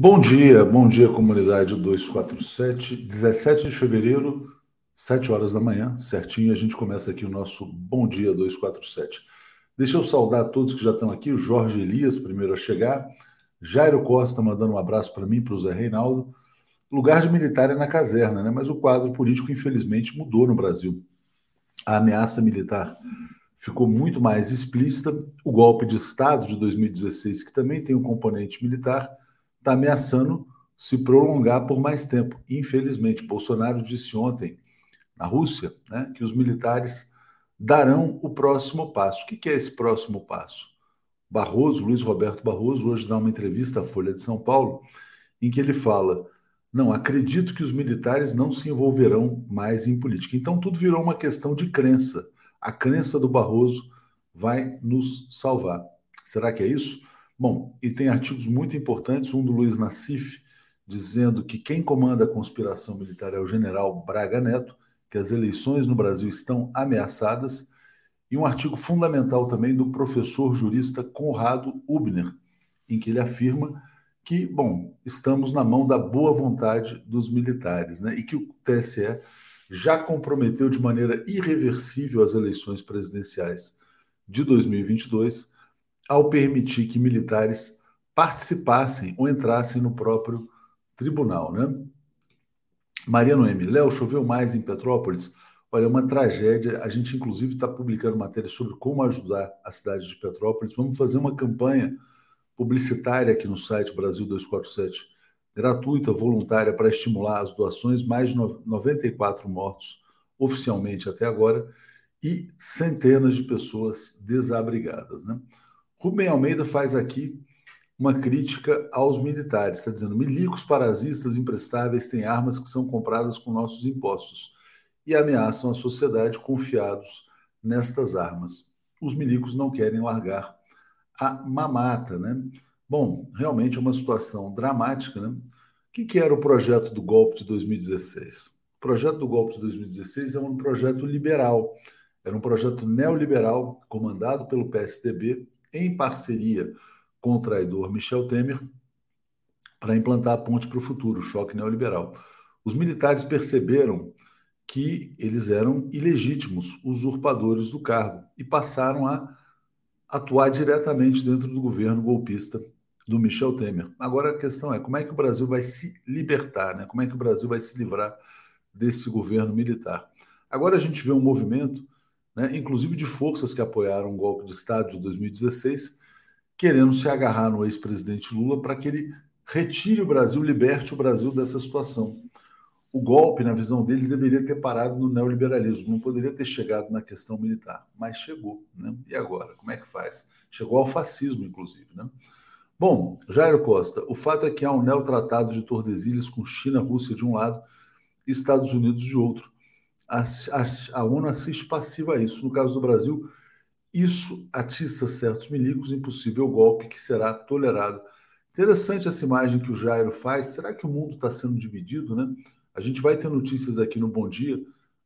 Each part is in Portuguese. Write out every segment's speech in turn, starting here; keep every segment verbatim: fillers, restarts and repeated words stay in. Bom dia, bom dia, comunidade dois quatro sete, dezessete de fevereiro, sete horas da manhã, certinho, a gente começa aqui o nosso Bom Dia dois quatro sete. Deixa eu saudar todos que já estão aqui, o Jorge Elias, primeiro a chegar, Jairo Costa mandando um abraço para mim, para o Zé Reinaldo. Lugar de militar é na caserna, né? Mas o quadro político, infelizmente, mudou no Brasil. A ameaça militar ficou muito mais explícita, o golpe de Estado de dois mil e dezesseis, que também tem um componente militar, está ameaçando se prolongar por mais tempo. Infelizmente, Bolsonaro disse ontem, na Rússia, né, que os militares darão o próximo passo. O que é esse próximo passo? Barroso, Luiz Roberto Barroso, hoje dá uma entrevista à Folha de São Paulo, em que ele fala, não, acredito que os militares não se envolverão mais em política. Então, tudo virou uma questão de crença. A crença do Barroso vai nos salvar. Será que é isso? Bom, e tem artigos muito importantes, um do Luiz Nassif, dizendo que quem comanda a conspiração militar é o general Braga Neto, que as eleições no Brasil estão ameaçadas, e um artigo fundamental também do professor jurista Conrado Hubner, em que ele afirma que, bom, estamos na mão da boa vontade dos militares, né? E que o T S E já comprometeu de maneira irreversível as eleições presidenciais de dois mil e vinte e dois, ao permitir que militares participassem ou entrassem no próprio tribunal, né? Maria Noemi, Léo, choveu mais em Petrópolis? Olha, é uma tragédia. A gente, inclusive, está publicando matéria sobre como ajudar a cidade de Petrópolis. Vamos fazer uma campanha publicitária aqui no site Brasil dois quatro sete, gratuita, voluntária, para estimular as doações. Mais de noventa e quatro mortos oficialmente até agora e centenas de pessoas desabrigadas, né? Rubem Almeida faz aqui uma crítica aos militares, está dizendo, milicos parasitas imprestáveis têm armas que são compradas com nossos impostos e ameaçam a sociedade confiados nestas armas. Os milicos não querem largar a mamata, né? Bom, realmente é uma situação dramática, né? O que, que era o projeto do golpe de dois mil e dezesseis? O projeto do golpe de dois mil e dezesseis é um projeto liberal, era um projeto neoliberal comandado pelo P S D B, em parceria com o traidor Michel Temer, para implantar a ponte para o futuro, o choque neoliberal. Os militares perceberam que eles eram ilegítimos, usurpadores do cargo, e passaram a atuar diretamente dentro do governo golpista do Michel Temer. Agora a questão é, como é que o Brasil vai se libertar, né? Como é que o Brasil vai se livrar desse governo militar? Agora a gente vê um movimento, né, inclusive de forças que apoiaram o golpe de Estado de dois mil e dezesseis, querendo se agarrar no ex-presidente Lula para que ele retire o Brasil, liberte o Brasil dessa situação. O golpe, na visão deles, deveria ter parado no neoliberalismo, não poderia ter chegado na questão militar, mas chegou, né? E agora? Como é que faz? Chegou ao fascismo, inclusive, né? Bom, Jairo Costa, o fato é que há um neotratado de Tordesilhas com China, Rússia de um lado e Estados Unidos de outro. A, a, a ONU assiste passiva a isso. No caso do Brasil, isso atiça certos milicos, impossível golpe que será tolerado. Interessante essa imagem que o Jairo faz. Será que o mundo está sendo dividido, né? A gente vai ter notícias aqui no Bom Dia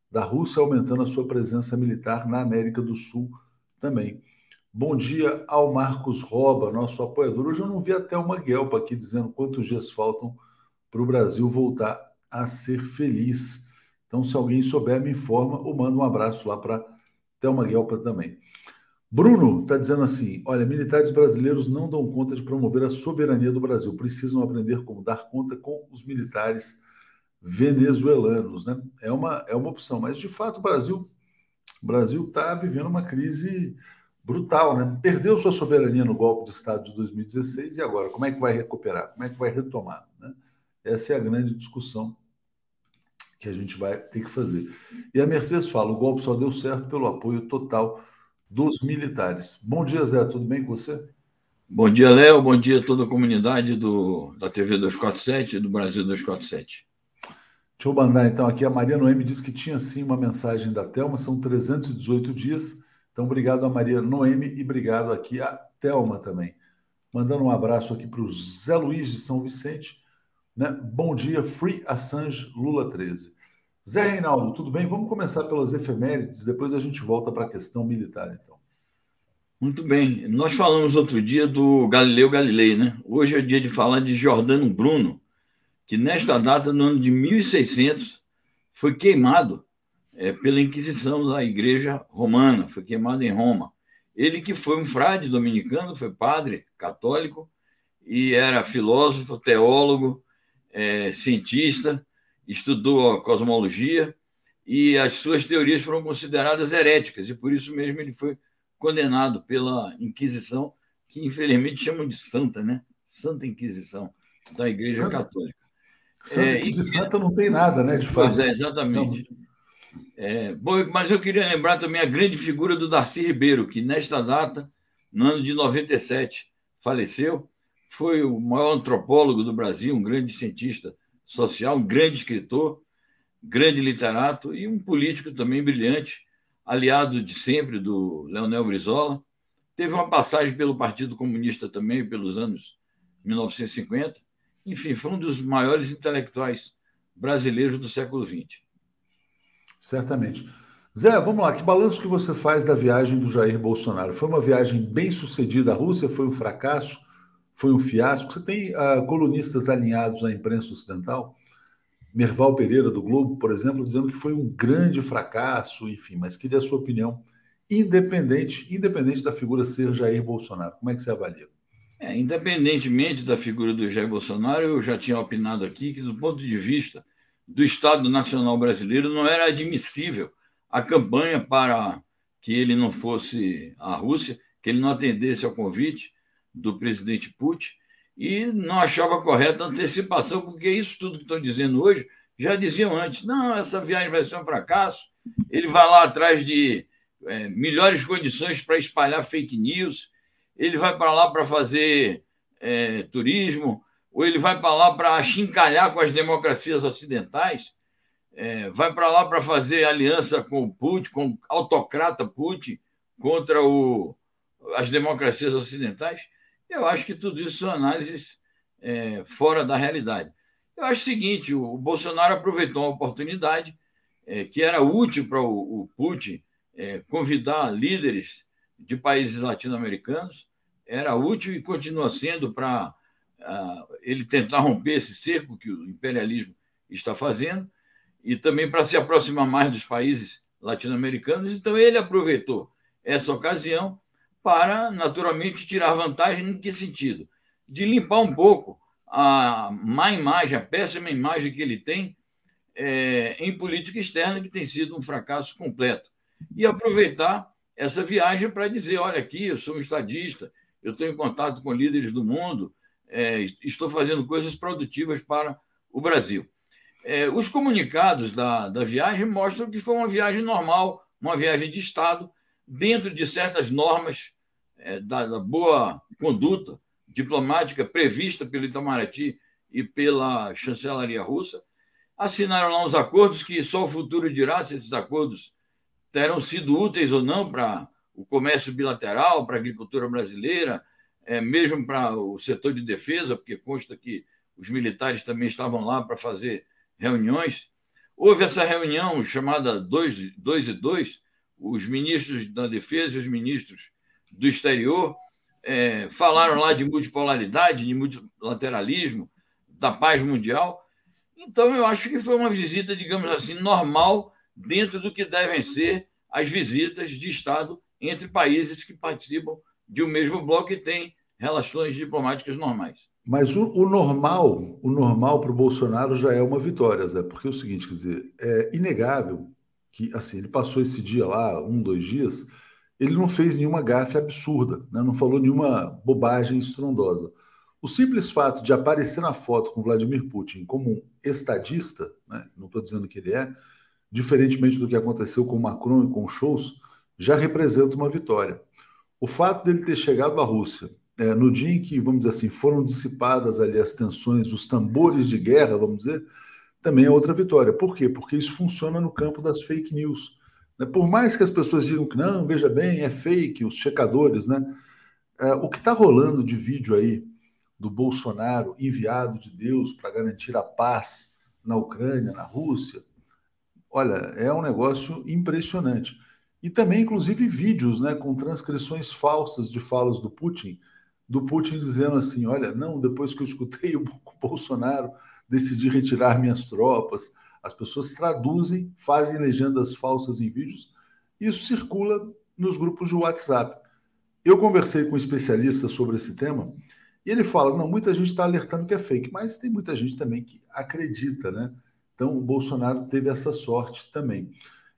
da Rússia aumentando a sua presença militar na América do Sul também. Bom dia ao Marcos Roba, nosso apoiador. Hoje eu não vi até uma guelpa aqui dizendo quantos dias faltam para o Brasil voltar a ser feliz. Então, se alguém souber, me informa ou manda um abraço lá para Thelma Guelpa também. Bruno está dizendo assim, olha, militares brasileiros não dão conta de promover a soberania do Brasil. Precisam aprender como dar conta com os militares venezuelanos, né? É uma, é uma opção, mas de fato o Brasil o Brasil está vivendo uma crise brutal, né? Perdeu sua soberania no golpe de Estado de dois mil e dezesseis e agora, como é que vai recuperar? Como é que vai retomar, né? Essa é a grande discussão que a gente vai ter que fazer. E a Mercedes fala, o golpe só deu certo pelo apoio total dos militares. Bom dia, Zé, tudo bem com você? Bom dia, Léo, bom dia a toda a comunidade do, da T V dois quatro sete e do Brasil dois quatro sete. Deixa eu mandar então aqui, a Maria Noemi diz que tinha sim uma mensagem da Thelma, são trezentos e dezoito dias, então obrigado a Maria Noemi e obrigado aqui a Thelma também. Mandando um abraço aqui para o Zé Luiz de São Vicente, né? Bom dia, Free Assange, Lula treze. Zé Reinaldo, tudo bem? Vamos começar pelas efemérides, depois a gente volta para a questão militar, então. Muito bem. Nós falamos outro dia do Galileu Galilei, né? Hoje é o dia de falar de Giordano Bruno, que nesta data, no ano de mil e seiscentos, foi queimado é, pela Inquisição da Igreja Romana, foi queimado em Roma. Ele que foi um frade dominicano, foi padre católico, e era filósofo, teólogo, é, cientista, estudou a cosmologia, e as suas teorias foram consideradas heréticas, e por isso mesmo ele foi condenado pela Inquisição, que infelizmente chamam de Santa, né? Santa Inquisição da Igreja Santa, Católica. Santa, é, que de e... Santa não tem nada, né? De fato. Pois é, exatamente. É, bom, mas eu queria lembrar também a grande figura do Darcy Ribeiro, que nesta data, no ano de noventa e sete, faleceu, foi o maior antropólogo do Brasil, um grande cientista social, um grande escritor, grande literato e um político também brilhante, aliado de sempre do Leonel Brizola. Teve uma passagem pelo Partido Comunista também, pelos anos mil novecentos e cinquenta. Enfim, foi um dos maiores intelectuais brasileiros do século vinte. Certamente. Zé, vamos lá. Que balanço que você faz da viagem do Jair Bolsonaro? Foi uma viagem bem sucedida à Rússia? Foi um fracasso? Foi um fiasco? Você tem uh, colunistas alinhados à imprensa ocidental? Merval Pereira, do Globo, por exemplo, dizendo que foi um grande fracasso, enfim, mas queria a sua opinião, independente, independente da figura ser Jair Bolsonaro. Como é que você avalia? É, independentemente da figura do Jair Bolsonaro, eu já tinha opinado aqui que, do ponto de vista do Estado Nacional brasileiro, não era admissível a campanha para que ele não fosse à Rússia, que ele não atendesse ao convite do presidente Putin, e não achava correta a antecipação, porque isso tudo que estão dizendo hoje já diziam antes. Não, essa viagem vai ser um fracasso, ele vai lá atrás de é, melhores condições para espalhar fake news, ele vai para lá para fazer é, turismo, ou ele vai para lá para achincalhar com as democracias ocidentais, é, vai para lá para fazer aliança com o Putin, com o autocrata Putin, contra o, as democracias ocidentais. Eu acho que tudo isso são análises é, fora da realidade. Eu acho o seguinte, o Bolsonaro aproveitou uma oportunidade é, que era útil para o, o Putin é, convidar líderes de países latino-americanos, era útil e continua sendo para uh, ele tentar romper esse cerco que o imperialismo está fazendo e também para se aproximar mais dos países latino-americanos. Então, ele aproveitou essa ocasião para, naturalmente, tirar vantagem em que sentido? De limpar um pouco a má imagem, a péssima imagem que ele tem é, em política externa, que tem sido um fracasso completo. E aproveitar essa viagem para dizer, olha aqui, eu sou um estadista, eu estou em contato com líderes do mundo, é, estou fazendo coisas produtivas para o Brasil. É, os comunicados da, da viagem mostram que foi uma viagem normal, uma viagem de Estado, dentro de certas normas é, da, da boa conduta diplomática prevista pelo Itamaraty e pela chancelaria russa. Assinaram lá uns acordos que só o futuro dirá se esses acordos terão sido úteis ou não para o comércio bilateral, para a agricultura brasileira, é, mesmo para o setor de defesa, porque consta que os militares também estavam lá para fazer reuniões. Houve essa reunião chamada dois e dois, os ministros da Defesa e os ministros do Exterior é, falaram lá de multipolaridade, de multilateralismo, da paz mundial. Então, eu acho que foi uma visita, digamos assim, normal dentro do que devem ser as visitas de Estado entre países que participam de um mesmo bloco e têm relações diplomáticas normais. Mas o, o normal, o normal para o Bolsonaro já é uma vitória, Zé, porque é o seguinte, quer dizer, é inegável que assim, ele passou esse dia lá, um, dois dias, ele não fez nenhuma gafe absurda, né? Não falou nenhuma bobagem estrondosa. O simples fato de aparecer na foto com Vladimir Putin como um estadista, né? Não estou dizendo que ele é, diferentemente do que aconteceu com Macron e com Scholz, já representa uma vitória. O fato dele ter chegado à Rússia, é, no dia em que, vamos dizer assim, foram dissipadas ali as tensões, os tambores de guerra, vamos dizer, também é outra vitória. Por quê? Porque isso funciona no campo das fake news. Por mais que as pessoas digam que não, veja bem, é fake, os checadores, né? O que está rolando de vídeo aí do Bolsonaro enviado de Deus para garantir a paz na Ucrânia, na Rússia, olha, é um negócio impressionante. e também, inclusive, vídeos, né, com transcrições falsas de falas do Putin, do Putin dizendo assim, olha, não, depois que eu escutei o Bolsonaro, decidi retirar minhas tropas. As pessoas traduzem, fazem legendas falsas em vídeos, e isso circula nos grupos de WhatsApp. Eu conversei com um especialista sobre esse tema, e ele fala, não, muita gente está alertando que é fake, mas tem muita gente também que acredita, né? Então, o Bolsonaro teve essa sorte também.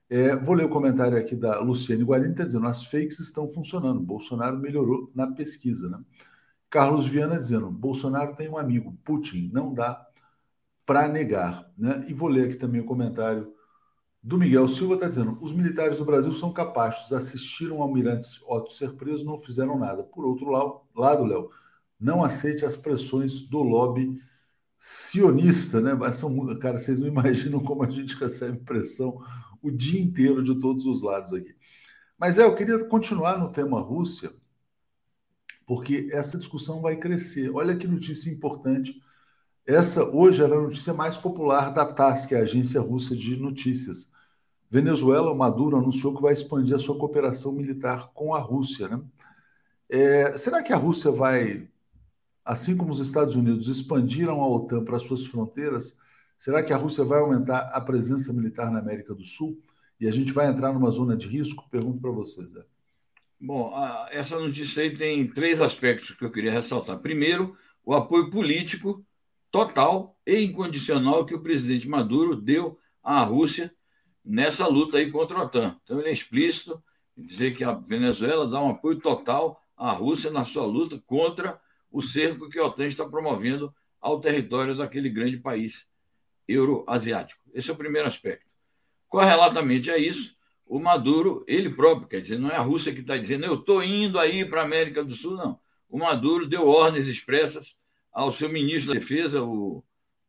É, vou ler o comentário aqui da Luciane Guarini, está dizendo, as fakes estão funcionando, Bolsonaro melhorou na pesquisa, né? Carlos Viana dizendo, Bolsonaro tem um amigo, Putin, não dá para negar, né? E vou ler aqui também o comentário do Miguel Silva, está dizendo, os militares do Brasil são capazes, assistiram ao almirante Otto ser preso, não fizeram nada. Por outro lado, Léo, não aceite as pressões do lobby sionista, né? Mas são, cara, vocês não imaginam como a gente recebe pressão o dia inteiro de todos os lados aqui. Mas é, eu queria continuar no tema Rússia, porque essa discussão vai crescer. Olha que notícia importante. Essa hoje era a notícia mais popular da TASS, que é a agência russa de notícias. Venezuela, o Maduro anunciou que vai expandir a sua cooperação militar com a Rússia, né? É, será que a Rússia vai, assim como os Estados Unidos expandiram a OTAN para suas fronteiras, será que a Rússia vai aumentar a presença militar na América do Sul? E a gente vai entrar numa zona de risco? Pergunto para vocês, Zé. Bom, essa notícia aí tem três aspectos que eu queria ressaltar. Primeiro, o apoio político total e incondicional que o presidente Maduro deu à Rússia nessa luta aí contra a OTAN. Então, ele é explícito em dizer que a Venezuela dá um apoio total a Rússia na sua luta contra o cerco que a OTAN está promovendo ao território daquele grande país euroasiático. Esse é o primeiro aspecto. Correlatamente a isso, o Maduro, ele próprio, quer dizer, não é a Rússia que está dizendo eu estou indo aí para a América do Sul, não. O Maduro deu ordens expressas ao seu ministro da Defesa, o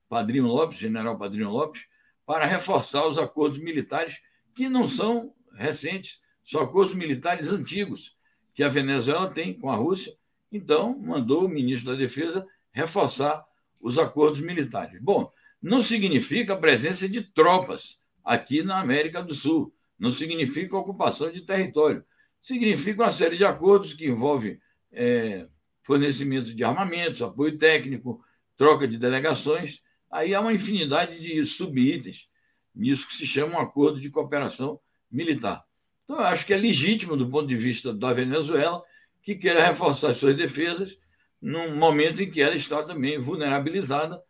Padrino López, general Padrino López, para reforçar os acordos militares que não são recentes, são acordos militares antigos que a Venezuela tem com a Rússia, então mandou o ministro da Defesa reforçar os acordos militares. Bom, não significa a presença de tropas aqui na América do Sul, não significa ocupação de território, significa uma série de acordos que envolve é, fornecimento de armamentos, apoio técnico, troca de delegações, aí há uma infinidade de subitens nisso que se chama um acordo de cooperação militar. Então, eu acho que é legítimo, do ponto de vista da Venezuela, que queira reforçar suas defesas num momento em que ela está também vulnerabilizada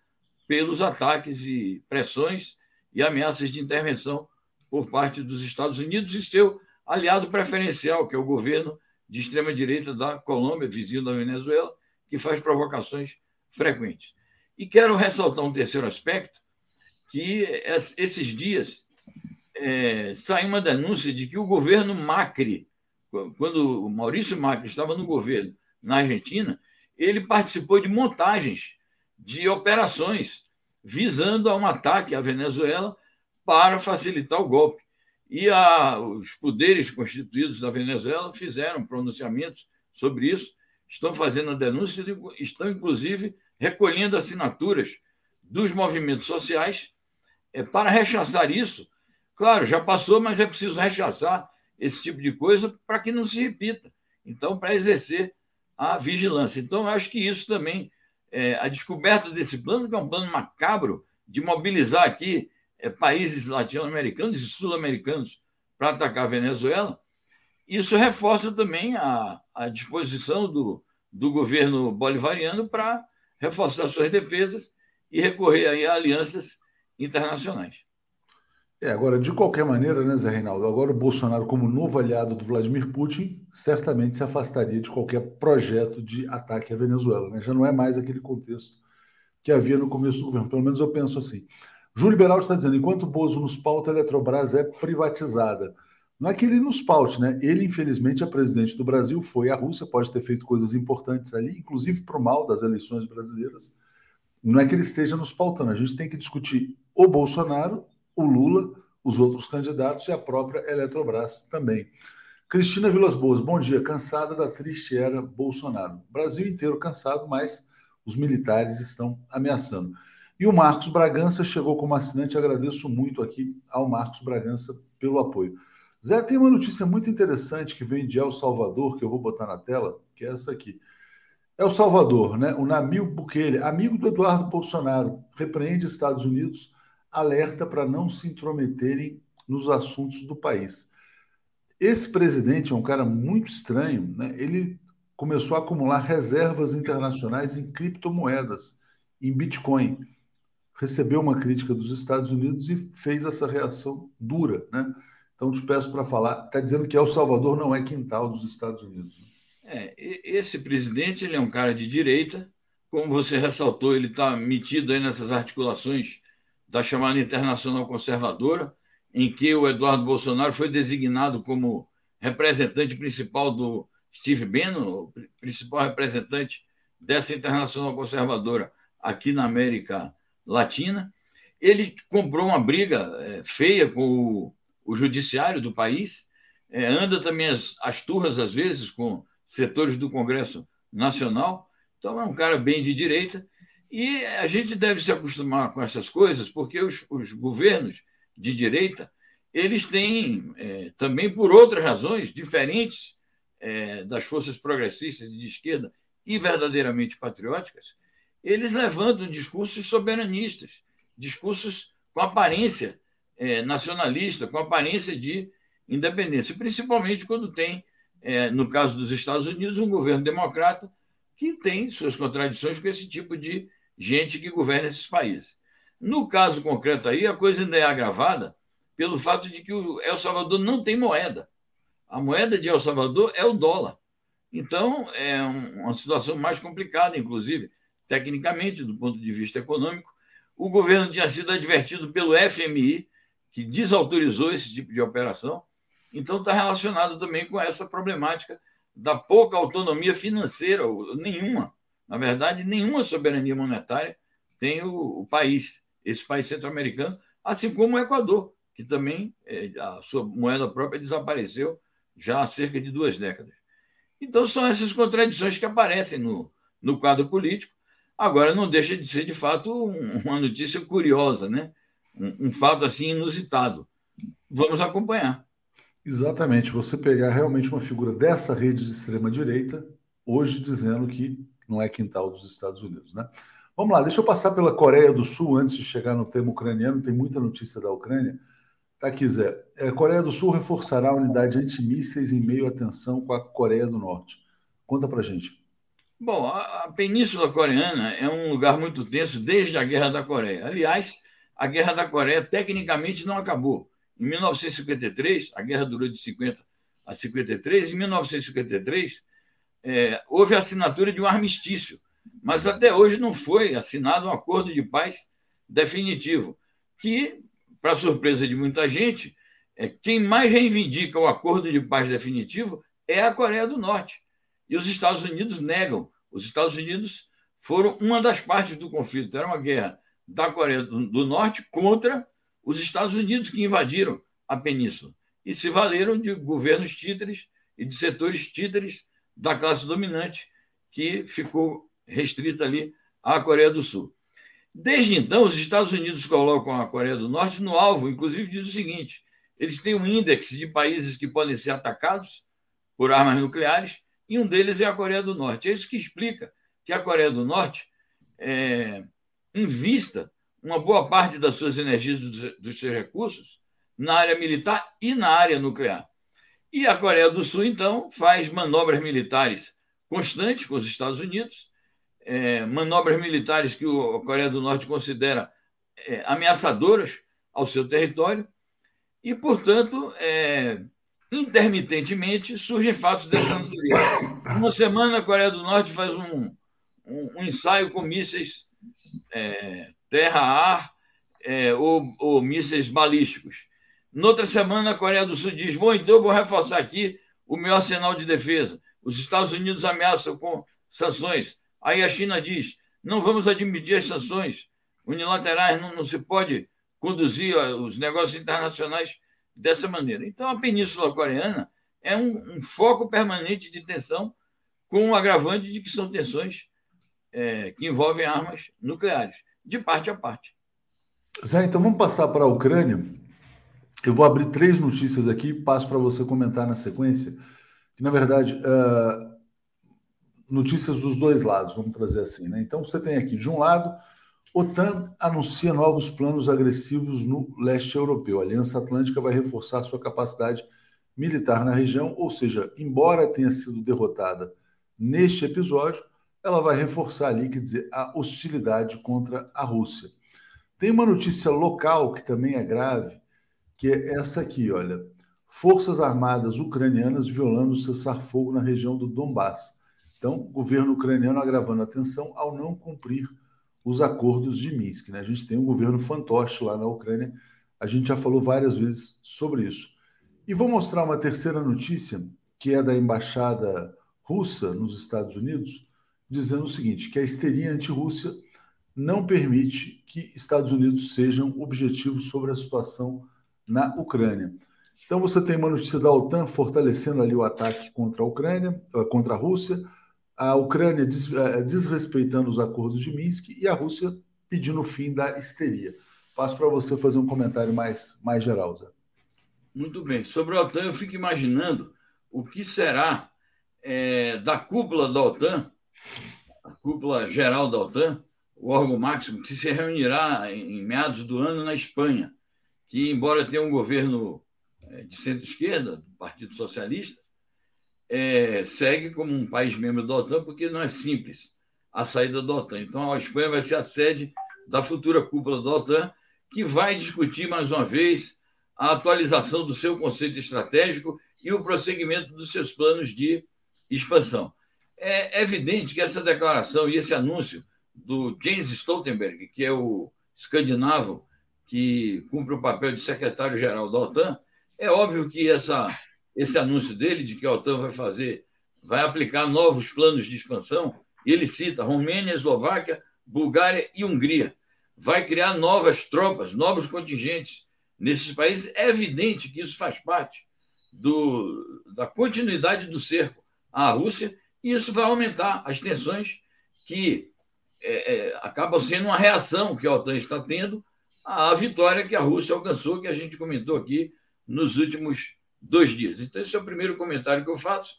pelos ataques e pressões e ameaças de intervenção por parte dos Estados Unidos e seu aliado preferencial, que é o governo de extrema-direita da Colômbia, vizinho da Venezuela, que faz provocações frequentes. E quero ressaltar um terceiro aspecto, que esses dias É, sai uma denúncia de que o governo Macri, quando o Maurício Macri estava no governo na Argentina, ele participou de montagens de operações visando a um ataque à Venezuela para facilitar o golpe. E a, os poderes constituídos da Venezuela fizeram pronunciamentos sobre isso, estão fazendo a denúncia, estão, inclusive, recolhendo assinaturas dos movimentos sociais é, para rechaçar isso. Claro, já passou, mas é preciso rechaçar esse tipo de coisa para que não se repita. Então, para exercer a vigilância. Então, eu acho que isso também, é, a descoberta desse plano, que é um plano macabro de mobilizar aqui é, países latino-americanos e sul-americanos para atacar a Venezuela, isso reforça também a, a disposição do, do governo bolivariano para reforçar suas defesas e recorrer aí a alianças internacionais. É, agora, de qualquer maneira, né, Zé Reinaldo, agora o Bolsonaro, como novo aliado do Vladimir Putin, certamente se afastaria de qualquer projeto de ataque à Venezuela, né? Já não é mais aquele contexto que havia no começo do governo, pelo menos eu penso assim. Júlio Beraldo está dizendo, enquanto o Bozo nos pauta, a Eletrobras é privatizada. Não é que ele nos paute, né? Ele, infelizmente, é presidente do Brasil, foi à Rússia, pode ter feito coisas importantes ali, inclusive para o mal das eleições brasileiras. Não é que ele esteja nos pautando, a gente tem que discutir o Bolsonaro, o Lula, os outros candidatos e a própria Eletrobras também. Cristina Vilas Boas, bom dia. Cansada da triste era Bolsonaro. Brasil inteiro cansado, mas os militares estão ameaçando. E o Marcos Bragança chegou como assinante. Agradeço muito aqui ao Marcos Bragança pelo apoio. Zé, tem uma notícia muito interessante que vem de El Salvador, que eu vou botar na tela, que é essa aqui. El Salvador, né? O Namil Bukele, amigo do Eduardo Bolsonaro, repreende Estados Unidos, alerta para não se intrometerem nos assuntos do país. Esse presidente é um cara muito estranho, né? Ele começou a acumular reservas internacionais em criptomoedas, em Bitcoin. Recebeu uma crítica dos Estados Unidos e fez essa reação dura, né? Então, te peço para falar. Está dizendo que El Salvador não é quintal dos Estados Unidos. É, esse presidente, ele é um cara de direita. Como você ressaltou, ele está metido aí nessas articulações da chamada Internacional Conservadora, em que o Eduardo Bolsonaro foi designado como representante principal do Steve Bannon, principal representante dessa Internacional Conservadora aqui na América Latina. Ele comprou uma briga é, feia com o o judiciário do país, é, anda também as, as turras, às vezes, com setores do Congresso Nacional. Então, é um cara bem de direita. E a gente deve se acostumar com essas coisas, porque os, os governos de direita, eles têm, é, também por outras razões, diferentes é, das forças progressistas de esquerda e verdadeiramente patrióticas, eles levantam discursos soberanistas, discursos com aparência É, nacionalista, com aparência de independência, principalmente quando tem, é, no caso dos Estados Unidos, um governo democrata que tem suas contradições com esse tipo de gente que governa esses países. No caso concreto aí, a coisa ainda é agravada pelo fato de que o El Salvador não tem moeda. A moeda de El Salvador é o dólar. Então, é uma situação mais complicada, inclusive, tecnicamente, do ponto de vista econômico. O governo tinha sido advertido pelo F M I, que desautorizou esse tipo de operação, então está relacionado também com essa problemática da pouca autonomia financeira, ou nenhuma, na verdade, nenhuma soberania monetária tem o, o país, esse país centro-americano, assim como o Equador, que também é, a sua moeda própria desapareceu já há cerca de duas décadas. Então são essas contradições que aparecem no, no quadro político. Agora, não deixa de ser, de fato, um, uma notícia curiosa, né? Um fato assim inusitado. Vamos acompanhar. Exatamente. Você pegar realmente uma figura dessa rede de extrema-direita, hoje dizendo que não é quintal dos Estados Unidos, né? Vamos lá, deixa eu passar pela Coreia do Sul antes de chegar no tema ucraniano. Tem muita notícia da Ucrânia. Tá aqui, Zé. É, Coreia do Sul reforçará a unidade antimísseis em meio à tensão com a Coreia do Norte. Conta pra gente. Bom, a, a Península Coreana é um lugar muito tenso desde a Guerra da Coreia. Aliás, a Guerra da Coreia tecnicamente não acabou. Em mil novecentos e cinquenta e três, a guerra durou de cinquenta a cinquenta e três, em mil novecentos e cinquenta e três é, houve a assinatura de um armistício, mas até hoje não foi assinado um acordo de paz definitivo, que, para surpresa de muita gente, é, quem mais reivindica o acordo de paz definitivo é a Coreia do Norte. E os Estados Unidos negam. Os Estados Unidos foram uma das partes do conflito, era uma guerra da Coreia do Norte contra os Estados Unidos, que invadiram a península e se valeram de governos títeres e de setores títeres da classe dominante, que ficou restrita ali à Coreia do Sul. Desde então, os Estados Unidos colocam a Coreia do Norte no alvo, inclusive diz o seguinte: eles têm um índice de países que podem ser atacados por armas nucleares, e um deles é a Coreia do Norte. É isso que explica que a Coreia do Norte é... invista uma boa parte das suas energias, dos seus recursos, na área militar e na área nuclear. E a Coreia do Sul, então, faz manobras militares constantes com os Estados Unidos, é, manobras militares que a Coreia do Norte considera é, ameaçadoras ao seu território, e, portanto, é, intermitentemente, surgem fatos dessa natureza. Uma semana, a Coreia do Norte faz um, um, um ensaio com mísseis É, terra-ar é, ou, ou mísseis balísticos. Noutra semana, a Coreia do Sul diz: bom, então eu vou reforçar aqui o meu arsenal de defesa. Os Estados Unidos ameaçam com sanções. Aí a China diz: não vamos admitir as sanções unilaterais, não, não se pode conduzir os negócios internacionais dessa maneira. Então, a Península Coreana é um, um foco permanente de tensão, com o agravante de que são tensões É, que envolvem armas nucleares, de parte a parte. Zé, então vamos passar para a Ucrânia. Eu vou abrir três notícias aqui, passo para você comentar na sequência. Que, na verdade, uh, notícias dos dois lados, vamos trazer assim, né? Então, você tem aqui, de um lado, OTAN anuncia novos planos agressivos no leste europeu. A Aliança Atlântica vai reforçar sua capacidade militar na região, ou seja, embora tenha sido derrotada neste episódio, ela vai reforçar ali, quer dizer, a hostilidade contra a Rússia. Tem uma notícia local que também é grave, que é essa aqui, olha. Forças armadas ucranianas violando o cessar-fogo na região do Donbass. Então, o governo ucraniano agravando a tensão ao não cumprir os acordos de Minsk, né? A gente tem um governo fantoche lá na Ucrânia, a gente já falou várias vezes sobre isso. E vou mostrar uma terceira notícia, que é da embaixada russa nos Estados Unidos, dizendo o seguinte, que a histeria anti-Rússia não permite que Estados Unidos sejam objetivos sobre a situação na Ucrânia. Então você tem uma notícia da OTAN fortalecendo ali o ataque contra a Ucrânia, contra a Rússia, a Ucrânia des, desrespeitando os acordos de Minsk e a Rússia pedindo o fim da histeria. Passo para você fazer um comentário mais, mais geral, Zé. Muito bem. Sobre a OTAN, eu fico imaginando o que será é, da cúpula da OTAN, a cúpula geral da OTAN, o órgão máximo, que se reunirá em meados do ano na Espanha, que, embora tenha um governo de centro-esquerda, do Partido Socialista, É, segue como um país membro da OTAN, porque não é simples a saída da OTAN. Então, a Espanha vai ser a sede da futura cúpula da OTAN, que vai discutir, mais uma vez, a atualização do seu conceito estratégico e o prosseguimento dos seus planos de expansão. É evidente que essa declaração e esse anúncio do Jens Stoltenberg, que é o escandinavo que cumpre o papel de secretário-geral da OTAN, é óbvio que essa... Esse anúncio dele de que a OTAN vai fazer, vai aplicar novos planos de expansão, ele cita Romênia, Eslováquia, Bulgária e Hungria. Vai criar novas tropas, novos contingentes nesses países. É evidente que isso faz parte do, da continuidade do cerco à Rússia e isso vai aumentar as tensões que é, é, acabam sendo uma reação que a OTAN está tendo à vitória que a Rússia alcançou, que a gente comentou aqui nos últimos dois dias. Então, esse é o primeiro comentário que eu faço.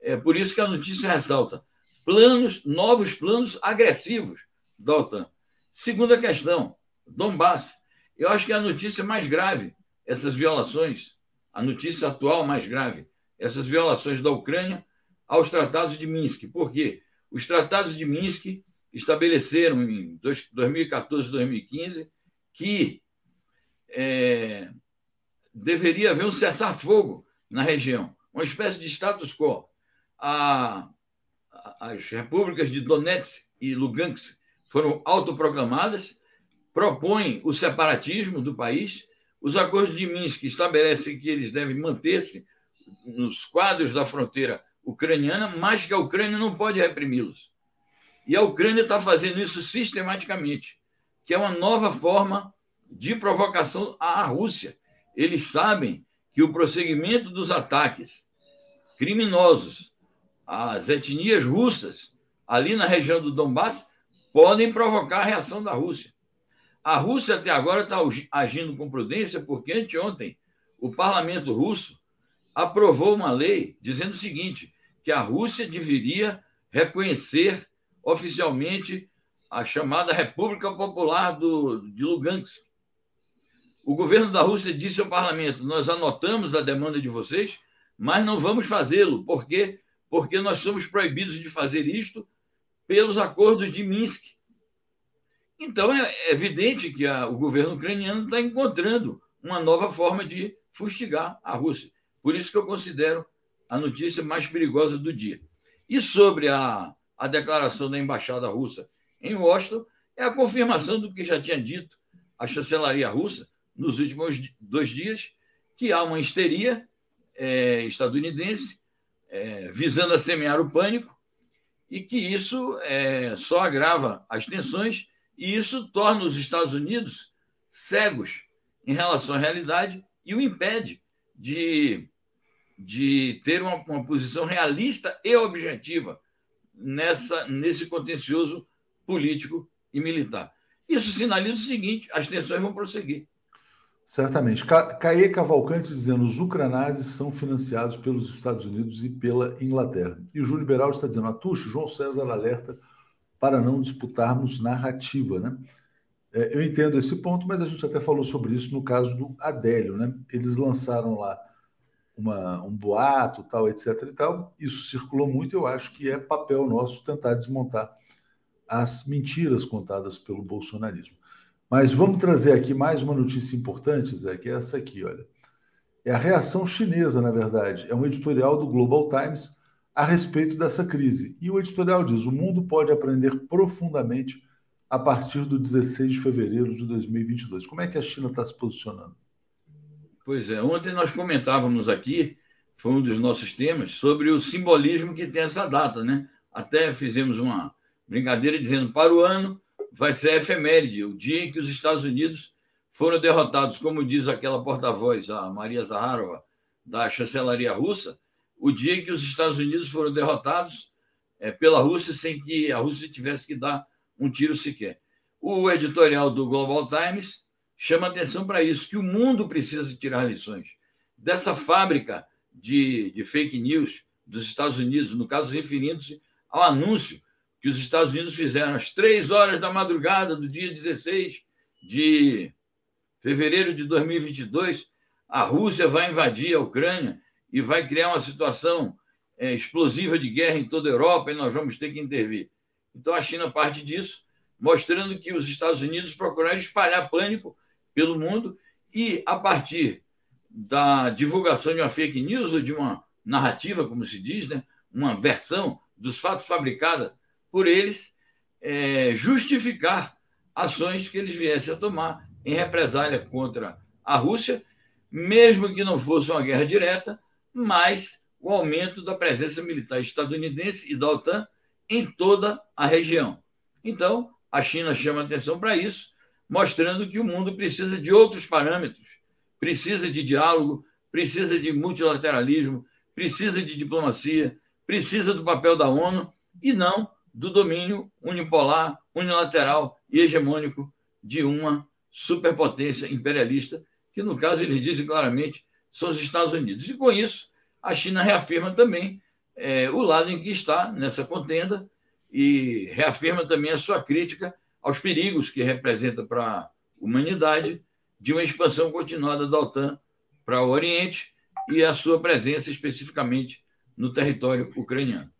É por isso que a notícia ressalta planos, novos planos agressivos da OTAN. Segunda questão, Donbass. Eu acho que a notícia mais grave, essas violações, a notícia atual mais grave, essas violações da Ucrânia aos tratados de Minsk. Por quê? Os tratados de Minsk estabeleceram em dois mil e catorze, dois mil e quinze, que... É, deveria haver um cessar-fogo na região, uma espécie de status quo. A, as repúblicas de Donetsk e Lugansk foram autoproclamadas, propõem o separatismo do país, os acordos de Minsk estabelecem que eles devem manter-se nos quadros da fronteira ucraniana, mas que a Ucrânia não pode reprimi-los. E a Ucrânia está fazendo isso sistematicamente, que é uma nova forma de provocação à Rússia. Eles sabem que o prosseguimento dos ataques criminosos às etnias russas ali na região do Donbass podem provocar a reação da Rússia. A Rússia até agora está agindo com prudência porque anteontem o parlamento russo aprovou uma lei dizendo o seguinte, que a Rússia deveria reconhecer oficialmente a chamada República Popular do, de Lugansk. O governo da Rússia disse ao parlamento, nós anotamos a demanda de vocês, mas não vamos fazê-lo. Por quê? Porque nós somos proibidos de fazer isto pelos acordos de Minsk. Então, é evidente que a, o governo ucraniano está encontrando uma nova forma de fustigar a Rússia. Por isso que eu considero a notícia mais perigosa do dia. E sobre a, a declaração da embaixada russa em Washington, é a confirmação do que já tinha dito a chancelaria russa, nos últimos dois dias, que há uma histeria é, estadunidense é, visando a semear o pânico e que isso é, só agrava as tensões e isso torna os Estados Unidos cegos em relação à realidade e o impede de, de ter uma, uma posição realista e objetiva nessa, nesse contencioso político e militar. Isso sinaliza o seguinte, as tensões vão prosseguir. Certamente. Caê Cavalcante dizendo: os ucranazes são financiados pelos Estados Unidos e pela Inglaterra. E o Júlio Liberal está dizendo: Atucho, João César alerta para não disputarmos narrativa, né? É, eu entendo esse ponto, mas a gente até falou sobre isso no caso do Adélio, né? Eles lançaram lá uma, um boato, tal, etc e tal. Isso circulou muito. Eu acho que é papel nosso tentar desmontar as mentiras contadas pelo bolsonarismo. Mas vamos trazer aqui mais uma notícia importante, Zé, que é essa aqui, olha. É a reação chinesa, na verdade. É um editorial do Global Times a respeito dessa crise. E o editorial diz: o mundo pode aprender profundamente a partir do dezesseis de fevereiro de dois mil e vinte e dois. Como é que a China está se posicionando? Pois é, ontem nós comentávamos aqui, foi um dos nossos temas, sobre o simbolismo que tem essa data, né? Até fizemos uma brincadeira dizendo: para o ano vai ser a efeméride, o dia em que os Estados Unidos foram derrotados, como diz aquela porta-voz, a Maria Zaharova, da chancelaria russa, o dia em que os Estados Unidos foram derrotados é, pela Rússia sem que a Rússia tivesse que dar um tiro sequer. O editorial do Global Times chama atenção para isso, que o mundo precisa tirar lições dessa fábrica de, de fake news dos Estados Unidos, no caso referindo-se ao anúncio que os Estados Unidos fizeram às três horas da madrugada do dia dezesseis de fevereiro de dois mil e vinte e dois, a Rússia vai invadir a Ucrânia e vai criar uma situação é, explosiva de guerra em toda a Europa e nós vamos ter que intervir. Então, a China parte disso, mostrando que os Estados Unidos procuraram espalhar pânico pelo mundo e, a partir da divulgação de uma fake news ou de uma narrativa, como se diz, né, uma versão dos fatos fabricada por eles, é, justificar ações que eles viessem a tomar em represália contra a Rússia, mesmo que não fosse uma guerra direta, mas o aumento da presença militar estadunidense e da OTAN em toda a região. Então, a China chama atenção para isso, mostrando que o mundo precisa de outros parâmetros, precisa de diálogo, precisa de multilateralismo, precisa de diplomacia, precisa do papel da ONU e não do domínio unipolar, unilateral e hegemônico de uma superpotência imperialista, que, no caso, eles dizem claramente, são os Estados Unidos. E, com isso, a China reafirma também é, o lado em que está nessa contenda e reafirma também a sua crítica aos perigos que representa para a humanidade de uma expansão continuada da OTAN para o Oriente e a sua presença especificamente no território ucraniano.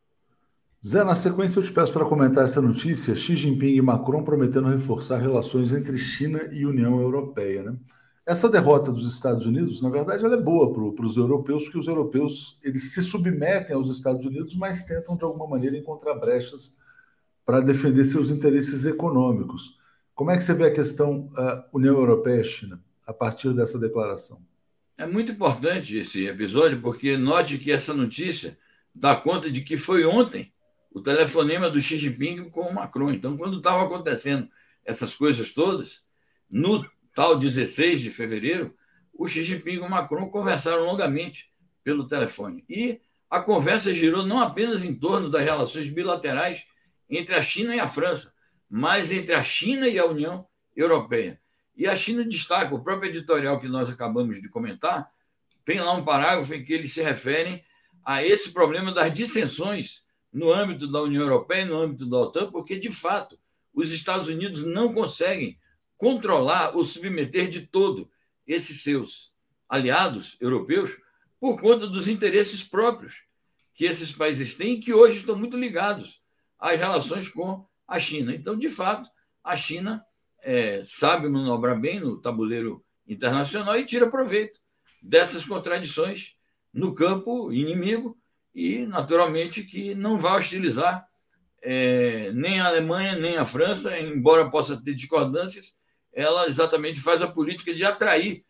Zé, na sequência eu te peço para comentar essa notícia: Xi Jinping e Macron prometendo reforçar relações entre China e União Europeia, né? Essa derrota dos Estados Unidos, na verdade, ela é boa para os europeus, porque os europeus eles se submetem aos Estados Unidos, mas tentam, de alguma maneira, encontrar brechas para defender seus interesses econômicos. Como é que você vê a questão a União Europeia-China a partir dessa declaração? É muito importante esse episódio, porque note que essa notícia dá conta de que foi ontem o telefonema do Xi Jinping com o Macron. Então, quando estavam acontecendo essas coisas todas, no tal dezesseis de fevereiro, o Xi Jinping e o Macron conversaram longamente pelo telefone. E a conversa girou não apenas em torno das relações bilaterais entre a China e a França, mas entre a China e a União Europeia. E a China destaca, o próprio editorial que nós acabamos de comentar, tem lá um parágrafo em que eles se referem a esse problema das dissensões no âmbito da União Europeia e no âmbito da OTAN, porque, de fato, os Estados Unidos não conseguem controlar ou submeter de todo esses seus aliados europeus por conta dos interesses próprios que esses países têm e que hoje estão muito ligados às relações com a China. Então, de fato, a China é, sabe manobrar bem no tabuleiro internacional e tira proveito dessas contradições no campo inimigo, e, naturalmente, que não vai hostilizar é, nem a Alemanha, nem a França, embora possa ter discordâncias, ela exatamente faz a política de atrair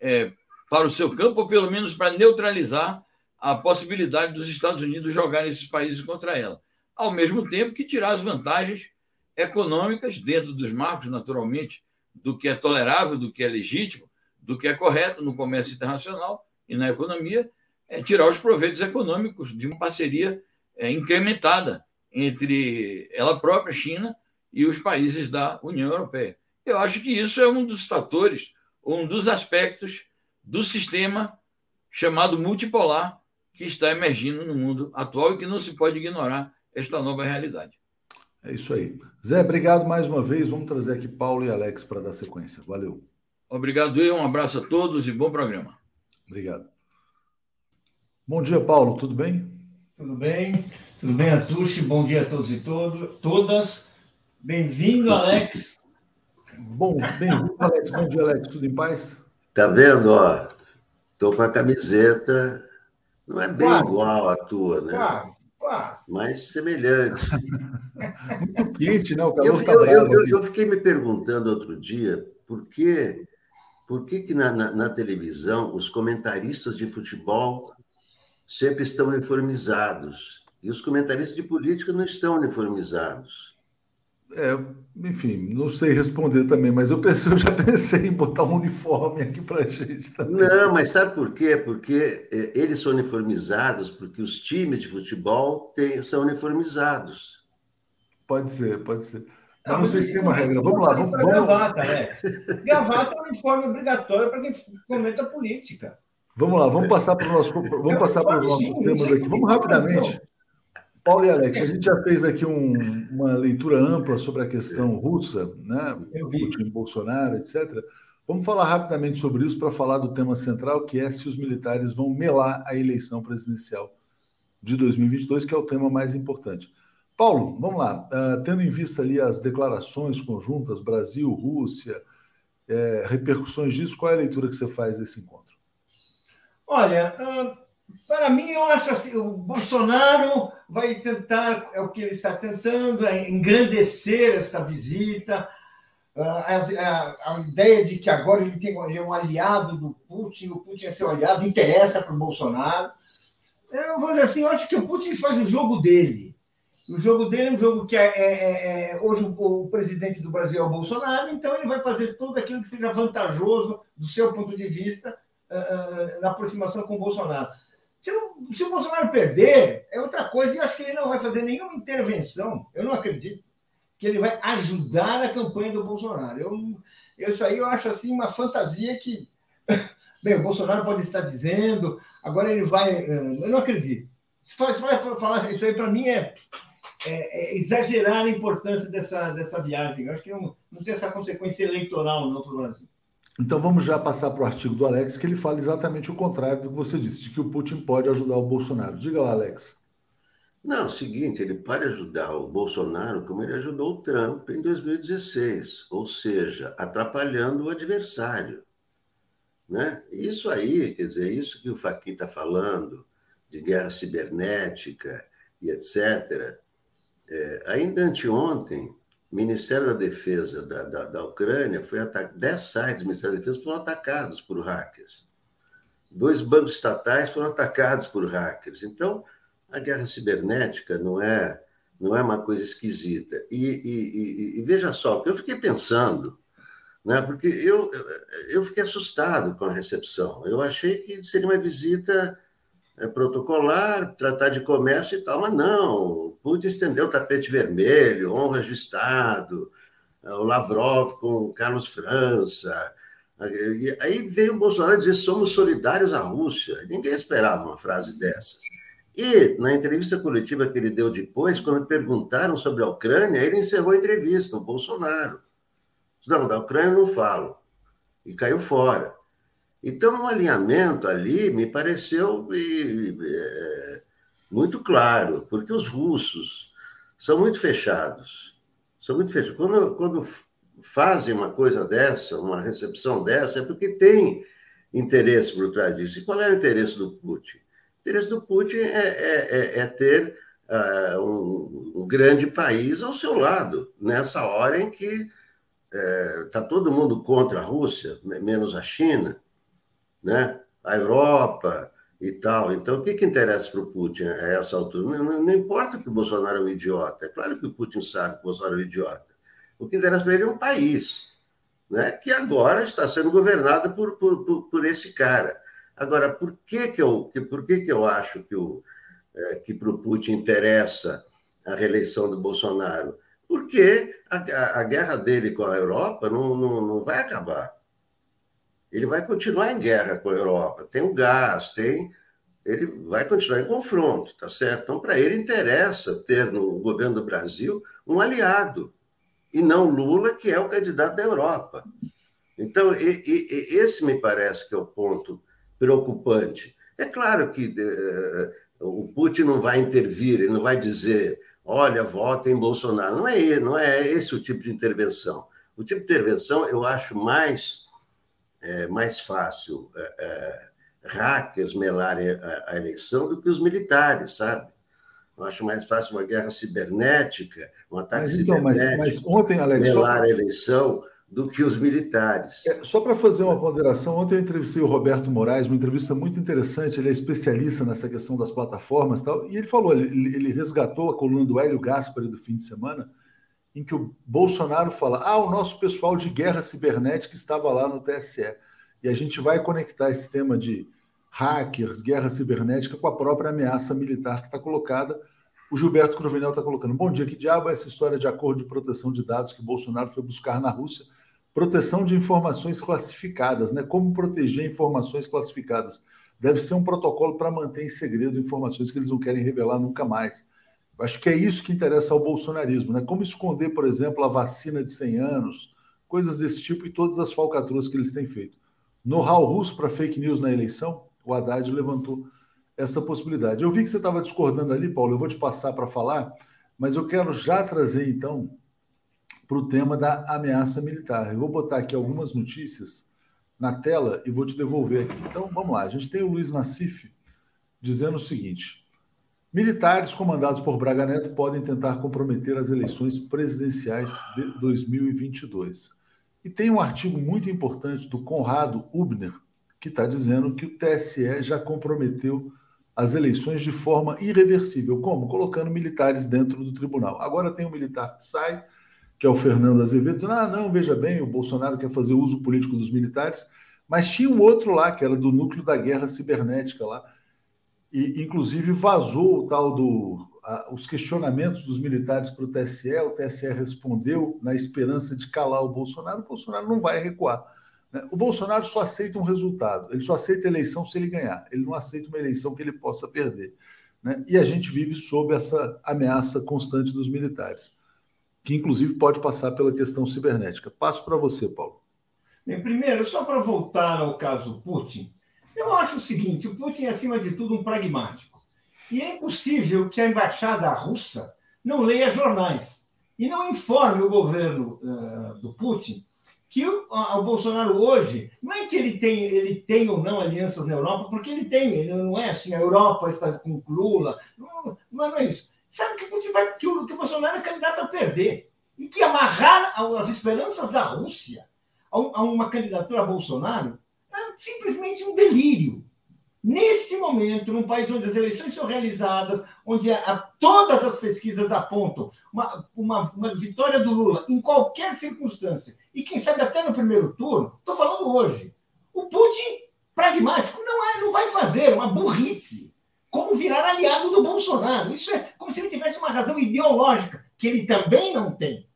é, para o seu campo, ou pelo menos para neutralizar a possibilidade dos Estados Unidos jogarem esses países contra ela, ao mesmo tempo que tirar as vantagens econômicas dentro dos marcos, naturalmente, do que é tolerável, do que é legítimo, do que é correto no comércio internacional e na economia, é tirar os proveitos econômicos de uma parceria é, incrementada entre ela própria, China, e os países da União Europeia. Eu acho que isso é um dos fatores, um dos aspectos do sistema chamado multipolar que está emergindo no mundo atual e que não se pode ignorar esta nova realidade. É isso aí. Zé, obrigado mais uma vez. Vamos trazer aqui Paulo e Alex para dar sequência. Valeu. Obrigado, eu. Um abraço a todos e bom programa. Obrigado. Bom dia, Paulo. Tudo bem? Tudo bem. Tudo bem, Atushi. Bom dia a todos e todo, todas. Bem-vindo, Alex. Bom, bem-vindo, Alex. Bom dia, Alex. Tudo em paz? Tá vendo, ó? Tô com a camiseta. Não é bem quase igual à tua, né? Quase, quase. Mas semelhante. Muito quente, né? O calor eu, tá eu, bravo, eu, eu fiquei me perguntando outro dia por que, por que, que na, na, na televisão os comentaristas de futebol sempre estão uniformizados e os comentaristas de política não estão uniformizados. É, enfim, não sei responder também, mas eu, pensei, eu já pensei em botar um uniforme aqui para a gente também. Não, mas sabe por quê? Porque eles são uniformizados, porque os times de futebol tem, são uniformizados. Pode ser, pode ser. Mas não sei se tem uma regra. Vamos lá, vamos, vamos... Gravata, né? Gravata é um uniforme obrigatório para quem comenta política. Vamos lá, vamos passar para nosso, vamos passar para os nossos temas aqui. Vamos rapidamente. Paulo e Alex, a gente já fez aqui um, uma leitura ampla sobre a questão russa, né? Putin, Bolsonaro, etcétera. Vamos falar rapidamente sobre isso para falar do tema central, que é se os militares vão melar a eleição presidencial de dois mil e vinte e dois, que é o tema mais importante. Paulo, vamos lá. Uh, tendo em vista ali as declarações conjuntas, Brasil, Rússia, é, repercussões disso, qual é a leitura que você faz desse encontro? Olha... Uh... Para mim, eu acho assim, o Bolsonaro vai tentar, é o que ele está tentando, é engrandecer esta visita, a, a, a ideia de que agora ele, tem, ele é um aliado do Putin, o Putin é seu aliado, interessa para o Bolsonaro. Eu vou dizer assim, eu acho que o Putin faz o jogo dele. O jogo dele é um jogo que é, é, é, hoje o, o presidente do Brasil é o Bolsonaro, então ele vai fazer tudo aquilo que seja vantajoso, do seu ponto de vista, na aproximação com o Bolsonaro. Se o, se o Bolsonaro perder, é outra coisa, e eu acho que ele não vai fazer nenhuma intervenção, eu não acredito, que ele vai ajudar a campanha do Bolsonaro. Eu, eu, isso aí eu acho assim, uma fantasia que... Bem, o Bolsonaro pode estar dizendo, agora ele vai... Eu não acredito. Se vai falar isso aí, para mim, é, é, é exagerar a importância dessa, dessa viagem. Eu acho que não, não tem essa consequência eleitoral não para o Brasil. Então, vamos já passar para o artigo do Alex, que ele fala exatamente o contrário do que você disse, de que o Putin pode ajudar o Bolsonaro. Diga lá, Alex. Não, é o seguinte, ele pode ajudar o Bolsonaro como ele ajudou o Trump em dois mil e dezesseis, ou seja, atrapalhando o adversário. Né? Isso aí, quer dizer, isso que o Fachin está falando, de guerra cibernética e etcétera. É, ainda anteontem, o Ministério da Defesa da, da, da Ucrânia foi atacado, dez sites do Ministério da Defesa foram atacados por hackers. Dois bancos estatais foram atacados por hackers. Então, a guerra cibernética não é, não é uma coisa esquisita. E, e, e, e veja só, eu fiquei pensando, né, porque eu, eu fiquei assustado com a recepção. Eu achei que seria uma visita protocolar, tratar de comércio e tal, mas não. Putin estendeu o tapete vermelho, honras de Estado, o Lavrov com o Carlos França. E aí veio o Bolsonaro dizer somos solidários à Rússia. Ninguém esperava uma frase dessas. E na entrevista coletiva que ele deu depois, quando perguntaram sobre a Ucrânia, ele encerrou a entrevista, o Bolsonaro. Não, da Ucrânia não falo. E caiu fora. Então, um alinhamento ali me pareceu é, muito claro, porque os russos são muito fechados. São muito fechados. Quando, quando fazem uma coisa dessa, uma recepção dessa, é porque tem interesse por trás disso. E qual é o interesse do Putin? O interesse do Putin é, é, é, é ter uh, um, um grande país ao seu lado, nessa hora em que está uh, todo mundo contra a Rússia, menos a China, né? A Europa e tal. Então, o que, que interessa para o Putin a essa altura? Não, não importa que o Bolsonaro é um idiota. É claro que o Putin sabe que o Bolsonaro é um idiota. O que interessa para ele é um país, né? Que agora está sendo governado por, por, por, por esse cara. Agora, por que, que, eu, que, por que, que eu acho que, o, é, que para o Putin interessa a reeleição do Bolsonaro? Porque a, a, a guerra dele com a Europa não, não, não vai acabar. ele vai continuar em guerra com a Europa. Tem o gás, tem... ele vai continuar em confronto, tá certo? Então, para ele, interessa ter no governo do Brasil um aliado, e não Lula, que é o candidato da Europa. Então, e, e, esse me parece que é o ponto preocupante. É claro que eh, o Putin não vai intervir, ele não vai dizer, olha, votem em Bolsonaro. Não é, não é esse o tipo de intervenção. O tipo de intervenção eu acho mais, é, mais fácil... É, é, hackers melarem a eleição do que os militares, sabe? Eu acho mais fácil uma guerra cibernética, um ataque mas, então, cibernético, mas, mas ontem, Alex, melar só... a eleição do que os militares. É, só para fazer uma ponderação, ontem eu entrevistei o Roberto Moraes, uma entrevista muito interessante, ele é especialista nessa questão das plataformas e tal, e ele falou, ele, ele resgatou a coluna do Hélio Gaspari do fim de semana, em que o Bolsonaro fala, ah, o nosso pessoal de guerra cibernética estava lá no T S E. E a gente vai conectar esse tema de hackers, guerra cibernética, com a própria ameaça militar que está colocada. O Gilberto Cruvinel está colocando. Bom dia, que diabo é essa história de acordo de proteção de dados que Bolsonaro foi buscar na Rússia? Proteção de informações classificadas, né? Como proteger informações classificadas? Deve ser um protocolo para manter em segredo informações que eles não querem revelar nunca mais. Eu acho que é isso que interessa ao bolsonarismo, né? Como esconder, por exemplo, a vacina de cem anos, coisas desse tipo e todas as falcatruas que eles têm feito. Know-how russo para fake news na eleição, o Haddad levantou essa possibilidade. Eu vi que você estava discordando ali, Paulo, eu vou te passar para falar, mas eu quero já trazer, então, para o tema da ameaça militar. Eu vou botar aqui algumas notícias na tela e vou te devolver aqui. Então, vamos lá. A gente tem o Luiz Nassif dizendo o seguinte: militares comandados por Braga Neto podem tentar comprometer as eleições presidenciais de dois mil e vinte e dois. E tem um artigo muito importante do Conrado Hubner, que está dizendo que o T S E já comprometeu as eleições de forma irreversível. Como? Colocando militares dentro do tribunal. Agora tem um militar que sai, que é o Fernando Azevedo, dizendo, ah, não, veja bem, o Bolsonaro quer fazer uso político dos militares, mas tinha um outro lá, que era do núcleo da guerra cibernética lá, e inclusive vazou o tal do... os questionamentos dos militares para o T S E, o T S E respondeu na esperança de calar o Bolsonaro, o Bolsonaro não vai recuar. Né? O Bolsonaro só aceita um resultado, ele só aceita a eleição se ele ganhar, ele não aceita uma eleição que ele possa perder. Né? E a gente vive sob essa ameaça constante dos militares, que inclusive pode passar pela questão cibernética. Passo para você, Paulo. Bem, primeiro, só para voltar ao caso Putin, eu acho o seguinte, o Putin é, acima de tudo, um pragmático. E é impossível que a embaixada russa não leia jornais e não informe o governo uh, do Putin que o, a, o Bolsonaro hoje, não é que ele tem, ele tem ou não alianças na Europa, porque ele tem, ele não é assim, a Europa está com Lula, não, não é isso. Sabe que o, Putin vai, que, o, que o Bolsonaro é candidato a perder e que amarrar as esperanças da Rússia a, a uma candidatura a Bolsonaro é simplesmente um delírio. Nesse momento, num país onde as eleições são realizadas, onde a, a, todas as pesquisas apontam uma, uma, uma vitória do Lula em qualquer circunstância, e quem sabe até no primeiro turno, estou falando hoje, o Putin pragmático não, é, não vai fazer uma burrice como virar aliado do Bolsonaro. Isso é como se ele tivesse uma razão ideológica, que ele também não tem.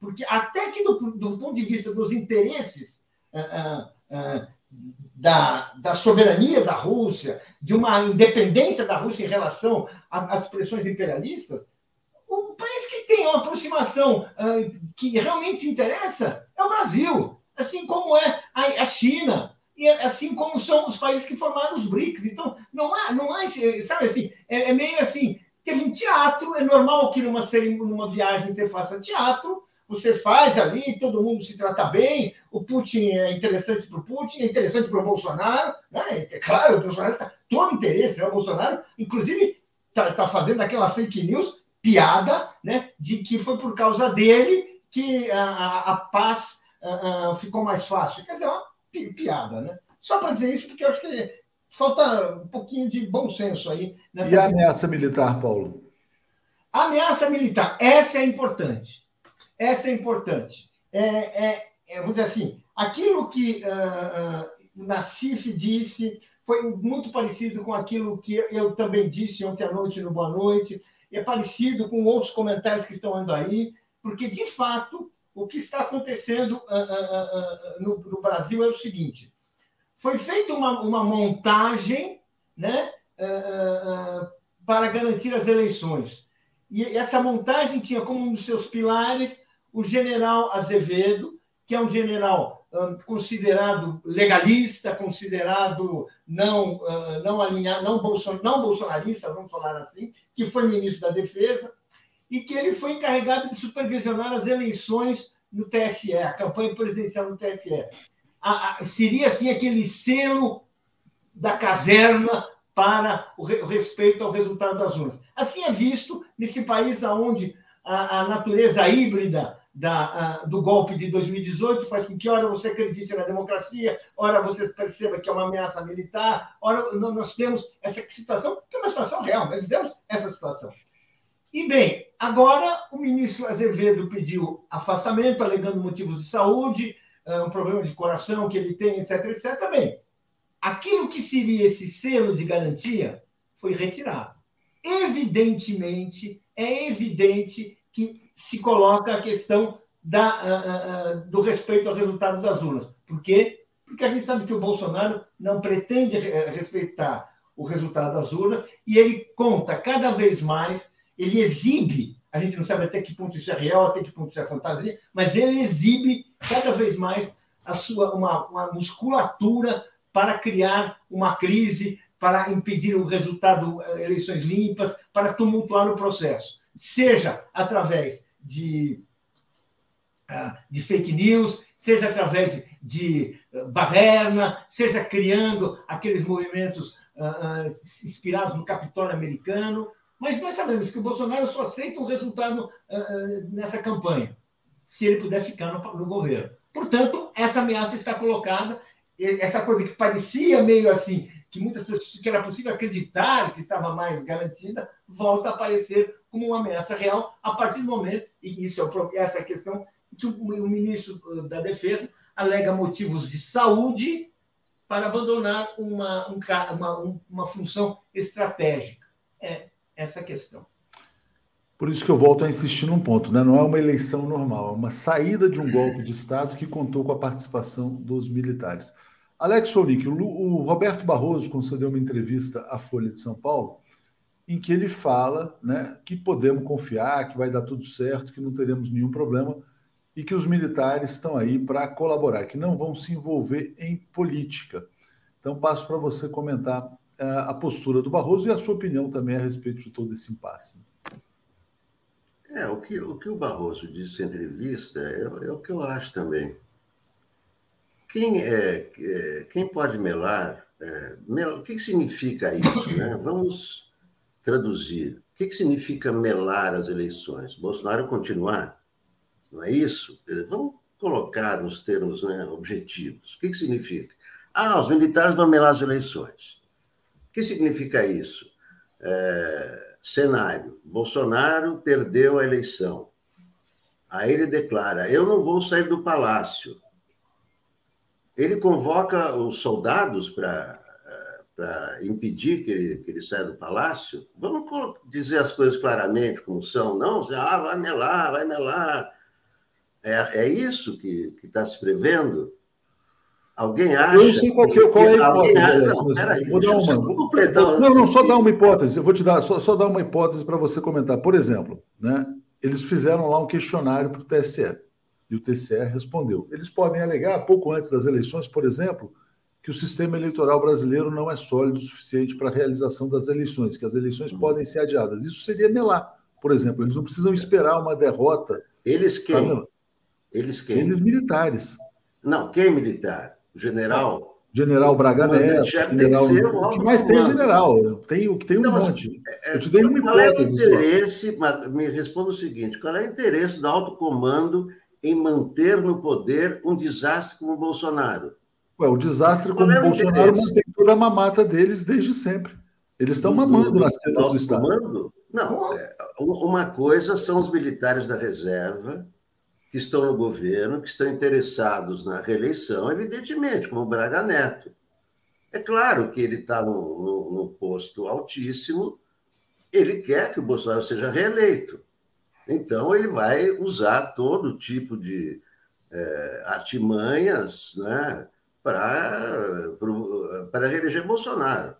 Porque até que do, do ponto de vista dos interesses... Ah, ah, Da, da soberania da Rússia, de uma independência da Rússia em relação às pressões imperialistas, o país que tem uma aproximação uh, que realmente interessa é o Brasil, assim como é a, a China, e assim como são os países que formaram os B R I C S. Então, não há, não há sabe assim, é, é meio assim, teve um teatro, é normal que numa, numa viagem você faça teatro, você faz ali, todo mundo se trata bem, o Putin é interessante para o Putin, é interessante para o Bolsonaro, né? É claro, o Bolsonaro está todo interesse, né? O Bolsonaro, inclusive, está tá fazendo aquela fake news, piada, né? De que foi por causa dele que a, a, a paz a, a, ficou mais fácil. Quer dizer, uma piada, né? Só para dizer isso, porque eu acho que falta um pouquinho de bom senso aí. Nessa e a ameaça militar, Paulo? A ameaça militar, essa é importante. Essa é importante. É, é, é, vou dizer assim, aquilo que uh, uh, Nassif disse foi muito parecido com aquilo que eu também disse ontem à noite no Boa Noite, é parecido com outros comentários que estão andando aí, porque, de fato, o que está acontecendo uh, uh, uh, no, no Brasil é o seguinte. Foi feita uma, uma montagem, né, uh, uh, para garantir as eleições. E essa montagem tinha como um dos seus pilares o general Azevedo, que é um general uh, considerado legalista, considerado não, uh, não alinhado, não, bolson, não bolsonarista, vamos falar assim, que foi ministro da Defesa, e que ele foi encarregado de supervisionar as eleições no T S E, a campanha presidencial no T S E. A, a, seria, assim, aquele selo da caserna para o, re, o respeito ao resultado das urnas. Assim é visto nesse país onde a, a natureza híbrida da, a, do golpe de dois mil e dezoito faz com que, ora, você acredite na democracia, ora, você perceba que é uma ameaça militar, ora, nós temos essa situação, que é uma situação real, mas temos essa situação. E, bem, agora o ministro Azevedo pediu afastamento, alegando motivos de saúde, um problema de coração que ele tem, etc, etcétera. Bem, aquilo que seria esse selo de garantia foi retirado. Evidentemente, é evidente que se coloca a questão da, uh, uh, do respeito ao resultado das urnas. Por quê? Porque a gente sabe que o Bolsonaro não pretende respeitar o resultado das urnas e ele conta cada vez mais. Ele exibe, a gente não sabe até que ponto isso é real, até que ponto isso é fantasia, mas ele exibe cada vez mais a sua, uma, uma musculatura para criar uma crise, para impedir o resultado, eleições limpas, para tumultuar o processo, seja através de, de fake news, seja através de baderna, seja criando aqueles movimentos inspirados no Capitólio americano. Mas nós sabemos que o Bolsonaro só aceita um resultado uh, nessa campanha, se ele puder ficar no, no governo. Portanto, essa ameaça está colocada, essa coisa que parecia meio assim, que muitas pessoas que era possível acreditar que estava mais garantida, volta a aparecer como uma ameaça real a partir do momento, e isso é essa questão, que o ministro da Defesa alega motivos de saúde para abandonar uma, um, uma, uma função estratégica. É. Essa questão. Por isso que eu volto a insistir num ponto, né? Não é uma eleição normal, é uma saída de um golpe de Estado que contou com a participação dos militares. Alex Onik, o, o Roberto Barroso concedeu uma entrevista à Folha de São Paulo, em que ele fala, né, que podemos confiar, que vai dar tudo certo, que não teremos nenhum problema e que os militares estão aí para colaborar, que não vão se envolver em política. Então, passo para você comentar a postura do Barroso e a sua opinião também a respeito de todo esse impasse. É, o que o, que o Barroso disse em entrevista é, é o que eu acho também. Quem, é, é, quem pode melar, é, mel, o que, que significa isso, né? Vamos traduzir. O que, que significa melar as eleições? Bolsonaro continuar? Não é isso? Vamos colocar nos termos, né, objetivos. O que, que significa? Ah, os militares vão melar as eleições. O que significa isso? É, cenário. Bolsonaro perdeu a eleição. Aí ele declara, eu não vou sair do palácio. Ele convoca os soldados para impedir que ele, que ele saia do palácio. Vamos dizer as coisas claramente como são, não? Ah, vai melar, vai melar. É, é isso que está se prevendo? Alguém acha... Eu não sei qual, que, qual é a hipótese. Acha, não, peraí, vou dar uma... Completar, não, não, só dar uma hipótese. Eu vou te dar, só, só dar uma hipótese para você comentar. Por exemplo, né, eles fizeram lá um questionário para o T S E. E o T S E respondeu. Eles podem alegar, pouco antes das eleições, por exemplo, que o sistema eleitoral brasileiro não é sólido o suficiente para a realização das eleições, que as eleições hum. podem ser adiadas. Isso seria melar, por exemplo. Eles não precisam esperar uma derrota. Eles quem? Pra... Eles quem? Eles militares. Não, quem é militar? General. General Braga Neto. General... O que mais tem é general. Tem, tem um então, monte. É, eu te dei uma qual hipótese. É o interesse, mas me responda o seguinte: qual é o interesse do alto comando em manter no poder um desastre como o Bolsonaro? Ué, o desastre como é o Bolsonaro interesse? Mantém toda a mamata deles desde sempre. Eles estão mamando do, nas tetas do, do Estado. Comando? Não. É, uma coisa são os militares da reserva, que estão no governo, que estão interessados na reeleição, evidentemente, como o Braga Neto. É claro que ele está num, num, num posto altíssimo, ele quer que o Bolsonaro seja reeleito. Então, ele vai usar todo tipo de é, artimanhas, né, para reeleger Bolsonaro.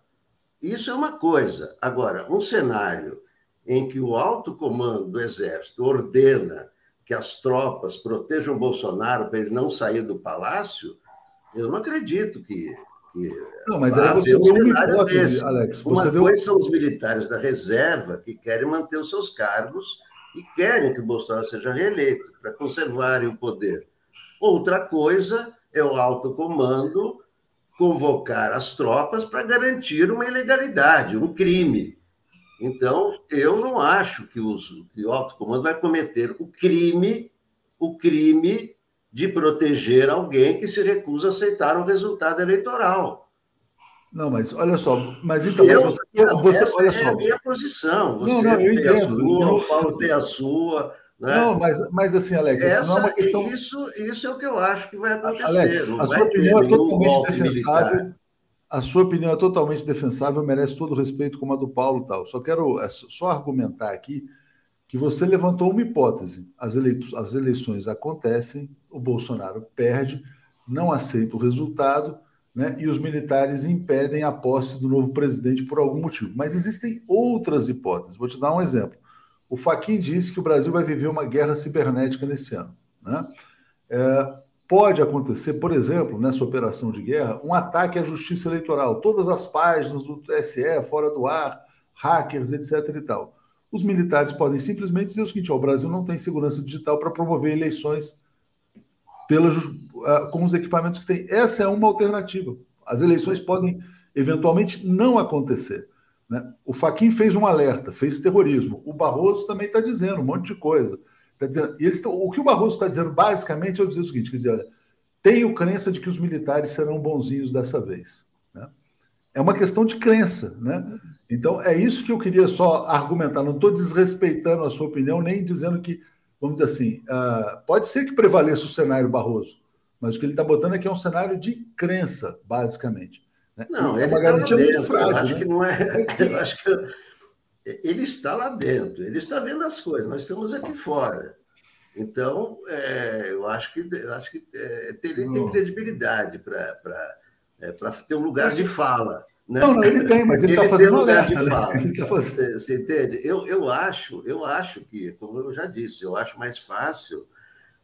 Isso é uma coisa. Agora, um cenário em que o alto comando do Exército ordena que as tropas protejam Bolsonaro para ele não sair do palácio, eu não acredito que... que não, mas aí você deu uma hipótese, Alex. Uma coisa deu... são os militares da reserva que querem manter os seus cargos e querem que o Bolsonaro seja reeleito para conservarem o poder. Outra coisa é o alto comando convocar as tropas para garantir uma ilegalidade, um crime. Então, eu não acho que, os, que o alto comando vai cometer o crime, o crime de proteger alguém que se recusa a aceitar o resultado eleitoral. Não, mas olha só, mas então eu, mas você, você essa olha é só. A minha posição. Você não, não, eu tem entendo, a sua, não. O Paulo tem a sua. Né? Não, mas, mas assim, Alex, essa, isso não é uma questão. Isso, isso é o que eu acho que vai acontecer. Alex, a sua opinião é totalmente defensável. Militar. A sua opinião é totalmente defensável, merece todo o respeito como a do Paulo e tal. Só quero só argumentar aqui que você levantou uma hipótese. As, ele... As eleições acontecem, o Bolsonaro perde, não aceita o resultado, né, e os militares impedem a posse do novo presidente por algum motivo. Mas existem outras hipóteses. Vou te dar um exemplo. O Fachin disse que o Brasil vai viver uma guerra cibernética nesse ano, né? É... Pode acontecer, por exemplo, nessa operação de guerra, um ataque à justiça eleitoral. Todas as páginas do T S E, fora do ar, hackers, etcétera e tal. Os militares podem simplesmente dizer o seguinte, ó, o Brasil não tem segurança digital para promover eleições pela, com os equipamentos que tem. Essa é uma alternativa. As eleições podem, eventualmente, não acontecer, né? O Fachin fez um alerta, fez terrorismo. O Barroso também está dizendo um monte de coisa. Tá dizendo, e eles tão, o que o Barroso está dizendo basicamente é dizer o seguinte, quer dizer, olha, tenho crença de que os militares serão bonzinhos dessa vez, né? É uma questão de crença, né? Então é isso que eu queria só argumentar, não estou desrespeitando a sua opinião, nem dizendo que, vamos dizer assim, uh, pode ser que prevaleça o cenário Barroso, mas o que ele está botando aqui é um cenário de crença, basicamente, né? Não, é uma garantia muito frágil. Eu acho, né? que não é... Eu acho que... Ele está lá dentro, ele está vendo as coisas, nós estamos aqui fora. Então, é, eu acho que, acho que é, ele tem credibilidade para é, ter um lugar de fala, né? Não, não, ele tem, mas ele está fazendo um lugar alerta, de fala. Né? Tá fazendo... Você, você entende? Eu, eu, acho, eu acho que, como eu já disse, eu acho mais fácil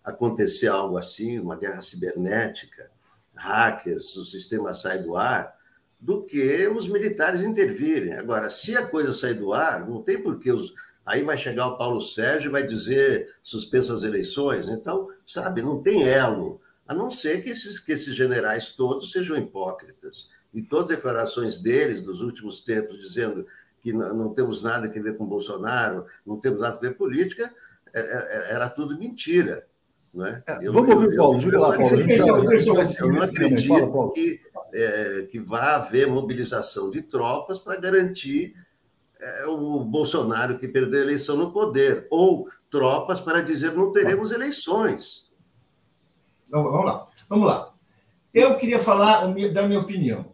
acontecer algo assim, uma guerra cibernética, hackers, o sistema sai do ar, do que os militares intervirem. Agora, se a coisa sair do ar, não tem porquê. Os... Aí vai chegar o Paulo Sérgio e vai dizer suspensas as eleições. Então, sabe, não tem elo, a não ser que esses, que esses generais todos sejam hipócritas. E todas as declarações deles dos últimos tempos, dizendo que não temos nada a ver com Bolsonaro, não temos nada a ver com política, era tudo mentira. Não é? É, eu, vamos eu, ouvir o Paulo. Diga lá, Paulo. A gente eu não acredito Fala, Paulo. que... É, que vá haver mobilização de tropas para garantir é, o Bolsonaro que perdeu a eleição no poder, ou tropas para dizer não teremos eleições. Não, vamos lá, vamos lá. Eu queria falar da minha opinião.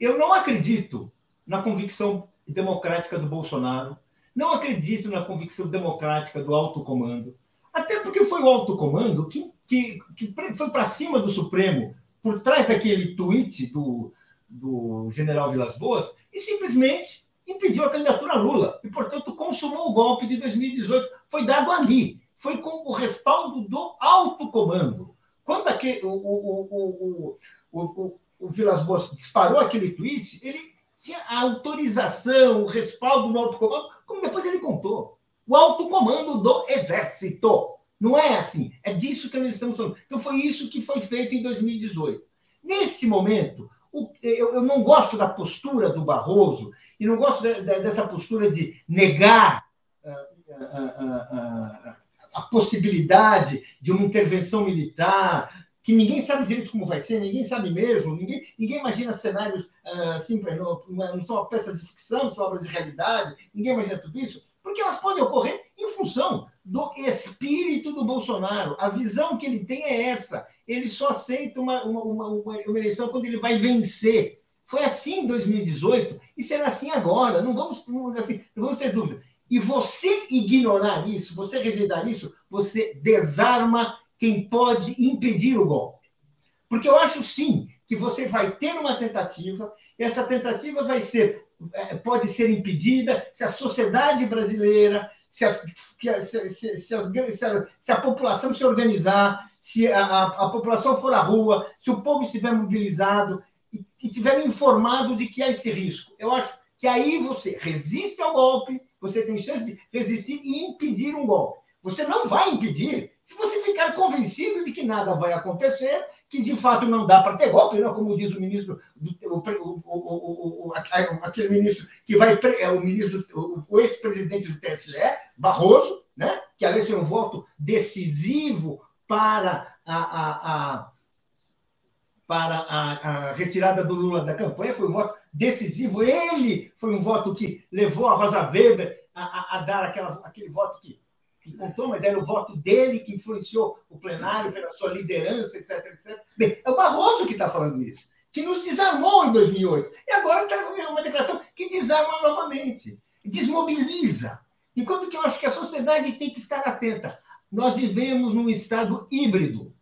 Eu não acredito na convicção democrática do Bolsonaro, não acredito na convicção democrática do alto comando, até porque foi o alto comando que, que, que foi para cima do Supremo, por trás daquele tweet do, do general Vilas Boas, e simplesmente impediu a candidatura a Lula. E, portanto, consumou o golpe de dois mil e dezoito. Foi dado ali. Foi com o respaldo do alto comando. Quando aquele, o, o, o, o, o, o Vilas Boas disparou aquele tweet, ele tinha a autorização, o respaldo do alto comando, como depois ele contou. O alto comando do Exército. Não é assim. É disso que nós estamos falando. Então, foi isso que foi feito em dois mil e dezoito. Nesse momento, eu não gosto da postura do Barroso e não gosto dessa postura de negar a possibilidade de uma intervenção militar, que ninguém sabe direito como vai ser, ninguém sabe mesmo, ninguém, ninguém imagina cenários assim, não, não são peças de ficção, são obras de realidade, ninguém imagina tudo isso, porque elas podem ocorrer em função do espírito do Bolsonaro. A visão que ele tem é essa. Ele só aceita uma, uma, uma, uma eleição quando ele vai vencer. Foi assim em dois mil e dezoito e será assim agora. Não vamos, não, assim, não vamos ter dúvida. E você ignorar isso, você rejeitar isso, você desarma quem pode impedir o golpe. Porque eu acho, sim, que você vai ter uma tentativa, e essa tentativa vai ser, pode ser impedida se a sociedade brasileira, se, as, se, se, se, as, se, a, se a população se organizar, se a, a, a população for à rua, se o povo estiver mobilizado e, e estiver informado de que há esse risco. Eu acho que aí você resiste ao golpe, você tem chance de resistir e impedir um golpe. Você não vai impedir se você ficar convencido de que nada vai acontecer, que de fato não dá para ter golpe, não, como diz o ministro, o, o, o, o, aquele ministro que vai, é o ministro, o, o ex-presidente do T S E, Barroso, né, que ali foi um voto decisivo para a, a, a, para a, a retirada do Lula da campanha, foi um voto decisivo. Ele foi um voto que levou a Rosa Weber a, a, a dar aquela, aquele voto que contou, mas era o voto dele que influenciou o plenário pela sua liderança, etc, etcétera. Bem, é o Barroso que está falando isso, que nos desarmou em dois mil e oito. E agora está uma declaração que desarma novamente, desmobiliza. Enquanto que eu acho que a sociedade tem que estar atenta. Nós vivemos num estado híbrido.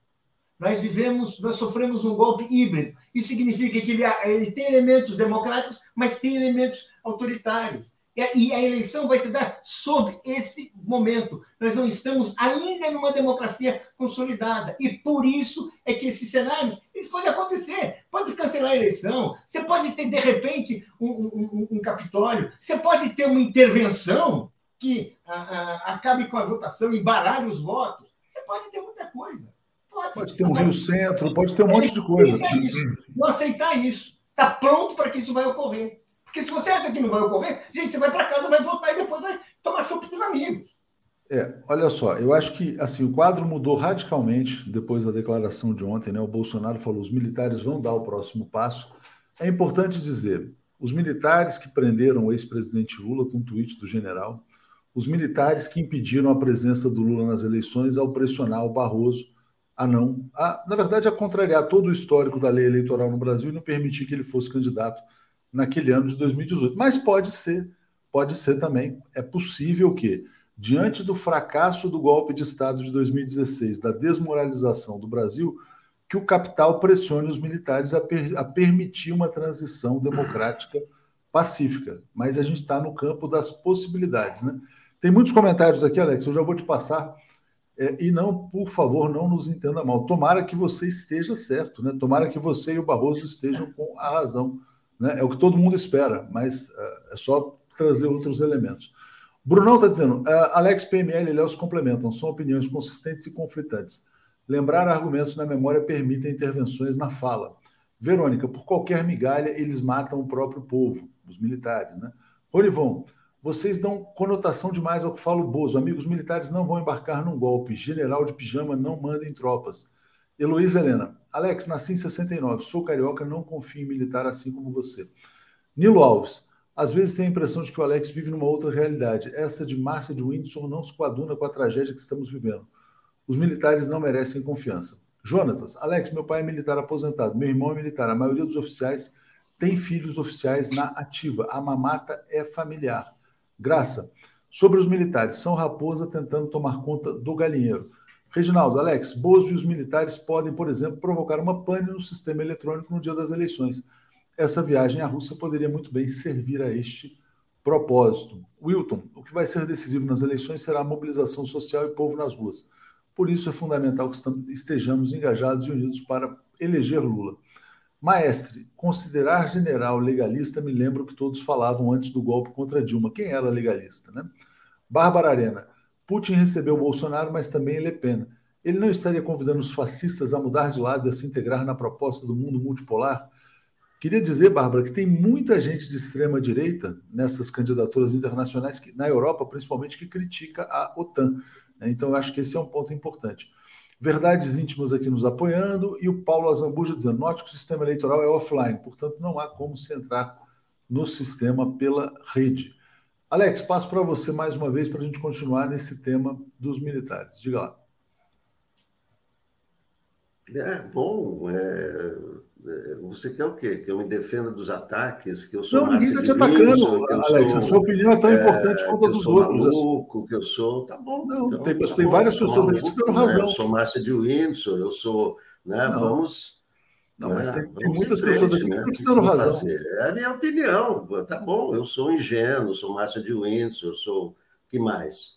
Nós vivemos, nós sofremos um golpe híbrido. Isso significa que ele, ele tem elementos democráticos, mas tem elementos autoritários. E a eleição vai se dar sob esse momento. Nós não estamos ainda numa democracia consolidada. E por isso é que esses cenários, isso pode acontecer. Pode cancelar a eleição, você pode ter, de repente, um, um, um Capitólio, você pode ter uma intervenção que a, a, acabe com a votação, embaralhe os votos. Você pode ter muita coisa. Pode, pode ter um Rio Centro, pode ter um monte de coisa. Não aceitar isso. Está pronto para que isso vai ocorrer. Porque se você acha que não vai ocorrer, gente, você vai para casa, vai voltar e depois vai tomar chupa dos amigos. É, olha só, eu acho que assim, o quadro mudou radicalmente depois da declaração de ontem, né? O Bolsonaro falou, os militares vão dar o próximo passo. É importante dizer, os militares que prenderam o ex-presidente Lula com um tweet do general, os militares que impediram a presença do Lula nas eleições ao pressionar o Barroso a não, a, na verdade, a contrariar todo o histórico da lei eleitoral no Brasil e não permitir que ele fosse candidato naquele ano de dois mil e dezoito. Mas pode ser, pode ser também. É possível que, diante do fracasso do golpe de Estado de dois mil e dezesseis, da desmoralização do Brasil, que o capital pressione os militares a, per- a permitir uma transição democrática pacífica. Mas a gente está no campo das possibilidades, né? Tem muitos comentários aqui, Alex, eu já vou te passar. É, e não, por favor, não nos entenda mal. Tomara que você esteja certo, né? Tomara que você e o Barroso estejam com a razão. É o que todo mundo espera, mas é só trazer outros elementos. Brunão está dizendo, Alex, P M L e Léo se complementam, são opiniões consistentes e conflitantes. Lembrar argumentos na memória permite intervenções na fala. Verônica, por qualquer migalha, eles matam o próprio povo, os militares, né? Olivon, vocês dão conotação demais ao que fala o Bozo. Amigos militares não vão embarcar num golpe. General de pijama não manda em tropas. Heloísa Helena, Alex, nasci em sessenta e nove, sou carioca, não confio em militar assim como você. Nilo Alves, às vezes tem a impressão de que o Alex vive numa outra realidade. Essa de Márcia de Windsor não se coaduna com a tragédia que estamos vivendo. Os militares não merecem confiança. Jonatas, Alex, meu pai é militar aposentado, meu irmão é militar, a maioria dos oficiais tem filhos oficiais na ativa. A mamata é familiar. Graça, sobre os militares, são raposa tentando tomar conta do galinheiro. Reginaldo, Alex, Bozo e os militares podem, por exemplo, provocar uma pane no sistema eletrônico no dia das eleições. Essa viagem à Rússia poderia muito bem servir a este propósito. Wilton, o que vai ser decisivo nas eleições será a mobilização social e povo nas ruas. Por isso é fundamental que estejamos engajados e unidos para eleger Lula. Maestre, considerar general legalista me lembra o que todos falavam antes do golpe contra Dilma. Quem era legalista, né? Bárbara Arena, Putin recebeu Bolsonaro, mas também Le Pen. Ele não estaria convidando os fascistas a mudar de lado e a se integrar na proposta do mundo multipolar? Queria dizer, Bárbara, que tem muita gente de extrema direita nessas candidaturas internacionais, que, na Europa principalmente, que critica a OTAN. Então, eu acho que esse é um ponto importante. Verdades Íntimas aqui nos apoiando, e o Paulo Azambuja dizendo, note que o sistema eleitoral é offline, portanto, não há como se entrar no sistema pela rede. Alex, passo para você mais uma vez para a gente continuar nesse tema dos militares. Diga lá. É, bom, é, é, Você quer o quê? Que eu me defenda dos ataques? Que eu sou não, ninguém está te atacando, Alex. Sou, a sua opinião é tão importante é, quanto a dos outros. Que eu sou maluco, que eu sou... Tá bom, não. Então, tem tá tem bom, várias pessoas aqui que têm razão. Eu sou Márcia de Windsor, eu sou... Né, vamos... Não, mas tem, tem muitas frente, pessoas aqui né? que estão dando razão. Fazer. É a minha opinião. Tá bom, eu sou ingênuo, sou Márcia de Windsor, eu sou... que mais?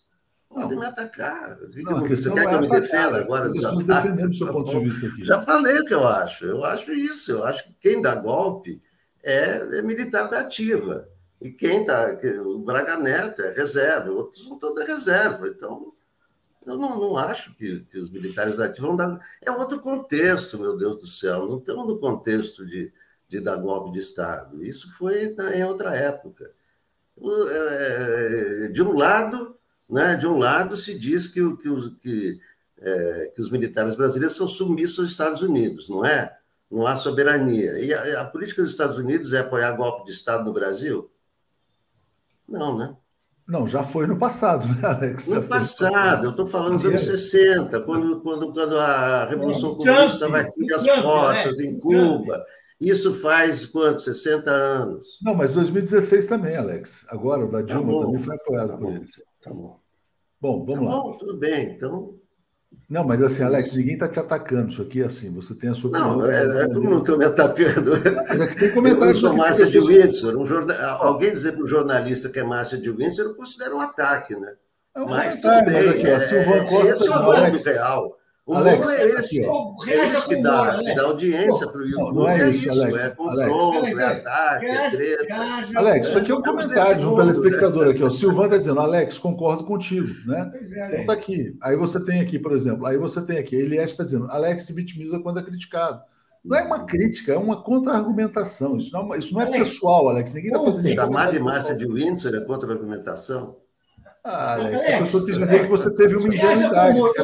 Pode não. me atacar. Não, você quer é que eu me defenda agora? Defendendo o seu ponto de vista aqui. Já falei o que eu acho. Eu acho isso. Eu acho que quem dá golpe é, é militar da ativa. E quem está... O Braga Neto é reserva. Outros não estão da reserva. Então... Eu não, não acho que, que os militares da ativa vão dar... É outro contexto, meu Deus do céu. Não estamos no contexto de, de dar golpe de Estado. Isso foi na, em outra época. De um lado, né, de um lado se diz que, que, os, que, é, que os militares brasileiros são submissos aos Estados Unidos, não é? Não há soberania. E a, a política dos Estados Unidos é apoiar golpe de Estado no Brasil? Não, né? Não, já foi no passado, né, Alex? No passado, eu estou falando dos anos sessenta, quando, quando, quando a Revolução Comunista estava aqui às portas, em Cuba. Isso faz, quanto, sessenta anos? Não, mas dois mil e dezesseis também, Alex. Agora, o da Dilma também foi apoiado por eles. Tá bom. Bom, vamos lá. Tá bom, tudo bem, então... Não, mas assim, Alex, ninguém está te atacando. Isso aqui é assim, você tem a sua opinião. Não, é, é todo mundo está me atacando. Mas é que tem comentários. Eu sou Márcia de Windsor. Um jornal... Alguém dizer para o jornalista que é Márcia de Windsor, eu considero um ataque, né? É um mas tudo bem. Mas aqui, é, Silvan Costa, esse é o nome real. O Alex, é esse. Aqui, é isso que dá, que dá audiência para o YouTube. Não é isso, Alex. É confronto, é ataque, é treta. Alex, isso aqui é um comentário de um telespectador aqui. O Silvan está dizendo, Alex, concordo contigo, né? Então está aqui. Aí você tem aqui, por exemplo, aí você tem aqui, a Eliette está dizendo, Alex se vitimiza quando é criticado. Não é uma crítica, é uma contra-argumentação. Isso não é, isso não é pessoal, Alex. Ninguém está fazendo isso. Chamar de Márcia de Windsor é contra-argumentação? Ah, Alex, a pessoa quis dizer que você teve uma ingenuidade. Você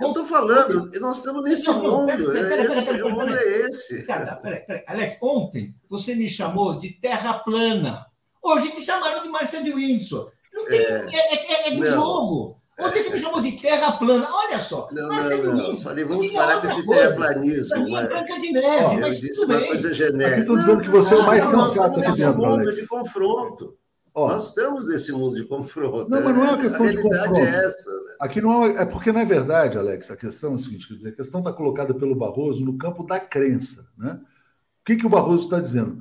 eu estou falando, nós estamos nesse mundo. O mundo é esse. Cara, peraí, peraí. Alex, ontem você me chamou de terra plana. Hoje te chamaram de Márcia de Windsor. Não tem, é, é, é do não. jogo. Ontem você me chamou de terra plana. Olha só. Não, não, não, não. Falei, vamos parar com esse terraplanismo. Mas... Branca de Neve, oh, mas eu disse uma bem. Coisa genérica. Estou dizendo que você é o mais sensato aqui dentro, Alex. De confronto. Oh. Nós estamos nesse mundo de confronto. Não, mas não é uma questão de confronto. É essa, né? Aqui não é, é porque, na verdade, Alex, a questão é o seguinte, quer dizer, a questão está colocada pelo Barroso no campo da crença. Né? O que, que o Barroso está dizendo?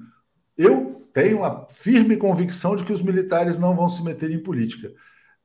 Eu tenho a firme convicção de que os militares não vão se meter em política.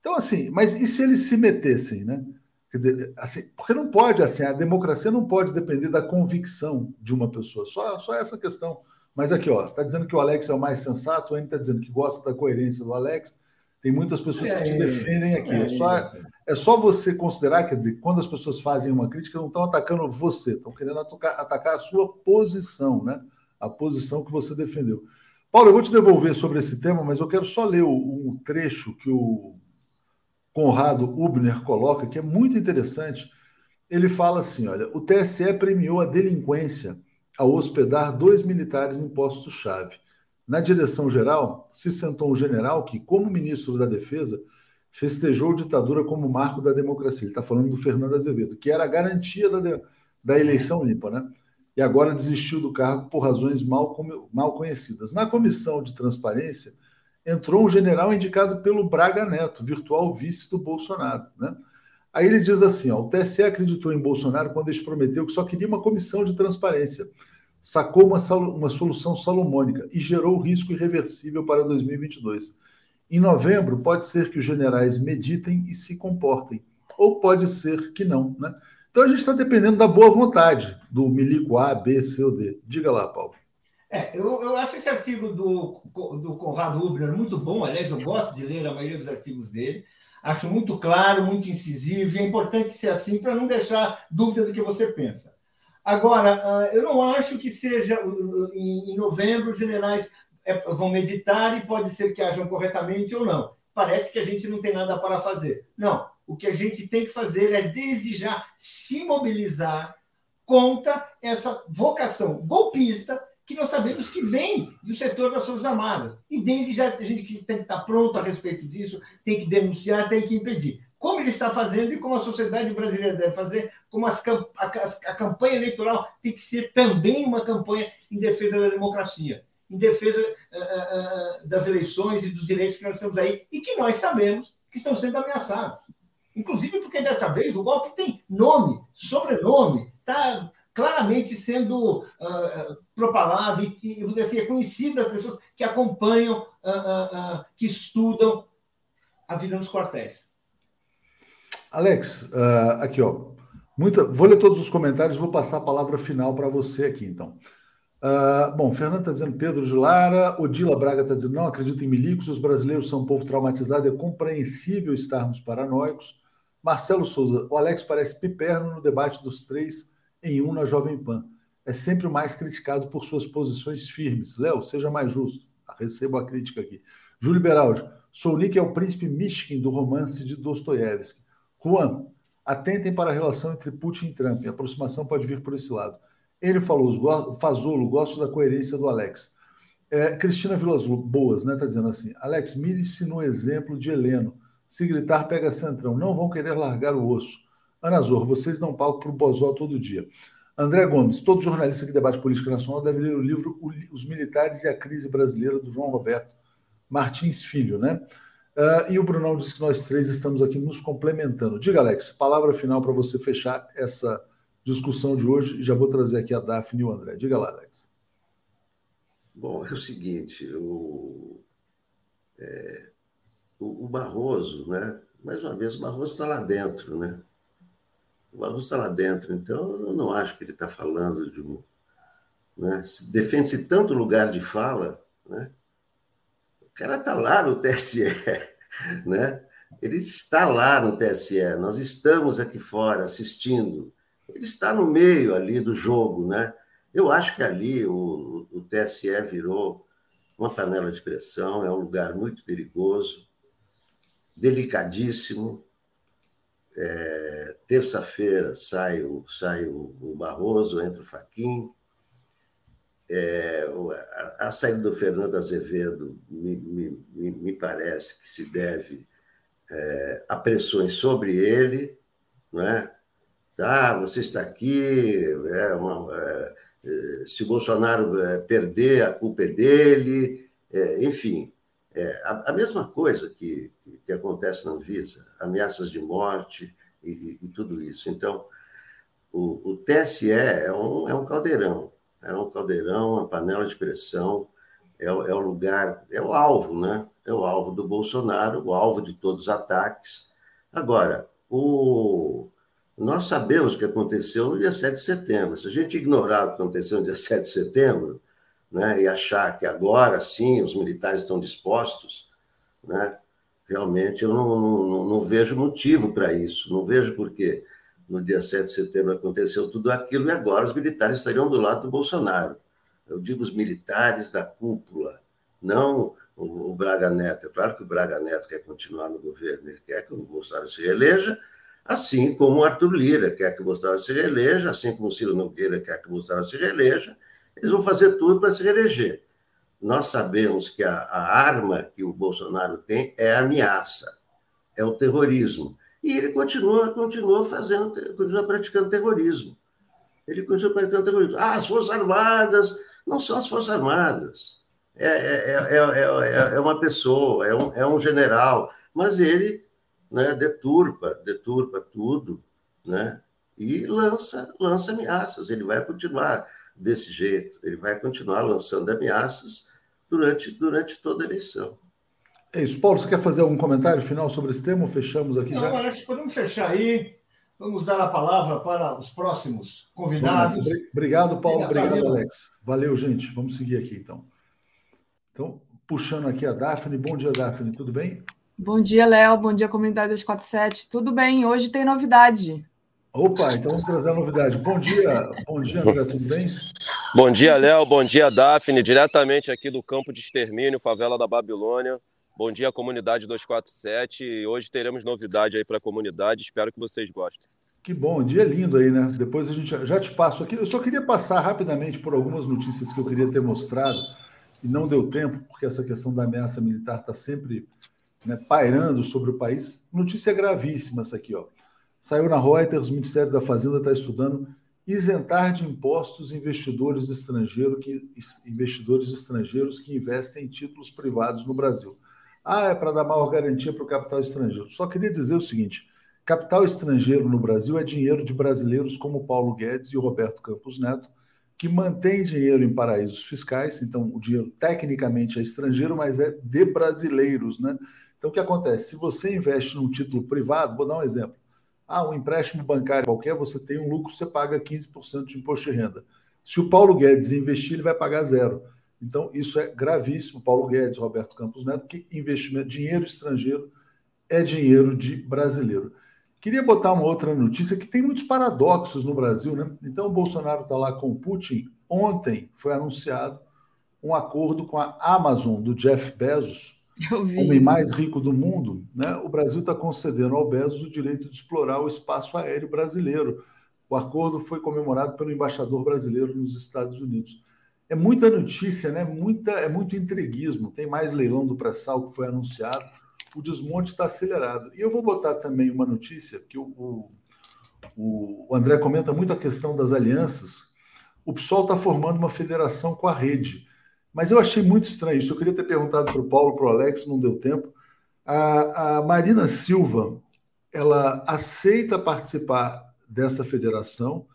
Então, assim, mas e se eles se metessem, né? Quer dizer, assim, porque não pode, assim, a democracia não pode depender da convicção de uma pessoa. Só, só essa questão. Mas aqui, ó, tá dizendo que o Alex é o mais sensato, o Anny tá dizendo que gosta da coerência do Alex. Tem muitas pessoas é que te defendem aqui. É, é, só, é só você considerar, quer dizer, quando as pessoas fazem uma crítica, não estão atacando você, estão querendo atacar, atacar a sua posição, né? A posição que você defendeu. Paulo, eu vou te devolver sobre esse tema, mas eu quero só ler um trecho que o Conrado Hubner coloca, que é muito interessante. Ele fala assim, olha, o T S E premiou a delinquência ao hospedar dois militares em postos-chave. Na direção geral, se sentou um general que, como ministro da Defesa, festejou a ditadura como marco da democracia. Ele está falando do Fernando Azevedo, que era a garantia da, de... da eleição limpa, né? E agora desistiu do cargo por razões mal, com... mal conhecidas. Na comissão de transparência, entrou um general indicado pelo Braga Neto, virtual vice do Bolsonaro, né? Aí ele diz assim, ó, o T S E acreditou em Bolsonaro quando ele prometeu que só queria uma comissão de transparência. Sacou uma, sal- uma solução salomônica e gerou risco irreversível para dois mil e vinte e dois. Em novembro, pode ser que os generais meditem e se comportem. Ou pode ser que não, né? Então a gente está dependendo da boa vontade do milico A, B, C ou D. Diga lá, Paulo. É, eu, eu acho esse artigo do, do Conrado Hubner muito bom. Aliás, eu gosto de ler a maioria dos artigos dele. Acho muito claro, muito incisivo, e é importante ser assim para não deixar dúvida do que você pensa. Agora, eu não acho que seja em novembro os generais vão meditar e pode ser que hajam corretamente ou não. Parece que a gente não tem nada para fazer. Não, o que a gente tem que fazer é desejar se mobilizar contra essa vocação golpista que nós sabemos que vem do setor das Forças Armadas. E desde já a gente tem que estar pronto a respeito disso, tem que denunciar, tem que impedir. Como ele está fazendo e como a sociedade brasileira deve fazer como as, a, a campanha eleitoral tem que ser também uma campanha em defesa da democracia, em defesa uh, uh, das eleições e dos direitos que nós temos aí, e que nós sabemos que estão sendo ameaçados. Inclusive porque, dessa vez, o golpe tem nome, sobrenome, está claramente sendo uh, propalado e que, vou dizer assim, é conhecido das pessoas que acompanham, uh, uh, uh, que estudam a vida nos quartéis. Alex, uh, aqui, ó. Muita... Vou ler todos os comentários e vou passar a palavra final para você aqui, então. Uh, bom, Fernando está dizendo Pedro de Lara, Odila Braga está dizendo não acredito em milicos, os brasileiros são um povo traumatizado, é compreensível estarmos paranoicos. Marcelo Souza, o Alex parece piperno no debate dos três em um na Jovem Pan. É sempre o mais criticado por suas posições firmes. Léo, seja mais justo. Recebo a crítica aqui. Júlio Beraldi, Solnik é o príncipe Mishkin do romance de Dostoiévski. Juan, atentem para a relação entre Putin e Trump. A aproximação pode vir por esse lado. Ele falou, Fazolo, gosto da coerência do Alex. É, Cristina Vilas Boas, né, tá dizendo assim, Alex, mire-se no exemplo de Heleno. Se gritar, pega centrão. Não vão querer largar o osso. Ana Zorro, vocês dão palco para o Bozó todo dia. André Gomes, todo jornalista que debate política nacional deve ler o livro Os Militares e a Crise Brasileira, do João Roberto Martins Filho, né? Uh, e o Brunão diz que nós três estamos aqui nos complementando. Diga, Alex, palavra final para você fechar essa discussão de hoje, e já vou trazer aqui a Daphne e o André. Diga lá, Alex. Bom, é o seguinte, o, é, o, o Barroso, né? Mais uma vez, o Barroso está lá dentro, né? O Barroso está lá dentro, então eu não acho que ele está falando de um... Né? Defende-se tanto lugar de fala, né? O cara está lá no T S E, né? Ele está lá no T S E, nós estamos aqui fora assistindo. Ele está no meio ali do jogo, né? Eu acho que ali o, o T S E virou uma panela de pressão, é um lugar muito perigoso, delicadíssimo. É, terça-feira sai, o, sai o, o Barroso, entra o Fachin. É, a, a saída do Fernando Azevedo me, me, me parece que se deve é, a pressões sobre ele, não é? Ah, você está aqui, é uma, é, se o Bolsonaro perder, a culpa é dele, é, enfim. É, a, a mesma coisa que, que acontece na Anvisa, ameaças de morte e, e tudo isso. Então, o, o T S E é um, é um caldeirão, é um caldeirão, uma panela de pressão, é, é o lugar, é o alvo, né? É o alvo do Bolsonaro, o alvo de todos os ataques. Agora, o... Nós sabemos o que aconteceu no dia sete de setembro. Se a gente ignorar o que aconteceu no dia sete de setembro, né, e achar que agora sim os militares estão dispostos, né, realmente eu não, não, não vejo motivo para isso. Não vejo porque no dia sete de setembro aconteceu tudo aquilo e agora os militares estariam do lado do Bolsonaro. Eu digo os militares da cúpula, não o, o Braga Neto. É claro que o Braga Neto quer continuar no governo, ele quer que o Bolsonaro se reeleja, assim como o Arthur Lira quer que o Bolsonaro se reeleja, assim como o Ciro Nogueira quer que o Bolsonaro se reeleja, eles vão fazer tudo para se reeleger. Nós sabemos que a, a arma que o Bolsonaro tem é a ameaça, é o terrorismo. E ele continua, continua fazendo, continua praticando terrorismo. Ele continua praticando terrorismo. Ah, as Forças Armadas não são as Forças Armadas. É, é, é, é, é uma pessoa, é um, é um general, mas ele... Né, deturpa, deturpa tudo, né, e lança, lança ameaças. Ele vai continuar desse jeito, ele vai continuar lançando ameaças durante, durante toda a eleição. É isso. Paulo, você quer fazer algum comentário final sobre esse tema? Fechamos aqui. Não, já? Alex, podemos fechar aí. Vamos dar a palavra para os próximos convidados. Vamos, obrigado, Paulo. Obrigado, obrigado, Alex. Valeu, gente. Vamos seguir aqui, então. Então, puxando aqui a Daphne. Bom dia, Daphne. Tudo bem? Bom dia, Léo. Bom dia, Comunidade dois quatro sete. Tudo bem? Hoje tem novidade. Opa, então vamos trazer a novidade. Bom dia, bom dia, André. Tudo bem? Bom dia, Léo. Bom dia, Daphne. Diretamente aqui do campo de extermínio, favela da Babilônia. Bom dia, Comunidade dois quatro sete. Hoje teremos novidade aí para a comunidade. Espero que vocês gostem. Que bom. Dia lindo aí, né? Depois a gente já te passo aqui. Eu só queria passar rapidamente por algumas notícias que eu queria ter mostrado e não deu tempo, porque essa questão da ameaça militar está sempre... Né, pairando sobre o país. Notícia gravíssima essa aqui, ó. Saiu na Reuters, o Ministério da Fazenda está estudando isentar de impostos investidores estrangeiros que, investidores estrangeiros que investem em títulos privados no Brasil. Ah, é para dar maior garantia para o capital estrangeiro. Só queria dizer o seguinte, capital estrangeiro no Brasil é dinheiro de brasileiros como Paulo Guedes e Roberto Campos Neto, que mantém dinheiro em paraísos fiscais, então o dinheiro tecnicamente é estrangeiro, mas é de brasileiros, né? Então o que acontece? Se você investe num título privado, vou dar um exemplo, ah, um empréstimo bancário qualquer, você tem um lucro, você paga quinze por cento de imposto de renda. Se o Paulo Guedes investir, ele vai pagar zero. Então, isso é gravíssimo, Paulo Guedes, Roberto Campos Neto, porque investimento, dinheiro estrangeiro é dinheiro de brasileiro. Queria botar uma outra notícia, que tem muitos paradoxos no Brasil, né? Então, o Bolsonaro está lá com o Putin. Ontem foi anunciado um acordo com a Amazon, do Jeff Bezos, o homem mais rico do mundo, né? O Brasil está concedendo ao Bezos o direito de explorar o espaço aéreo brasileiro. O acordo foi comemorado pelo embaixador brasileiro nos Estados Unidos. É muita notícia, né? Muita, é muito intriguismo. Tem mais leilão do pré-sal que foi anunciado. O desmonte está acelerado. E eu vou botar também uma notícia, que o, o, o André comenta muito a questão das alianças. O PSOL está formando uma federação com a Rede. Mas eu achei muito estranho isso. Eu queria ter perguntado para o Paulo, para o Alex, não deu tempo. A, a Marina Silva, ela aceita participar dessa federação.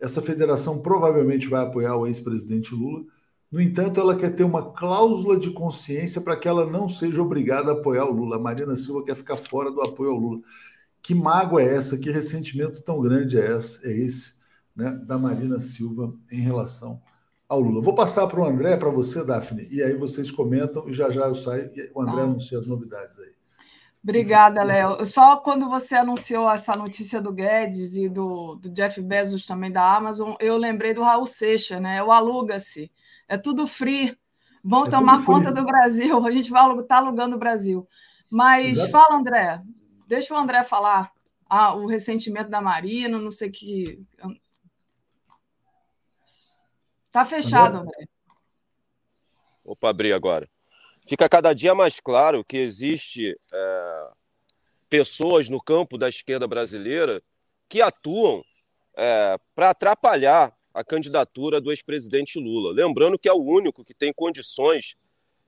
Essa federação provavelmente vai apoiar o ex-presidente Lula. No entanto, ela quer ter uma cláusula de consciência para que ela não seja obrigada a apoiar o Lula. A Marina Silva quer ficar fora do apoio ao Lula. Que mágoa é essa? Que ressentimento tão grande é esse, é esse, né, da Marina Silva em relação ao Lula? Vou passar para o André, para você, Daphne, e aí vocês comentam e já já eu saio e o André ah. anuncia as novidades aí. Obrigada, Léo. Só quando você anunciou essa notícia do Guedes e do, do Jeff Bezos também da Amazon, eu lembrei do Raul Seixas, né? O Aluga-se. É tudo free. Vão é tomar conta do Brasil. A gente vai estar tá alugando o Brasil. Mas exato. Fala, André. Deixa o André falar ah, o ressentimento da Marina, não sei o que... Tá fechado, André. André. Opa, abri agora. Fica cada dia mais claro que existe é, pessoas no campo da esquerda brasileira que atuam é, para atrapalhar a candidatura do ex-presidente Lula. Lembrando que é o único que tem condições,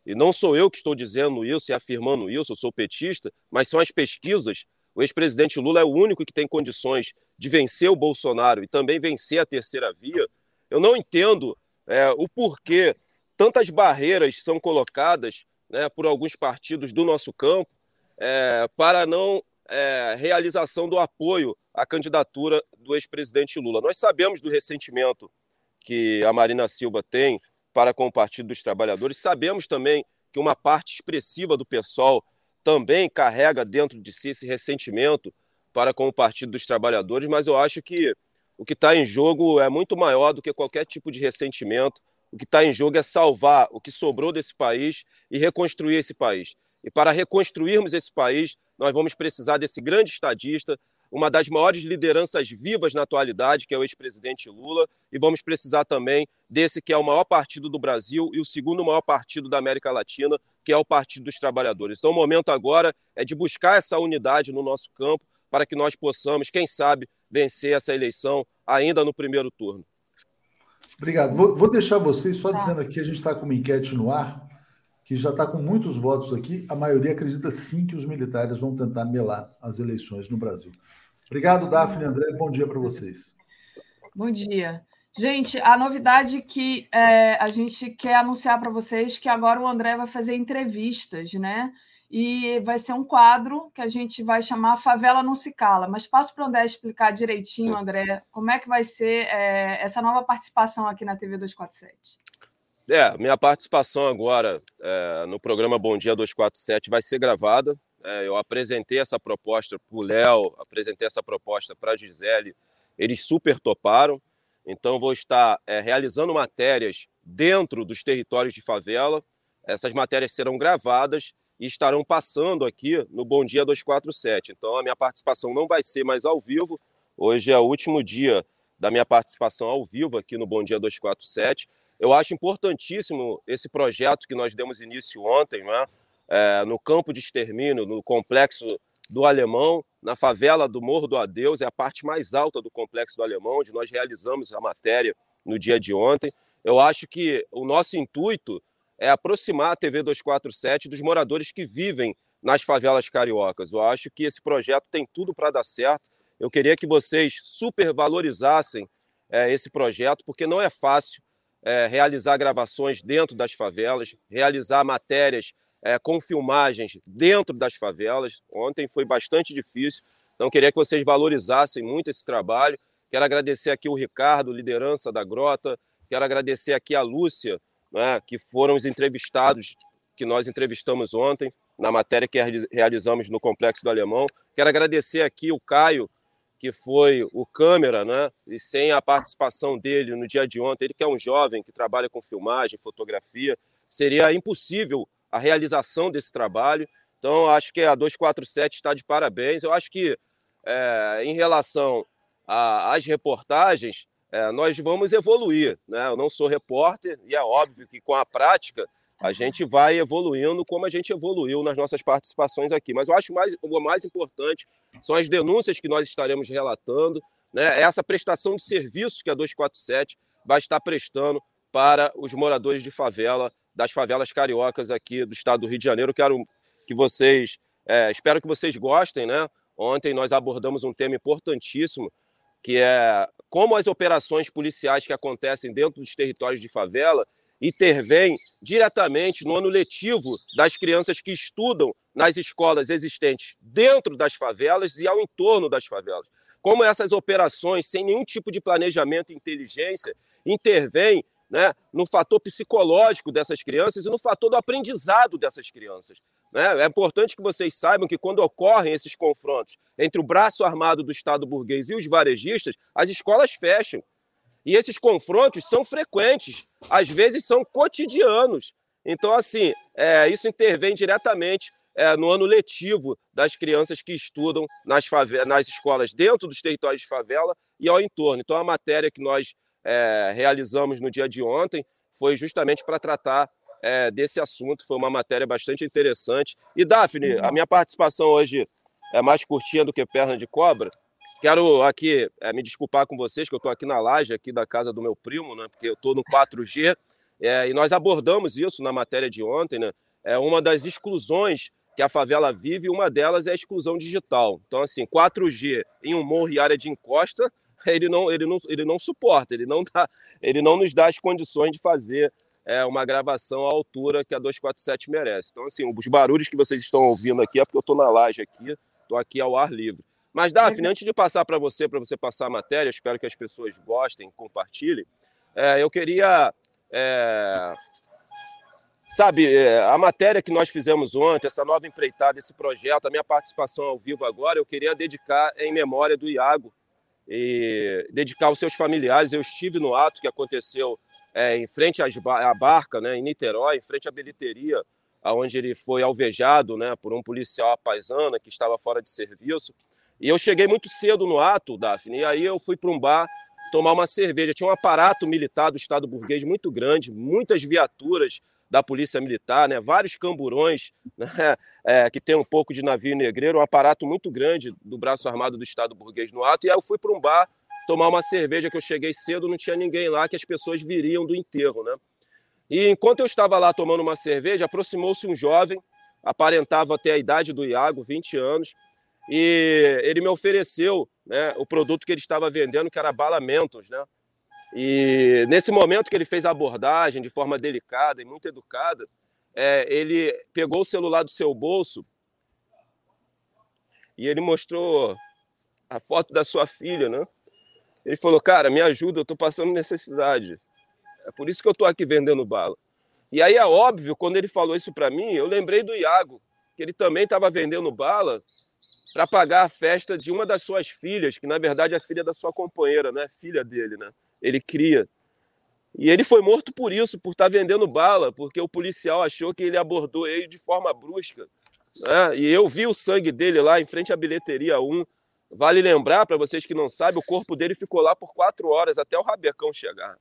e não sou eu que estou dizendo isso e afirmando isso, eu sou petista, mas são as pesquisas. O ex-presidente Lula é o único que tem condições de vencer o Bolsonaro e também vencer a terceira via. Eu não entendo é, o porquê tantas barreiras são colocadas, né, por alguns partidos do nosso campo, é, para não é, realização do apoio à candidatura do ex-presidente Lula. Nós sabemos do ressentimento que a Marina Silva tem para com o Partido dos Trabalhadores, sabemos também que uma parte expressiva do PSOL também carrega dentro de si esse ressentimento para com o Partido dos Trabalhadores, mas eu acho que o que está em jogo é muito maior do que qualquer tipo de ressentimento. O que está em jogo é salvar o que sobrou desse país e reconstruir esse país. E para reconstruirmos esse país, nós vamos precisar desse grande estadista, uma das maiores lideranças vivas na atualidade, que é o ex-presidente Lula, e vamos precisar também desse que é o maior partido do Brasil e o segundo maior partido da América Latina, que é o Partido dos Trabalhadores. Então o momento agora é de buscar essa unidade no nosso campo para que nós possamos, quem sabe, vencer essa eleição ainda no primeiro turno. Obrigado. Vou, vou deixar vocês só dizendo aqui, a gente está com uma enquete no ar, que já está com muitos votos aqui. A maioria acredita sim que os militares vão tentar melar as eleições no Brasil. Obrigado, Daphne, André. Bom dia para vocês. Bom dia. Gente, a novidade que é, a gente quer anunciar para vocês que agora o André vai fazer entrevistas, né? E vai ser um quadro que a gente vai chamar Favela Não Se Cala. Mas passo para o André explicar direitinho, André, como é que vai ser é, essa nova participação aqui na T V duzentos e quarenta e sete. É, minha participação agora é, no programa Bom Dia duzentos e quarenta e sete vai ser gravada. É, eu apresentei essa proposta para o Léo, apresentei essa proposta para a Gisele, eles super toparam. Então, vou estar é, realizando matérias dentro dos territórios de favela. Essas matérias serão gravadas e estarão passando aqui no Bom Dia duzentos e quarenta e sete. Então, a minha participação não vai ser mais ao vivo. Hoje é o último dia da minha participação ao vivo aqui no Bom Dia duzentos e quarenta e sete. Eu acho importantíssimo esse projeto que nós demos início ontem, né? É, no campo de extermínio, no complexo do Alemão, na favela do Morro do Adeus, é a parte mais alta do Complexo do Alemão, onde nós realizamos a matéria no dia de ontem. Eu acho que o nosso intuito é aproximar a T V duzentos e quarenta e sete dos moradores que vivem nas favelas cariocas. Eu acho que esse projeto tem tudo para dar certo. Eu queria que vocês supervalorizassem é, esse projeto, porque não é fácil é, realizar gravações dentro das favelas, realizar matérias é, com filmagens dentro das favelas. Ontem foi bastante difícil, então eu queria que vocês valorizassem muito esse trabalho. Quero agradecer aqui o Ricardo, liderança da Grota, quero agradecer aqui a Lúcia, né, que foram os entrevistados que nós entrevistamos ontem na matéria que realizamos no Complexo do Alemão. Quero agradecer aqui o Caio, que foi o câmera, né, e sem a participação dele no dia de ontem, ele que é um jovem que trabalha com filmagem, fotografia, seria impossível a realização desse trabalho. Então, acho que a duzentos e quarenta e sete está de parabéns. Eu acho que, é, em relação às reportagens, É, nós vamos evoluir, né? Eu não sou repórter e é óbvio que com a prática a gente vai evoluindo como a gente evoluiu nas nossas participações aqui. Mas eu acho mais, o mais importante são as denúncias que nós estaremos relatando, né? Essa prestação de serviço que a duzentos e quarenta e sete vai estar prestando para os moradores de favela, das favelas cariocas aqui do estado do Rio de Janeiro. Quero que vocês, é, espero que vocês gostem, né? Ontem nós abordamos um tema importantíssimo, que é como as operações policiais que acontecem dentro dos territórios de favela intervêm diretamente no ano letivo das crianças que estudam nas escolas existentes dentro das favelas e ao entorno das favelas. Como essas operações, sem nenhum tipo de planejamento e inteligência, intervêm, né, no fator psicológico dessas crianças e no fator do aprendizado dessas crianças, né? É importante que vocês saibam que quando ocorrem esses confrontos entre o braço armado do Estado burguês e os varejistas, as escolas fecham. E esses confrontos são frequentes, às vezes são cotidianos. Então, assim, é, isso intervém diretamente é, no ano letivo das crianças que estudam nas, favela, nas escolas dentro dos territórios de favela e ao entorno. Então, a matéria que nós é, realizamos no dia de ontem foi justamente para tratar É, desse assunto, foi uma matéria bastante interessante. E Daphne, a minha participação hoje é mais curtinha do que perna de cobra, quero aqui é, me desculpar com vocês, que eu estou aqui na laje aqui da casa do meu primo, né, porque eu estou no quatro G, é, e nós abordamos isso na matéria de ontem, né, é uma das exclusões que a favela vive, e uma delas é a exclusão digital. Então, assim, quatro G em um morro e área de encosta, ele não, ele não, ele não suporta, ele não, dá, ele não nos dá as condições de fazer é uma gravação à altura que a duzentos e quarenta e sete merece. Então, assim, os barulhos que vocês estão ouvindo aqui é porque eu estou na laje aqui, estou aqui ao ar livre. Mas, Daphne, antes de passar para você, para você passar a matéria, eu espero que as pessoas gostem, compartilhem, é, eu queria... É, sabe, é, a matéria que nós fizemos ontem, essa nova empreitada, esse projeto, a minha participação ao vivo agora, eu queria dedicar em memória do Iago e dedicar aos seus familiares. Eu estive no ato que aconteceu É, em frente à barca, né, em Niterói, em frente à bilheteria, onde ele foi alvejado, né, por um policial paisana que estava fora de serviço. E eu cheguei muito cedo no ato, Daphne, e aí eu fui para um bar tomar uma cerveja. Tinha um aparato militar do Estado burguês muito grande, muitas viaturas da polícia militar, né, vários camburões, né, é, que tem um pouco de navio negreiro, um aparato muito grande do braço armado do Estado burguês no ato. E aí eu fui para um bar tomar uma cerveja, que eu cheguei cedo, não tinha ninguém lá, que as pessoas viriam do enterro, né? E enquanto eu estava lá tomando uma cerveja, aproximou-se um jovem, aparentava até a idade do Iago, vinte anos, e ele me ofereceu, né, o produto que ele estava vendendo, que era balamentos, né? E nesse momento que ele fez a abordagem de forma delicada e muito educada, é, ele pegou o celular do seu bolso e ele mostrou a foto da sua filha, né? Ele falou: cara, me ajuda, eu estou passando necessidade. É por isso que eu estou aqui vendendo bala. E aí é óbvio, quando ele falou isso para mim, eu lembrei do Iago, que ele também estava vendendo bala para pagar a festa de uma das suas filhas, que na verdade é a filha da sua companheira, né? Filha dele, né? Ele cria. E ele foi morto por isso, por estar vendendo bala, porque o policial achou que ele abordou ele de forma brusca, né? E eu vi o sangue dele lá em frente à bilheteria um. Vale lembrar, para vocês que não sabem, o corpo dele ficou lá por quatro horas, até o rabecão chegar.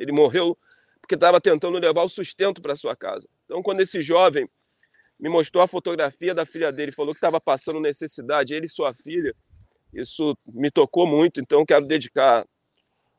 Ele morreu porque estava tentando levar o sustento para sua casa. Então, quando esse jovem me mostrou a fotografia da filha dele, falou que estava passando necessidade, ele e sua filha. Isso me tocou muito, então quero dedicar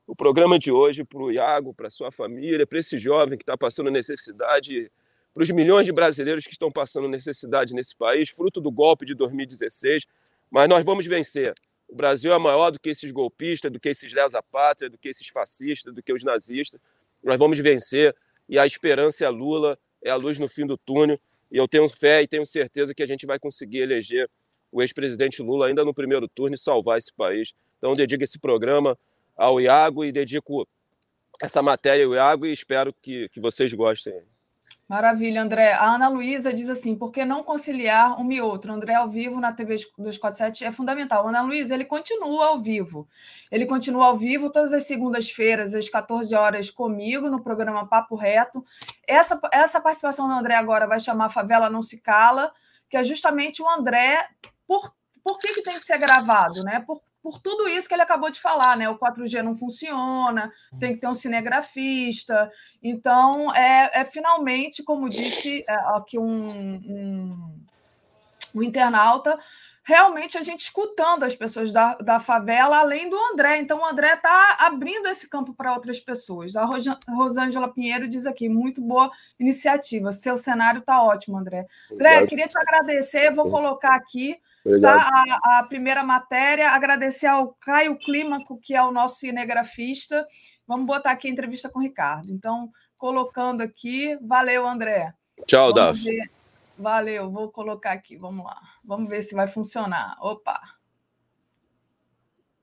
o programa de hoje para o Iago, para sua família, para esse jovem que está passando necessidade, para os milhões de brasileiros que estão passando necessidade nesse país, fruto do golpe de dois mil e dezesseis, mas nós vamos vencer. O Brasil é maior do que esses golpistas, do que esses lesa-pátria, do que esses fascistas, do que os nazistas. Nós vamos vencer e a esperança é a Lula, é a luz no fim do túnel. E eu tenho fé e tenho certeza que a gente vai conseguir eleger o ex-presidente Lula ainda no primeiro turno e salvar esse país. Então, eu dedico esse programa ao Iago e dedico essa matéria ao Iago e espero que, que vocês gostem. Maravilha, André. A Ana Luísa diz assim, por que não conciliar um e outro? André ao vivo na T V duzentos e quarenta e sete é fundamental. Ana Luísa, ele continua ao vivo. Ele continua ao vivo todas as segundas-feiras, às quatorze horas, comigo, no programa Papo Reto. Essa, essa participação do André agora vai chamar Favela Não Se Cala, que é justamente o André... Por, por que, que tem que ser gravado, né? Por, por tudo isso que ele acabou de falar, né? O quatro G não funciona, tem que ter um cinegrafista. Então, é, é finalmente, como disse é, aqui um, um, um internauta, realmente a gente escutando as pessoas da, da favela, além do André. Então, o André está abrindo esse campo para outras pessoas. A Rosângela Pinheiro diz aqui, muito boa iniciativa. Seu cenário está ótimo, André. Obrigado. André, queria te agradecer. Vou colocar aqui tá, a, a primeira matéria. Agradecer ao Caio Clímaco, que é o nosso cinegrafista. Vamos botar aqui a entrevista com o Ricardo. Então, colocando aqui. Valeu, André. Tchau, Daphne. Valeu, vou colocar aqui, vamos lá. Vamos ver se vai funcionar. Opa!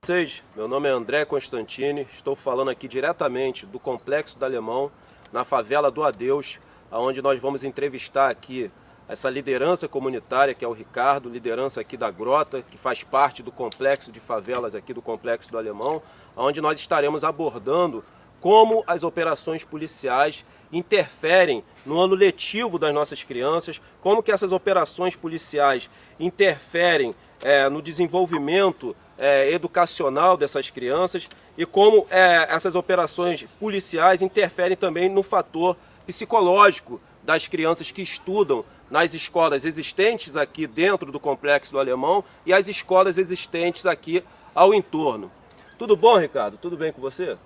Vocês, meu nome é André Constantini, estou falando aqui diretamente do Complexo do Alemão, na favela do Adeus, onde nós vamos entrevistar aqui essa liderança comunitária, que é o Ricardo, liderança aqui da Grota, que faz parte do Complexo de Favelas aqui do Complexo do Alemão, onde nós estaremos abordando como as operações policiais interferem no ano letivo das nossas crianças, como que essas operações policiais interferem é, no desenvolvimento é, educacional dessas crianças e como é, essas operações policiais interferem também no fator psicológico das crianças que estudam nas escolas existentes aqui dentro do Complexo do Alemão e as escolas existentes aqui ao entorno. Tudo bom, Ricardo? Tudo bem com você?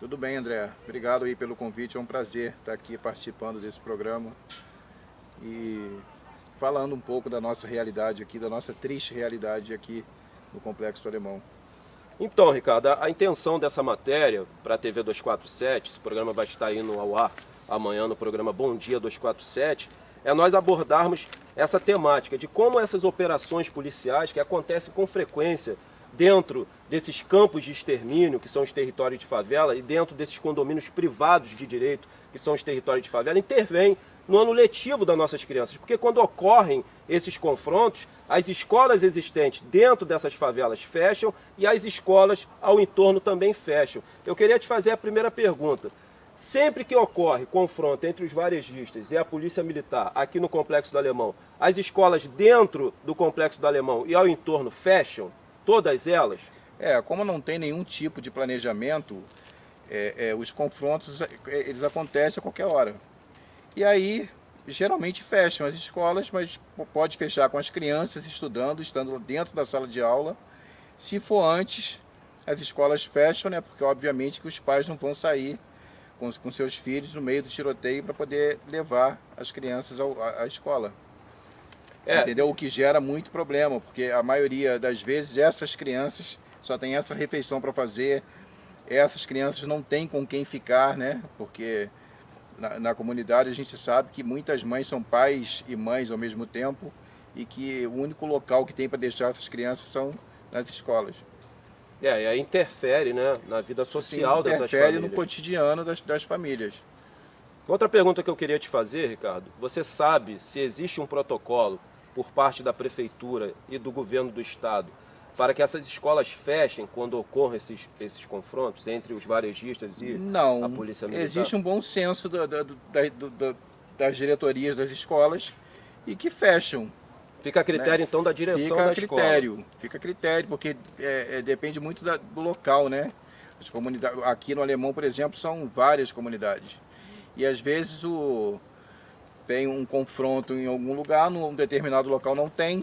Tudo bem, André. Obrigado aí pelo convite. É um prazer estar aqui participando desse programa e falando um pouco da nossa realidade aqui, da nossa triste realidade aqui no Complexo do Alemão. Então, Ricardo, a intenção dessa matéria para a T V duzentos e quarenta e sete, esse programa vai estar indo ao ar amanhã no programa Bom Dia duzentos e quarenta e sete, é nós abordarmos essa temática de como essas operações policiais que acontecem com frequência dentro desses campos de extermínio, que são os territórios de favela, e dentro desses condomínios privados de direito, que são os territórios de favela, intervém no ano letivo das nossas crianças. Porque quando ocorrem esses confrontos, as escolas existentes dentro dessas favelas fecham e as escolas ao entorno também fecham. Eu queria te fazer a primeira pergunta. Sempre que ocorre confronto entre os varejistas e a polícia militar aqui no Complexo do Alemão, as escolas dentro do Complexo do Alemão e ao entorno fecham? Todas elas? É, como não tem nenhum tipo de planejamento, é, é, os confrontos eles acontecem a qualquer hora. E aí, geralmente fecham as escolas, mas pode fechar com as crianças estudando, estando dentro da sala de aula. Se for antes, as escolas fecham, né? Porque obviamente que os pais não vão sair com, com seus filhos no meio do tiroteio para poder levar as crianças ao, à, à escola. É. Entendeu? O que gera muito problema, porque a maioria das vezes essas crianças só tem essa refeição para fazer, essas crianças não têm com quem ficar, né? Porque na, na comunidade a gente sabe que muitas mães são pais e mães ao mesmo tempo e que o único local que tem para deixar essas crianças são nas escolas. É, e aí interfere, né, na vida social dessas famílias. Interfere no cotidiano das, das famílias. Outra pergunta que eu queria te fazer, Ricardo, você sabe se existe um protocolo por parte da Prefeitura e do Governo do Estado para que essas escolas fechem quando ocorram esses, esses confrontos entre os varejistas e não, a Polícia Militar? Não, existe um bom senso da, da, da, da, das diretorias das escolas e que fecham. Fica a critério, né? Então, da direção fica da escola. Critério, fica a critério, porque é, é, depende muito da, do local, né? As comunidades, aqui no Alemão, por exemplo, são várias comunidades. E às vezes o, tem um confronto em algum lugar, num determinado local não tem,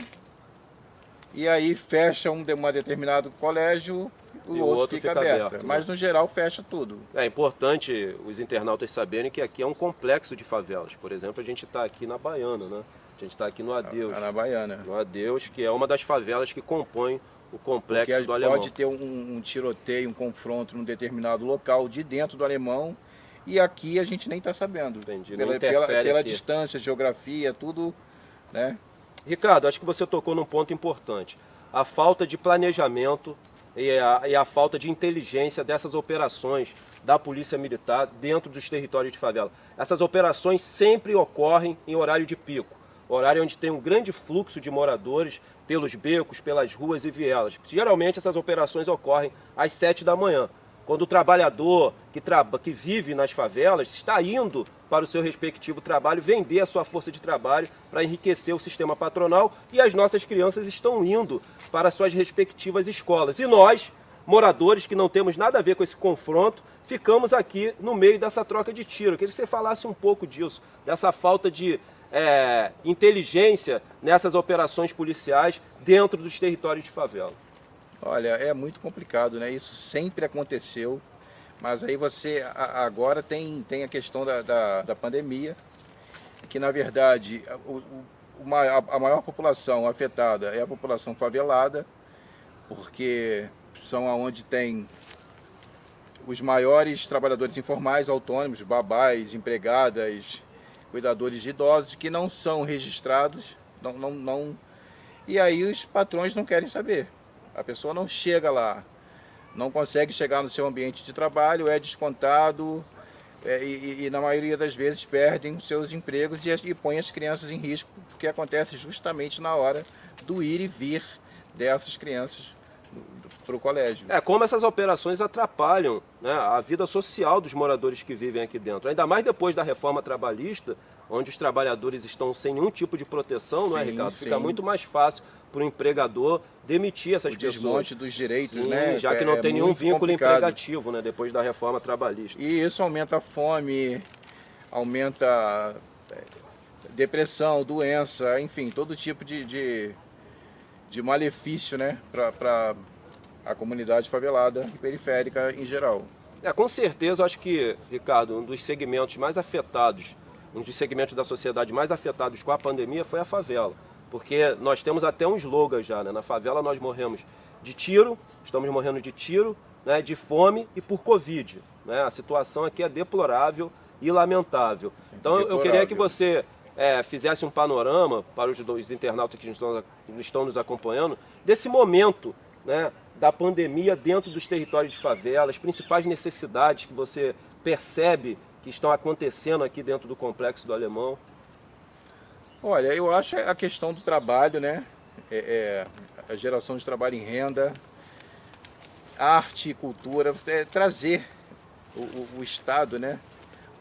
e aí fecha um, um determinado colégio, o, e outro, o outro fica, fica aberto. aberto. Mas, né? No geral, fecha tudo. É importante os internautas saberem que aqui é um complexo de favelas. Por exemplo, a gente está aqui na Baiana, né? A gente está aqui no Adeus. Tá na Baiana. No Adeus, que é uma das favelas que compõe o complexo do Alemão. Pode ter um, um tiroteio, um confronto num determinado local de dentro do Alemão, e aqui a gente nem está sabendo. Entendi. Pela, pela, pela distância, geografia, tudo, né? Ricardo, acho que você tocou num ponto importante. A falta de planejamento e a, e a falta de inteligência dessas operações da Polícia Militar dentro dos territórios de favela. Essas operações sempre ocorrem em horário de pico, horário onde tem um grande fluxo de moradores pelos becos, pelas ruas e vielas. Geralmente essas operações ocorrem às sete da manhã, quando o trabalhador que, tra... que vive nas favelas está indo para o seu respectivo trabalho, vender a sua força de trabalho para enriquecer o sistema patronal, e as nossas crianças estão indo para suas respectivas escolas. E nós, moradores que não temos nada a ver com esse confronto, ficamos aqui no meio dessa troca de tiro. Eu queria que você falasse um pouco disso, dessa falta de é, inteligência nessas operações policiais dentro dos territórios de favela. Olha, é muito complicado, né? Isso sempre aconteceu. Mas aí você agora tem, tem a questão da, da, da pandemia, que na verdade o, o, a maior população afetada é a população favelada, porque são aonde tem os maiores trabalhadores informais, autônomos, babás, empregadas, cuidadores de idosos, que não são registrados, não, não, não, e aí os patrões não querem saber, a pessoa não chega lá. Não consegue chegar no seu ambiente de trabalho, é descontado é, e, e na maioria das vezes perdem os seus empregos e, as, e põe as crianças em risco, porque acontece justamente na hora do ir e vir dessas crianças para o colégio. É, como essas operações atrapalham, né, a vida social dos moradores que vivem aqui dentro, ainda mais depois da reforma trabalhista, onde os trabalhadores estão sem nenhum tipo de proteção, sim, não é, Ricardo? Fica sim. muito mais fácil para o empregador demitir essas o pessoas. O desmonte dos direitos, sim, né? Já que não é, tem é nenhum vínculo complicado. empregativo, né? Depois da reforma trabalhista. E isso aumenta a fome, aumenta depressão, doença, enfim, todo tipo de, de, de malefício, né? Para a comunidade favelada e periférica em geral. É, com certeza, eu acho que, Ricardo, um dos segmentos mais afetados Um dos segmentos da sociedade mais afetados com a pandemia foi a favela, porque nós temos até um slogan já, né? Na favela nós morremos de tiro, estamos morrendo de tiro, né? De fome e por Covid, né? A situação aqui é deplorável e lamentável. Então deplorável. Eu queria que você é, fizesse um panorama para os, os internautas que estão, estão nos acompanhando, desse momento, né, da pandemia dentro dos territórios de favela, as principais necessidades que você percebe que estão acontecendo aqui dentro do complexo do Alemão? Olha, eu acho a questão do trabalho, né? É, é, a geração de trabalho em renda, arte e cultura, é trazer o, o, o Estado, né?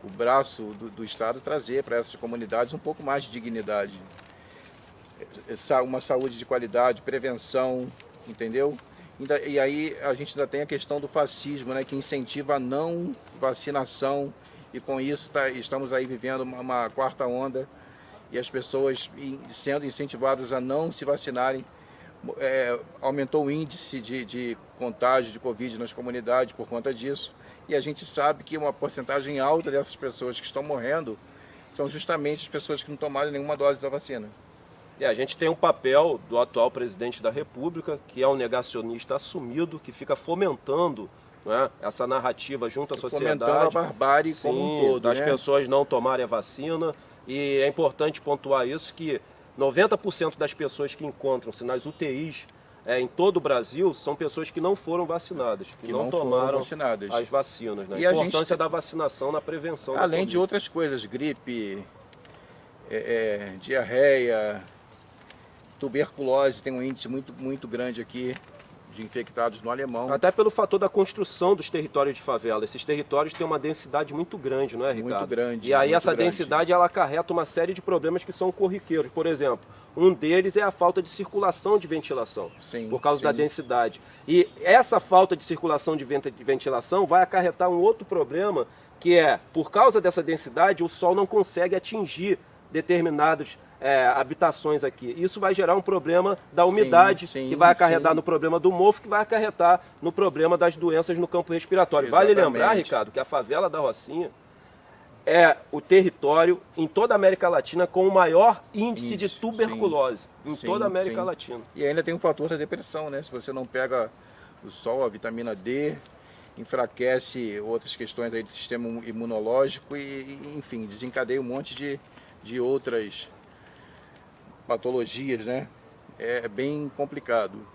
O braço do, do Estado, trazer para essas comunidades um pouco mais de dignidade. Uma saúde de qualidade, prevenção, entendeu? E aí a gente ainda tem a questão do fascismo, né? Que incentiva a não vacinação. E com isso tá, estamos aí vivendo uma, uma quarta onda e as pessoas in, sendo incentivadas a não se vacinarem. É, aumentou o índice de, de contágio de Covid nas comunidades por conta disso. E a gente sabe que uma porcentagem alta dessas pessoas que estão morrendo são justamente as pessoas que não tomaram nenhuma dose da vacina. É, a gente tem um papel do atual presidente da República, que é um negacionista assumido, que fica fomentando, né, essa narrativa junto à sociedade, fomentando a barbárie, sim, como um todo, das, né, pessoas não tomarem a vacina. E é importante pontuar isso, que noventa por cento das pessoas que encontram-se nas U T Is é, em todo o Brasil são pessoas que não foram vacinadas, que, que não, não tomaram as vacinas, né? E a importância a gente... da vacinação na prevenção. Além de outras coisas, gripe, é, é, diarreia, tuberculose, tem um índice muito, muito grande aqui de infectados no Alemão. Até pelo fator da construção dos territórios de favela. Esses territórios têm uma densidade muito grande, não é, Ricardo? Muito grande. E aí essa grande. densidade, ela acarreta uma série de problemas que são corriqueiros. Por exemplo, um deles é a falta de circulação de ventilação, sim, por causa sim. da densidade. E essa falta de circulação de ventilação vai acarretar um outro problema, que é, por causa dessa densidade, o sol não consegue atingir determinadas é, habitações aqui. Isso vai gerar um problema da umidade, sim, sim, que vai acarretar sim. no problema do mofo, que vai acarretar no problema das doenças no campo respiratório. Exatamente. Vale lembrar, Ricardo, que a favela da Rocinha é o território em toda a América Latina com o maior índice Isso, de tuberculose, sim, em sim, toda a América sim. Latina. E ainda tem o fator da depressão, né? Se você não pega o sol, a vitamina D, enfraquece outras questões aí do sistema imunológico e, enfim, desencadeia um monte de, de outras patologias, né? É bem complicado.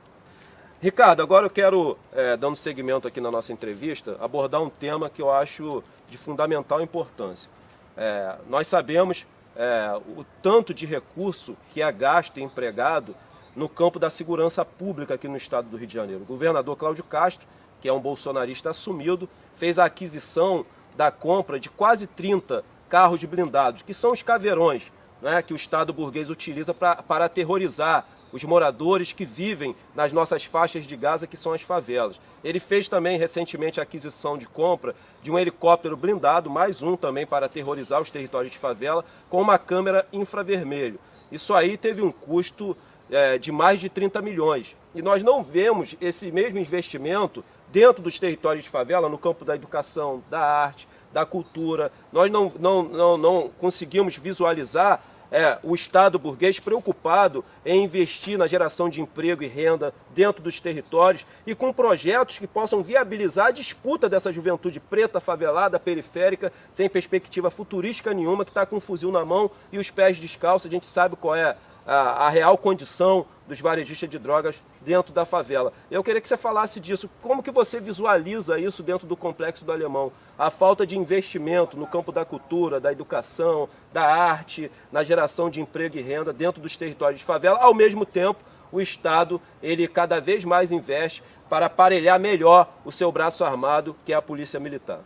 Ricardo, agora eu quero, é, dando seguimento aqui na nossa entrevista, abordar um tema que eu acho de fundamental importância. É, nós sabemos é, o tanto de recurso que é gasto e empregado no campo da segurança pública aqui no estado do Rio de Janeiro. O governador Cláudio Castro, que é um bolsonarista assumido, fez a aquisição da compra de quase trinta carros blindados, que são os caveirões, né, que o Estado burguês utiliza pra, para aterrorizar os moradores que vivem nas nossas faixas de Gaza, que são as favelas. Ele fez também recentemente a aquisição de compra de um helicóptero blindado, mais um também para aterrorizar os territórios de favela, com uma câmera infravermelho. Isso aí teve um custo é, de mais de trinta milhões. E nós não vemos esse mesmo investimento dentro dos territórios de favela, no campo da educação, da arte, da cultura. Nós não, não, não, não conseguimos visualizar É, o Estado burguês preocupado em investir na geração de emprego e renda dentro dos territórios e com projetos que possam viabilizar a disputa dessa juventude preta, favelada, periférica, sem perspectiva futurística nenhuma, que está com um fuzil na mão e os pés descalços. A gente sabe qual é a, a real condição dos varejistas de drogas dentro da favela. Eu queria que você falasse disso. Como que você visualiza isso dentro do Complexo do Alemão? A falta de investimento no campo da cultura, da educação, da arte, na geração de emprego e renda dentro dos territórios de favela. Ao mesmo tempo, o Estado, ele cada vez mais investe para aparelhar melhor o seu braço armado, que é a polícia militar.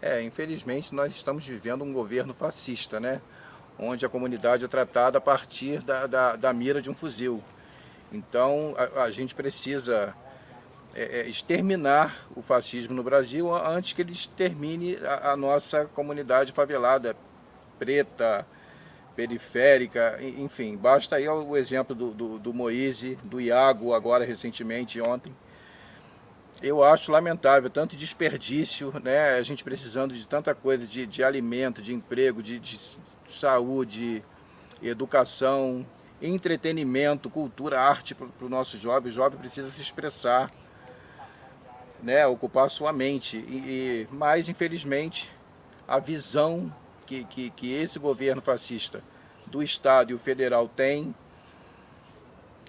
É, infelizmente, nós estamos vivendo um governo fascista, né? Onde a comunidade é tratada a partir da, da, da mira de um fuzil. Então, a, a gente precisa é, exterminar o fascismo no Brasil antes que ele extermine a, a nossa comunidade favelada, preta, periférica, enfim. Basta aí o exemplo do, do, do Moise, do Iago, agora recentemente, ontem. Eu acho lamentável, tanto desperdício, né? A gente precisando de tanta coisa, de, de alimento, de emprego, de, de saúde, educação, entretenimento, cultura, arte para o nosso jovem. O jovem precisa se expressar, né? Ocupar sua mente. E, e, mas, infelizmente, a visão que, que, que esse governo fascista do Estado e o federal tem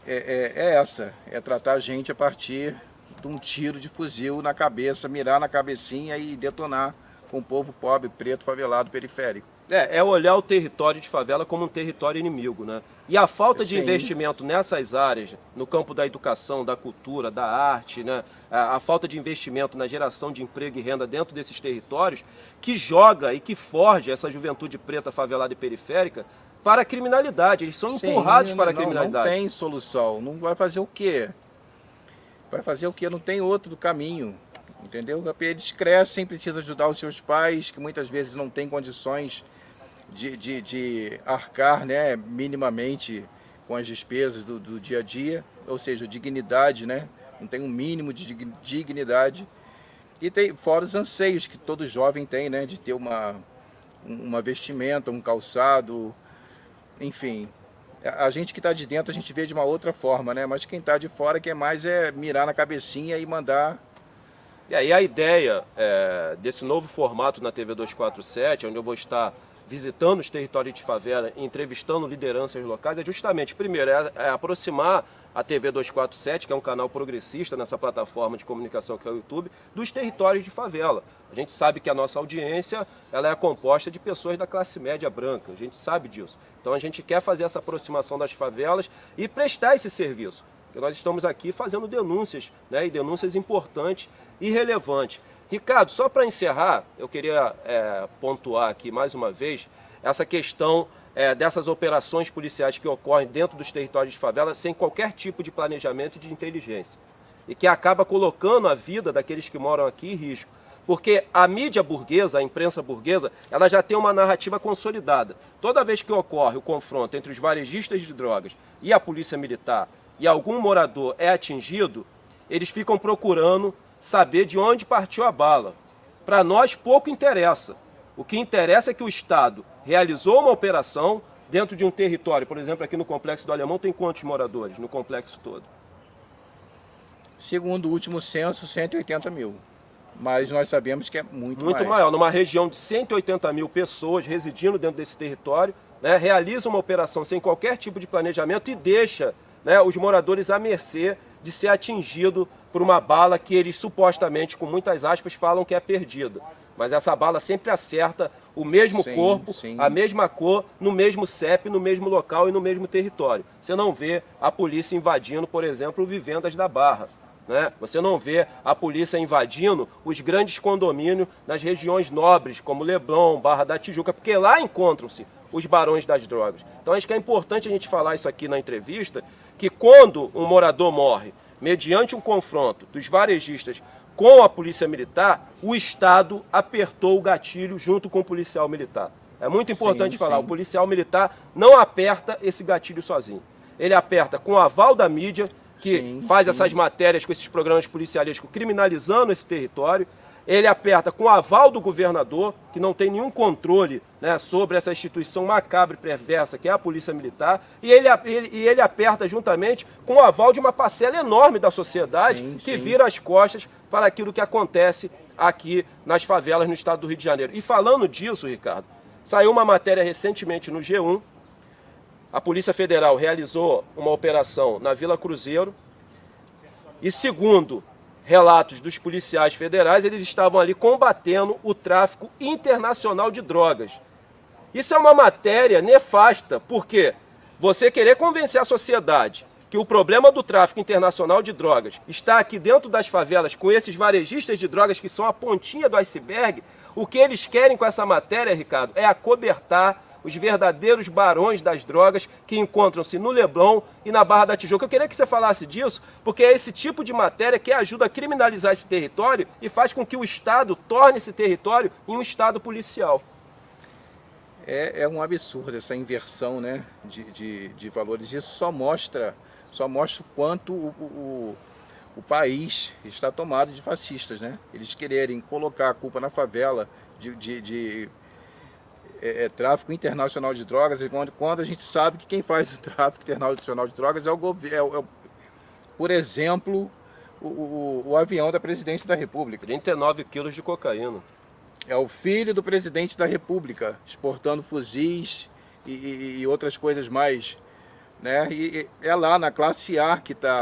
é, é, é essa, é tratar a gente a partir de um tiro de fuzil na cabeça, mirar na cabecinha e detonar com o povo pobre, preto, favelado, periférico. É, é olhar o território de favela como um território inimigo, né? E a falta de Sim. investimento nessas áreas, no campo da educação, da cultura, da arte, né? a, a falta de investimento na geração de emprego e renda dentro desses territórios, que joga e que forja essa juventude preta, favelada e periférica para a criminalidade. Eles são Sim, empurrados não, para a criminalidade. Não tem solução. Não vai fazer o quê? Vai fazer o quê? Não tem outro caminho, entendeu? Eles crescem, precisam ajudar os seus pais, que muitas vezes não têm condições De, de, de arcar, né, minimamente com as despesas do, do dia a dia, ou seja, dignidade, né? Não tem um mínimo de dignidade. E tem fora os anseios que todo jovem tem, né, de ter uma, uma vestimenta, um calçado, enfim. A gente que está de dentro a gente vê de uma outra forma, né? Mas quem está de fora quer mais é mirar na cabecinha e mandar. E aí a ideia é, desse novo formato na T V duzentos e quarenta e sete, onde eu vou estar visitando os territórios de favela, entrevistando lideranças locais, é justamente, primeiro, é aproximar a T V duzentos e quarenta e sete, que é um canal progressista nessa plataforma de comunicação que é o YouTube, dos territórios de favela. A gente sabe que a nossa audiência ela é composta de pessoas da classe média branca, a gente sabe disso. Então a gente quer fazer essa aproximação das favelas e prestar esse serviço. Porque nós estamos aqui fazendo denúncias, né, e denúncias importantes e relevantes. Ricardo, só para encerrar, eu queria é, pontuar aqui mais uma vez essa questão é, dessas operações policiais que ocorrem dentro dos territórios de favela sem qualquer tipo de planejamento e de inteligência e que acaba colocando a vida daqueles que moram aqui em risco. Porque a mídia burguesa, a imprensa burguesa, ela já tem uma narrativa consolidada. Toda vez que ocorre o confronto entre os varejistas de drogas e a polícia militar e algum morador é atingido, eles ficam procurando saber de onde partiu a bala. Para nós, pouco interessa. O que interessa é que o Estado realizou uma operação dentro de um território. Por exemplo, aqui no Complexo do Alemão tem quantos moradores no complexo todo? Segundo o último censo, cento e oitenta mil. Mas nós sabemos que é muito, muito mais. maior. Numa região de cento e oitenta mil pessoas residindo dentro desse território, né, realiza uma operação sem qualquer tipo de planejamento e deixa, né, os moradores à mercê de ser atingido por uma bala que eles supostamente, com muitas aspas, falam que é perdida. Mas essa bala sempre acerta o mesmo sim, corpo, sim. a mesma cor, no mesmo C E P, no mesmo local e no mesmo território. Você não vê a polícia invadindo, por exemplo, vivendas da Barra, né? Você não vê a polícia invadindo os grandes condomínios nas regiões nobres, como Leblon, Barra da Tijuca, porque lá encontram-se os barões das drogas. Então acho que é importante a gente falar isso aqui na entrevista, que quando um morador morre mediante um confronto dos varejistas com a polícia militar, o Estado apertou o gatilho junto com o policial militar. É muito importante sim, falar, sim. o policial militar não aperta esse gatilho sozinho. Ele aperta com o aval da mídia, que sim, faz sim. essas matérias com esses programas policialísticos criminalizando esse território. Ele aperta com o aval do governador, que não tem nenhum controle, né, sobre essa instituição macabra e perversa que é a Polícia Militar. E ele, ele, e ele aperta juntamente com o aval de uma parcela enorme da sociedade sim, que sim. vira as costas para aquilo que acontece aqui nas favelas no estado do Rio de Janeiro. E falando disso, Ricardo, saiu uma matéria recentemente no G um. A Polícia Federal realizou uma operação na Vila Cruzeiro. E segundo... relatos dos policiais federais, eles estavam ali combatendo o tráfico internacional de drogas. Isso é uma matéria nefasta, porque você querer convencer a sociedade que o problema do tráfico internacional de drogas está aqui dentro das favelas com esses varejistas de drogas que são a pontinha do iceberg, o que eles querem com essa matéria, Ricardo, é acobertar os verdadeiros barões das drogas que encontram-se no Leblon e na Barra da Tijuca. Eu queria que você falasse disso, porque é esse tipo de matéria que ajuda a criminalizar esse território e faz com que o Estado torne esse território em um Estado policial. É, é um absurdo essa inversão, né, de, de, de valores. Isso só mostra, só mostra o quanto o, o, o país está tomado de fascistas, né? Eles quererem colocar a culpa na favela de... de, de É, é tráfico internacional de drogas, quando, quando a gente sabe que quem faz o tráfico internacional de drogas é o governo, é é por exemplo, o, o, o avião da presidência da república. trinta e nove quilos de cocaína. É o filho do presidente da república, exportando fuzis e, e, e outras coisas mais, né? E, e é lá na classe A que está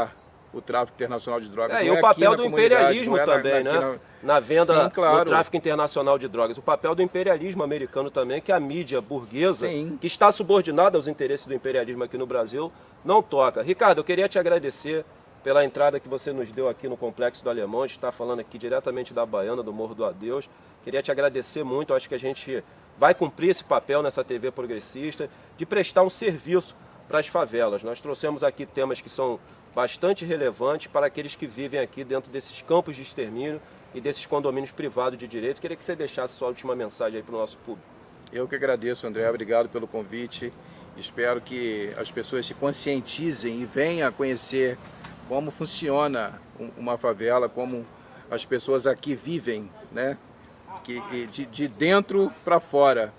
o tráfico internacional de drogas. É, e o papel do imperialismo também, né? Na venda Sim, claro. do tráfico internacional de drogas. O papel do imperialismo americano também, que a mídia burguesa, Sim. que está subordinada aos interesses do imperialismo aqui no Brasil, não toca. Ricardo, eu queria te agradecer pela entrada que você nos deu aqui no Complexo do Alemão. A gente está falando aqui diretamente da Baiana, do Morro do Adeus. Queria te agradecer muito. Eu acho que a gente vai cumprir esse papel nessa T V progressista de prestar um serviço para as favelas. Nós trouxemos aqui temas que são bastante relevantes para aqueles que vivem aqui dentro desses campos de extermínio e desses condomínios privados de direito. Queria que você deixasse sua última mensagem aí para o nosso público. Eu que agradeço, André. Obrigado pelo convite. Espero que as pessoas se conscientizem e venham a conhecer como funciona uma favela, como as pessoas aqui vivem, né? Que, de, de dentro para fora.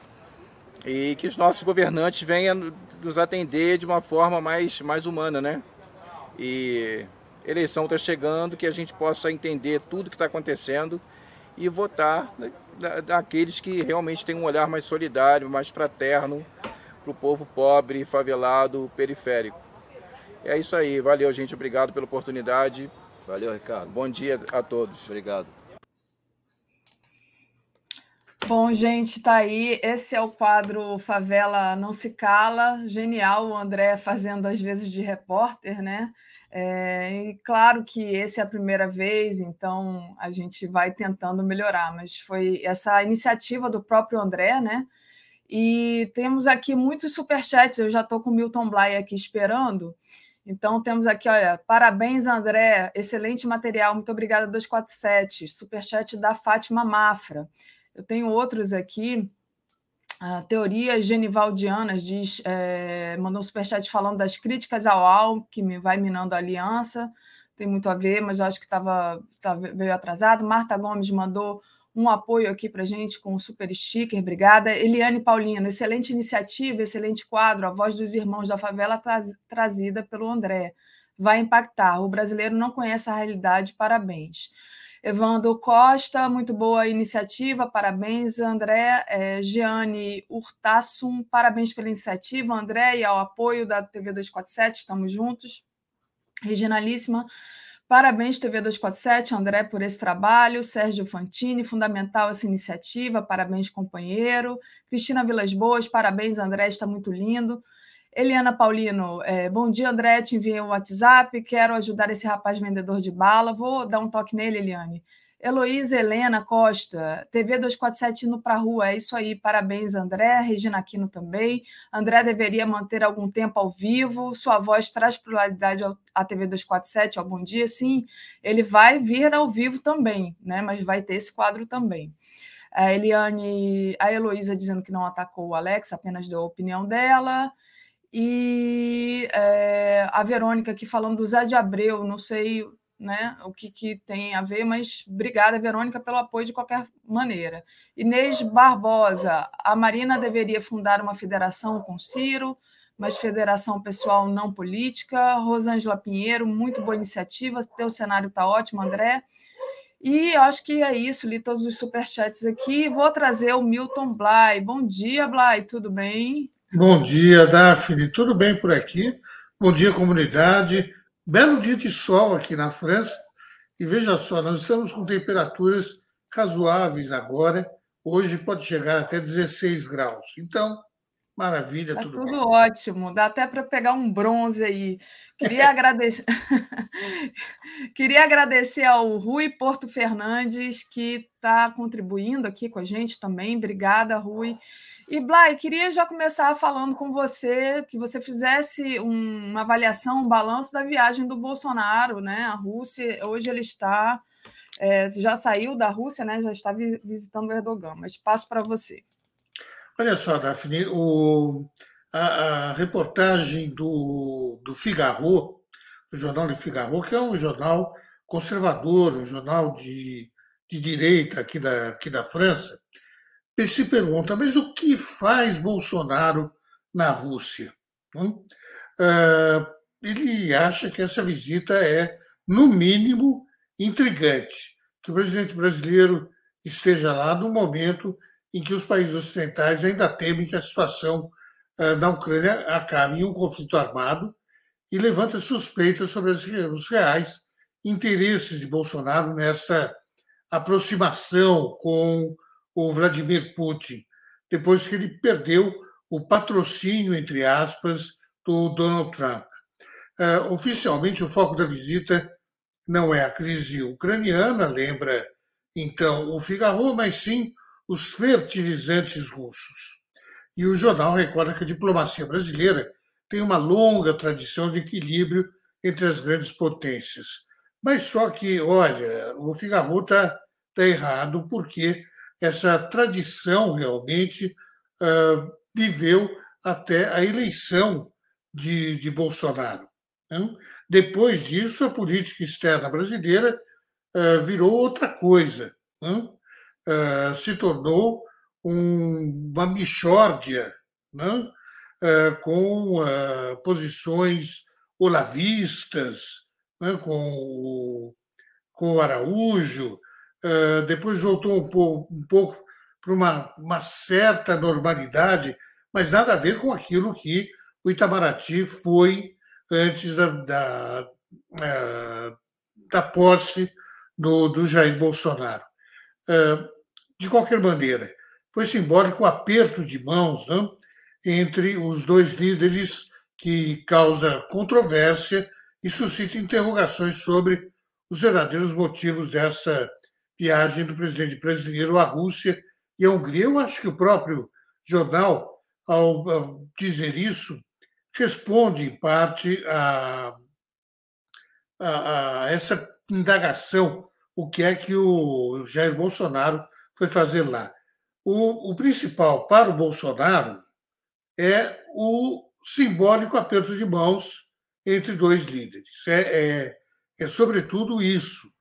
E que os nossos governantes venham nos atender de uma forma mais, mais humana, né? E eleição está chegando, que a gente possa entender tudo que está acontecendo e votar naqueles que realmente têm um olhar mais solidário, mais fraterno para o povo pobre, favelado, periférico. É isso aí. Valeu, gente. Obrigado pela oportunidade. Valeu, Ricardo. Bom dia a todos. Obrigado. Bom, gente, tá aí. Esse é o quadro Favela Não Se Cala. Genial o André fazendo às vezes de repórter, né? É, e claro que essa é a primeira vez, então a gente vai tentando melhorar, mas foi essa iniciativa do próprio André, né? E temos aqui muitos superchats, eu já estou com o Milton Blay aqui esperando, Então, temos aqui, olha, parabéns, André, excelente material, muito obrigada, dois quatro sete, superchat da Fátima Mafra. Eu tenho outros aqui, a Teorias Genivaldianas diz, é, mandou um superchat falando das críticas ao A U, que me vai minando a aliança, tem muito a ver, mas eu acho que tava, tava, veio atrasado. Marta Gomes mandou um apoio aqui para a gente com o super sticker, obrigada. Eliane Paulino, excelente iniciativa, excelente quadro, a voz dos irmãos da favela tra- trazida pelo André. Vai impactar, o brasileiro não conhece a realidade, parabéns. Evandro Costa, muito boa iniciativa, parabéns, André. É, Giane Urtassum, parabéns pela iniciativa, André, e ao apoio da T V dois quatro sete, estamos juntos. Reginalíssima, parabéns, T V dois quatro sete, André, por esse trabalho. Sérgio Fantini, fundamental essa iniciativa, parabéns, companheiro. Cristina Vilas Boas, parabéns, André, está muito lindo. Eliana Paulino, é, bom dia, André, te enviei um WhatsApp, quero ajudar esse rapaz vendedor de bala, vou dar um toque nele, Eliane. Heloísa Helena Costa, T V dois quatro sete indo para a rua, é isso aí, parabéns, André. Regina Aquino também, André deveria manter algum tempo ao vivo, sua voz traz pluralidade à T V dois quatro sete, ó, bom dia, sim, ele vai vir ao vivo também, né? Mas vai ter esse quadro também. A Eliane, a Heloísa dizendo que não atacou o Alex, apenas deu a opinião dela. E é, a Verônica aqui falando do Zé de Abreu, não sei... Né, o que, que tem a ver, mas obrigada, Verônica, pelo apoio de qualquer maneira. Inês Barbosa, a Marina deveria fundar uma federação com Ciro, mas federação pessoal não política. Rosângela Pinheiro, muito boa iniciativa, teu cenário está ótimo, André. E eu acho que é isso, li todos os superchats aqui. Vou trazer o Milton Blay. Bom dia, Blay, tudo bem? Bom dia, Daphne, tudo bem por aqui? Bom dia, comunidade. Belo dia de sol aqui na França. E veja só, nós estamos com temperaturas razoáveis agora. Hoje pode chegar até dezesseis graus. Então, maravilha, tá tudo bem. Tá tudo ótimo. Dá até para pegar um bronze aí. Queria agradecer... Queria agradecer ao Rui Porto Fernandes, que está contribuindo aqui com a gente também. Obrigada, Rui. E, Blay, queria já começar falando com você, que você fizesse um, uma avaliação, um balanço da viagem do Bolsonaro, né? A Rússia, hoje ele está, é, já saiu da Rússia, né? Já está vi, visitando o Erdogan, mas passo para você. Olha só, Daphne, o, a, a reportagem do, do Figaro, do jornal do Figaro, que é um jornal conservador, um jornal de, de direita aqui da, aqui da França, se pergunta, mas o que faz Bolsonaro na Rússia? Ele acha que essa visita é, no mínimo, intrigante, que o presidente brasileiro esteja lá num momento em que os países ocidentais ainda temem que a situação na Ucrânia acabe em um conflito armado e levanta suspeitas sobre os reais interesses de Bolsonaro nessa aproximação com o Vladimir Putin, depois que ele perdeu o patrocínio, entre aspas, do Donald Trump. Uh, oficialmente, o foco da visita não é a crise ucraniana, lembra, então, o Figaro, mas sim os fertilizantes russos. E o jornal recorda que a diplomacia brasileira tem uma longa tradição de equilíbrio entre as grandes potências. Mas só que, olha, o Figaro está tá errado, porque essa tradição realmente uh, viveu até a eleição de, de Bolsonaro. Né? Depois disso, a política externa brasileira uh, virou outra coisa. Né? Uh, se tornou um, uma mixórdia, né? uh, com uh, posições olavistas, né? com, o, com o Araújo. Uh, depois voltou um pouco, um pouco para uma, uma certa normalidade, mas nada a ver com aquilo que o Itamaraty foi antes da, da, uh, da posse do, do Jair Bolsonaro. Uh, de qualquer maneira, foi simbólico o aperto de mãos, não? Entre os dois líderes, que causa controvérsia e suscita interrogações sobre os verdadeiros motivos dessa viagem do presidente brasileiro à Rússia e à Hungria. Eu acho que o próprio jornal, ao dizer isso, responde, em parte, a, a, a essa indagação, o que é que o Jair Bolsonaro foi fazer lá. O, o principal para o Bolsonaro é o simbólico aperto de mãos entre dois líderes. É, é, é sobretudo isso,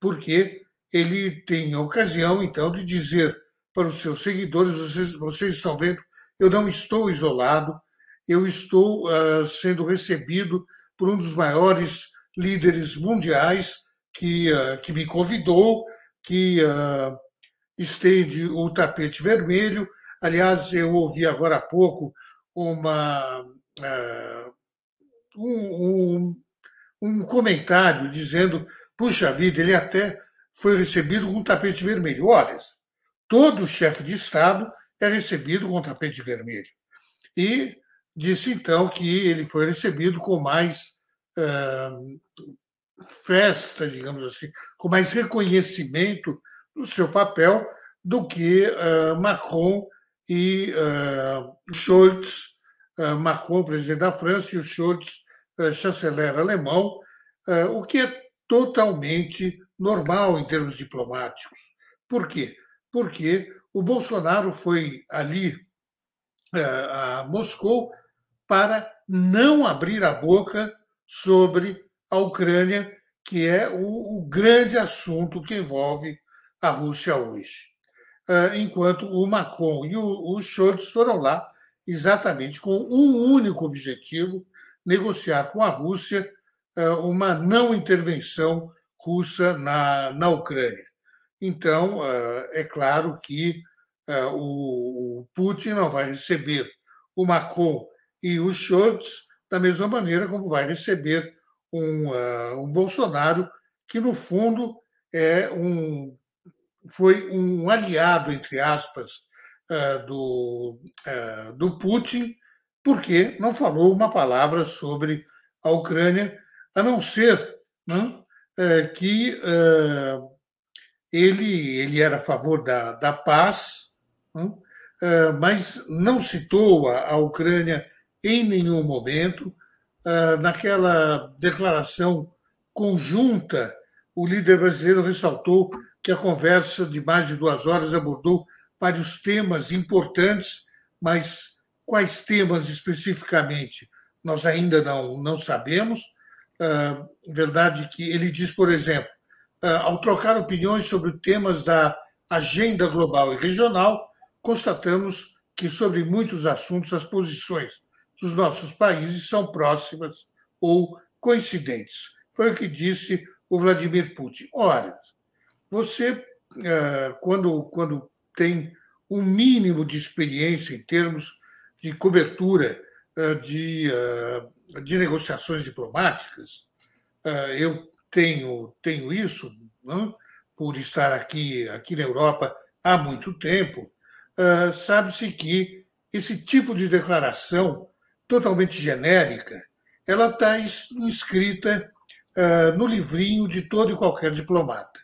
porque ele tem a ocasião, então, de dizer para os seus seguidores: vocês, vocês estão vendo, eu não estou isolado, eu estou uh, sendo recebido por um dos maiores líderes mundiais que, uh, que me convidou, que uh, estende o tapete vermelho. Aliás, eu ouvi agora há pouco uma, uh, um, um, um comentário dizendo: puxa vida, ele até foi recebido com um tapete vermelho. Olha, todo chefe de Estado é recebido com um tapete vermelho. E disse, então, que ele foi recebido com mais uh, festa, digamos assim, com mais reconhecimento do seu papel do que uh, Macron e uh, Scholz, uh, Macron, presidente da França, e o Scholz, uh, chanceler alemão, uh, o que é totalmente normal em termos diplomáticos. Por quê? Porque o Bolsonaro foi ali uh, a Moscou para não abrir a boca sobre a Ucrânia, que é o, o grande assunto que envolve a Rússia hoje. Uh, enquanto o Macron e o, o Scholz foram lá exatamente com um único objetivo: negociar com a Rússia uh, uma não intervenção russa na, na Ucrânia. Então, uh, é claro que uh, o, o Putin não vai receber o Macron e o Scholz da mesma maneira como vai receber um, uh, um Bolsonaro, que no fundo é um, foi um aliado, entre aspas, uh, do, uh, do Putin, porque não falou uma palavra sobre a Ucrânia, a não ser, né, uh, que uh, ele, ele era a favor da, da paz, né, uh, mas não citou a, a Ucrânia em nenhum momento. Uh, naquela declaração conjunta, o líder brasileiro ressaltou que a conversa de mais de duas horas abordou vários temas importantes, mas quais temas especificamente nós ainda não, não sabemos. Uh, verdade que ele diz, por exemplo, uh, ao trocar opiniões sobre temas da agenda global e regional, constatamos que sobre muitos assuntos as posições dos nossos países são próximas ou coincidentes. Foi o que disse o Vladimir Putin. Ora, você, quando, quando tem um mínimo de experiência em termos de cobertura de, de negociações diplomáticas, eu tenho, tenho isso, não? Por estar aqui, aqui na Europa há muito tempo, sabe-se que esse tipo de declaração totalmente genérica, ela está inscrita no livrinho de todo e qualquer diplomata.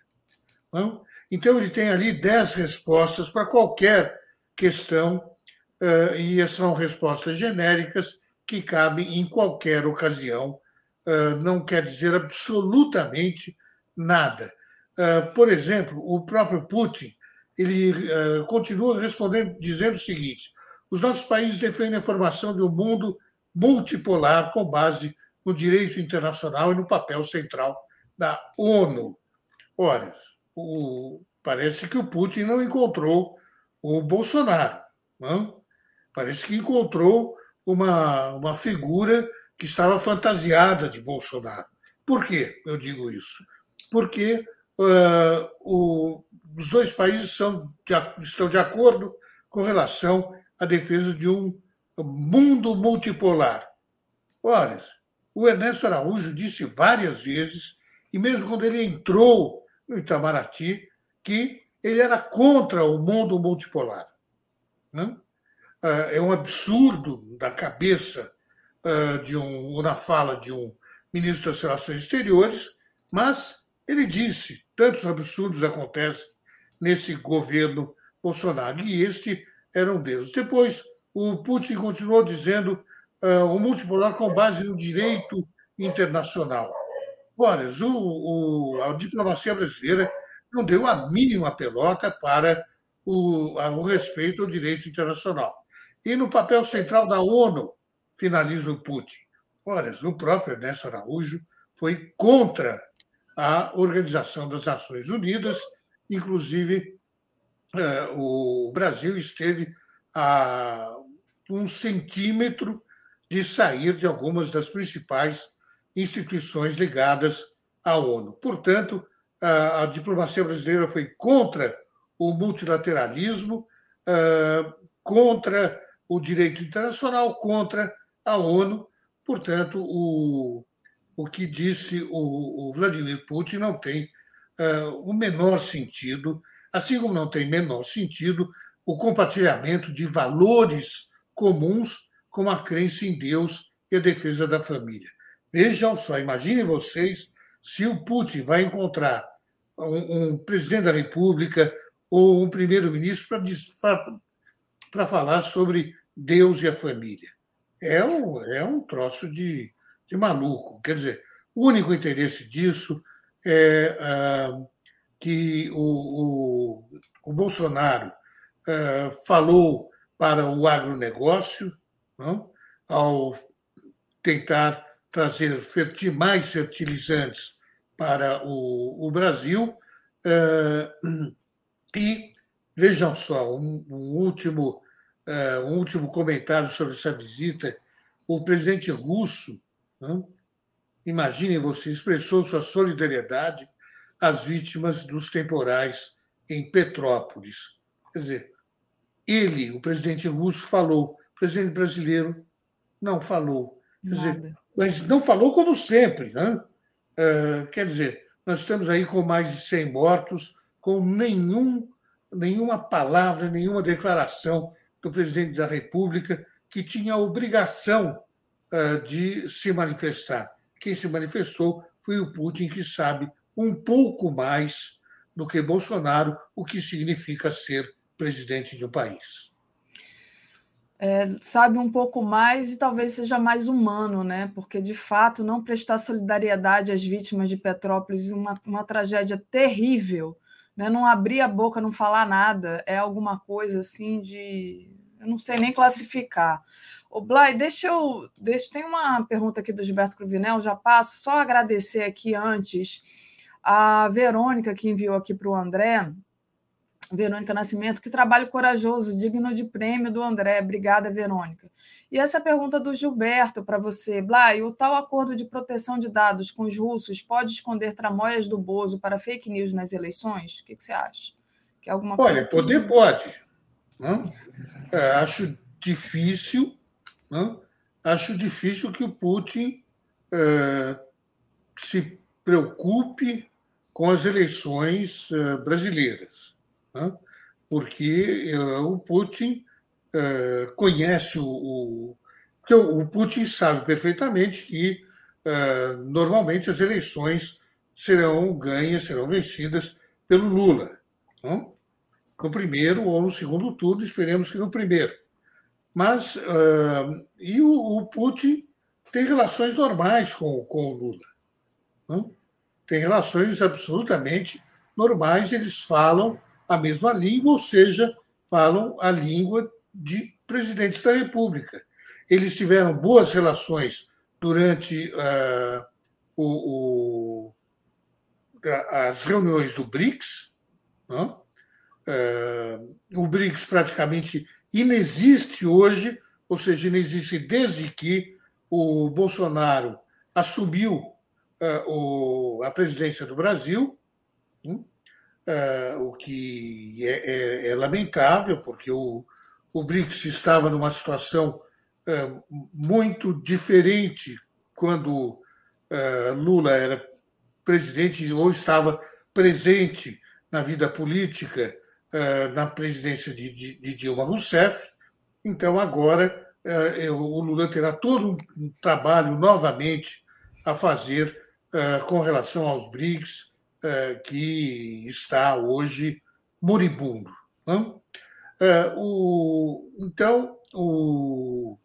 Não? Então, ele tem ali dez respostas para qualquer questão, uh, e são respostas genéricas que cabem em qualquer ocasião, uh, não quer dizer absolutamente nada. Uh, por exemplo, o próprio Putin, ele uh, continua respondendo, dizendo o seguinte: os nossos países defendem a formação de um mundo multipolar com base no direito internacional e no papel central da ONU. Ora, O, parece que o Putin não encontrou o Bolsonaro. Não? Parece que encontrou uma, uma figura que estava fantasiada de Bolsonaro. Por que eu digo isso? Porque uh, o, os dois países são de, estão de acordo com relação à defesa de um mundo multipolar. Ora, o Ernesto Araújo disse várias vezes, e mesmo quando ele entrou no Itamaraty, que ele era contra o mundo multipolar. Não? É um absurdo da cabeça de um, ou na fala de um ministro das Relações Exteriores, mas ele disse: tantos absurdos acontecem nesse governo Bolsonaro, e este era um deles. Depois, o Putin continuou dizendo: o multipolar com base no direito internacional. Olha, o, o, a diplomacia brasileira não deu a mínima pelota para o, a, o respeito ao direito internacional. E no papel central da ONU, finaliza o Putin. Olha, o próprio Ernesto Araújo foi contra a Organização das Nações Unidas, inclusive eh, o Brasil esteve a um centímetro de sair de algumas das principais instituições ligadas à ONU. Portanto, a, a diplomacia brasileira foi contra o multilateralismo, eh, contra o direito internacional, contra a ONU. Portanto, o, o que disse o, o Vladimir Putin não tem uh, o menor sentido, assim como não tem menor sentido o compartilhamento de valores comuns como a crença em Deus e a defesa da família. Vejam só, imaginem vocês se o Putin vai encontrar um, um presidente da República ou um primeiro-ministro para falar sobre Deus e a família. É um, é um troço de, de maluco. Quer dizer, o único interesse disso é ah, que o, o, o Bolsonaro ah, falou para o agronegócio, não? Ao tentar trazer fertil, mais fertilizantes para o, o Brasil. Ah, e, vejam só, um, um último... Uh, um último comentário sobre essa visita. O presidente russo, não? Imaginem vocês, expressou sua solidariedade às vítimas dos temporais em Petrópolis. Quer dizer, ele, o presidente russo, falou. O presidente brasileiro não falou. Quer dizer, mas não falou como sempre. Não? Uh, quer dizer, nós estamos aí com mais de cem mortos, com nenhum, nenhuma palavra, nenhuma declaração do presidente da República, que tinha a obrigação uh, de se manifestar. Quem se manifestou foi o Putin, que sabe um pouco mais do que Bolsonaro o que significa ser presidente de um país. É, sabe um pouco mais e talvez seja mais humano, né? Porque, de fato, não prestar solidariedade às vítimas de Petrópolis, uma, uma tragédia terrível, não abrir a boca, não falar nada, é alguma coisa assim de... Eu não sei nem classificar. Ô, Blay, deixa eu... Deixa... Tem uma pergunta aqui do Gilberto Cruvinel, já passo. Só agradecer aqui antes a Verônica, que enviou aqui para o André, Verônica Nascimento, que trabalho corajoso, digno de prêmio do André. Obrigada, Verônica. E essa pergunta do Gilberto para você. Blay, o tal acordo de proteção de dados com os russos pode esconder tramóias do Bozo para fake news nas eleições? O que, que você acha? Que é alguma coisa? Olha, poder pode. Não? É, acho difícil. Não? Acho difícil que o Putin é, se preocupe com as eleições brasileiras. Não? Porque é, o Putin... Uh, conhece o, o... Então, o Putin sabe perfeitamente que uh, normalmente as eleições serão ganhas, serão vencidas pelo Lula. Não? No primeiro ou no segundo turno, esperemos que no primeiro. Mas uh, e o, o Putin tem relações normais com, com o Lula. Não? Tem relações absolutamente normais, eles falam a mesma língua, ou seja, falam a língua de presidentes da República. Eles tiveram boas relações durante uh, o, o, as reuniões do BRICS. Não? Uh, o BRICS praticamente inexiste hoje, ou seja, inexiste desde que o Bolsonaro assumiu uh, o, a presidência do Brasil, uh, o que é, é, é lamentável, porque o O BRICS estava numa situação uh, muito diferente quando uh, Lula era presidente ou estava presente na vida política uh, na presidência de, de, de Dilma Rousseff. Então, agora, uh, o Lula terá todo um trabalho novamente a fazer uh, com relação aos BRICS, uh, que está hoje moribundo. Não? Uh, o, então, o,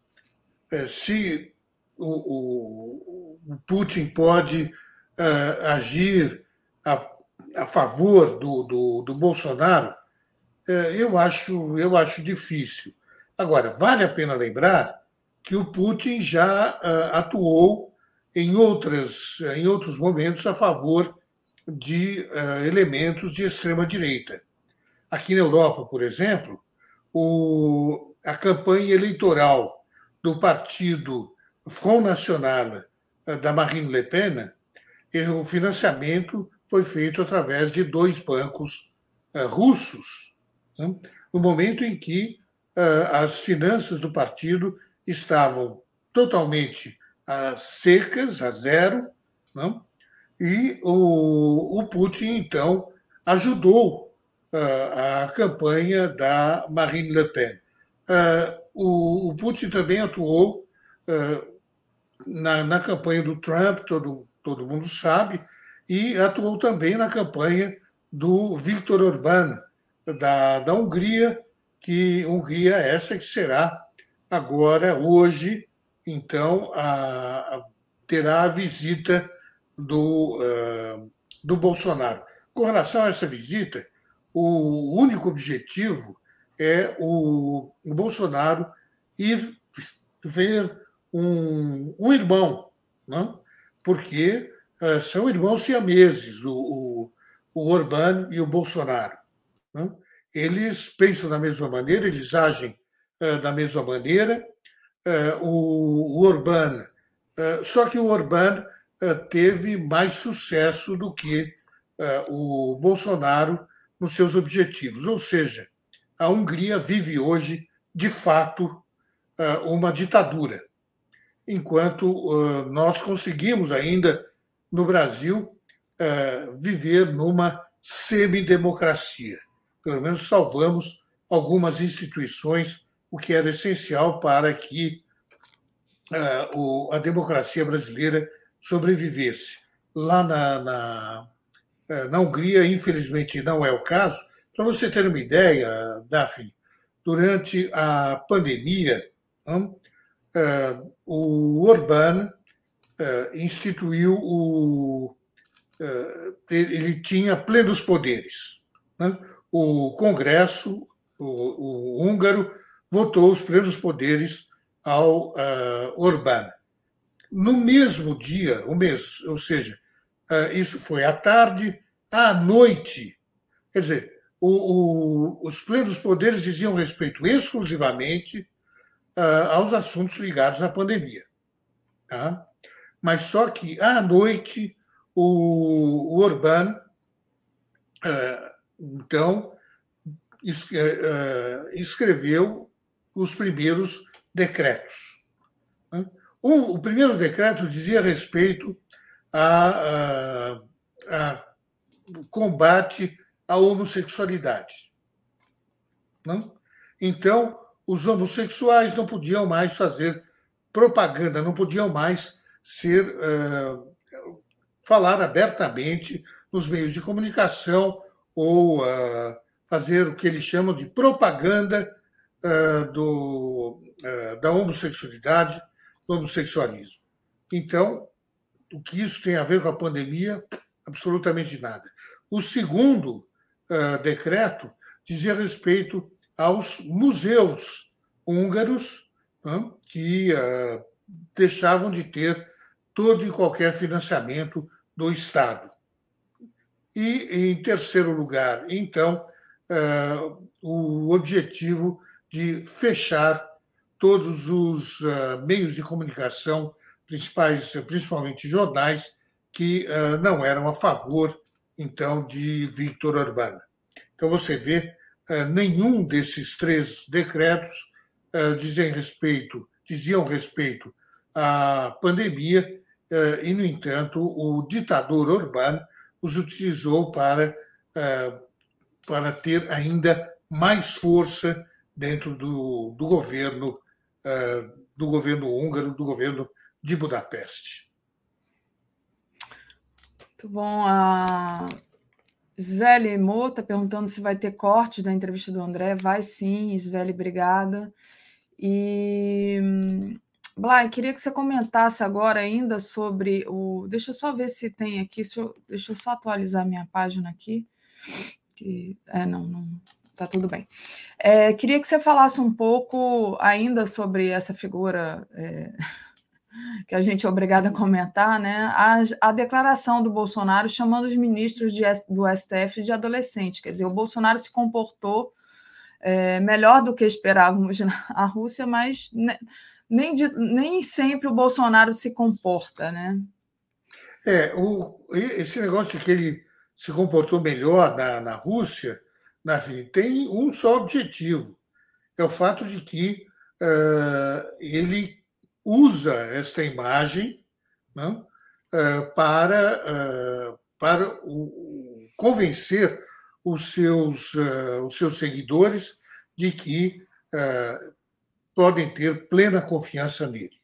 se o, o, o Putin pode uh, agir a, a favor do, do, do Bolsonaro, uh, eu acho, eu acho difícil. Agora, vale a pena lembrar que o Putin já uh, atuou em, outras, em outros momentos a favor de uh, elementos de extrema-direita. Aqui na Europa, por exemplo, o, a campanha eleitoral do partido Front National uh, da Marine Le Pen, o financiamento foi feito através de dois bancos uh, russos, né? No momento em que uh, as finanças do partido estavam totalmente uh, secas, a zero, não? E o, o Putin, então, ajudou uh, a campanha da Marine Le Pen. Uh, o, o Putin também atuou uh, na, na campanha do Trump, todo, todo mundo sabe, e atuou também na campanha do Viktor Orbán, da, da Hungria, que Hungria é essa que será agora, hoje, então, a, a, terá a visita Do, uh, do Bolsonaro. Com relação a essa visita, o único objetivo é o, o Bolsonaro ir ver um, um irmão, não? Porque uh, são irmãos siameses, o, o, o Orbán e o Bolsonaro. Não? Eles pensam da mesma maneira, eles agem uh, da mesma maneira. Uh, o, o Orbán, uh, só que o Orbán teve mais sucesso do que uh, o Bolsonaro nos seus objetivos. Ou seja, a Hungria vive hoje, de fato, uh, uma ditadura, enquanto uh, nós conseguimos ainda, no Brasil, uh, viver numa semidemocracia. Pelo menos salvamos algumas instituições, o que era essencial para que uh, o, a democracia brasileira sobrevivesse. Lá na, na, na Hungria, infelizmente, não é o caso. Para você ter uma ideia, Daphne, durante a pandemia, não, uh, o Orbán uh, instituiu o... Uh, ele tinha plenos poderes. Não? O Congresso, o, o húngaro, votou os plenos poderes ao uh, Orbán. No mesmo dia, o mês, ou seja, isso foi à tarde, à noite. Quer dizer, o, o, os plenos poderes diziam respeito exclusivamente aos assuntos ligados à pandemia. Tá? Mas só que, à noite, o, o Orbán, então, escreveu os primeiros decretos. Tá? O primeiro decreto dizia respeito a, a, a combate à homossexualidade. Não? Então, os homossexuais não podiam mais fazer propaganda, não podiam mais ser, uh, falar abertamente nos meios de comunicação ou uh, fazer o que eles chamam de propaganda uh, do, uh, da homossexualidade, do homossexualismo. Então, o que isso tem a ver com a pandemia? Absolutamente nada. O segundo uh, decreto dizia respeito aos museus húngaros, né, que uh, deixavam de ter todo e qualquer financiamento do Estado. E, em terceiro lugar, então, uh, o objetivo de fechar todos os uh, meios de comunicação, principais, principalmente jornais, que uh, não eram a favor, então, de Viktor Orbán. Então, você vê, uh, nenhum desses três decretos uh, dizem respeito, diziam respeito à pandemia uh, e, no entanto, o ditador Orbán os utilizou para, uh, para ter ainda mais força dentro do, do governo do governo húngaro, do governo de Budapeste. Muito bom. A Sveli Mo está perguntando se vai ter cortes da entrevista do André. Vai sim, Sveli, obrigada. E Blay, queria que você comentasse agora ainda sobre o... Deixa eu só ver se tem aqui, se eu... deixa eu só atualizar minha página aqui. Que... É, não, não... Tá tudo bem. É, queria que você falasse um pouco ainda sobre essa figura é... que a gente é obrigado a comentar, né? A, a declaração do Bolsonaro chamando os ministros de, do S T F de adolescente. Quer dizer, o Bolsonaro se comportou é, melhor do que esperávamos na Rússia, mas... Né, Nem, de, nem sempre o Bolsonaro se comporta, né? É, o, esse negócio de que ele se comportou melhor na, na Rússia, na, tem um só objetivo. É o fato de que uh, ele usa esta imagem, não, uh, para, uh, para o, convencer os seus, uh, os seus seguidores de que... Uh, podem ter plena confiança nele.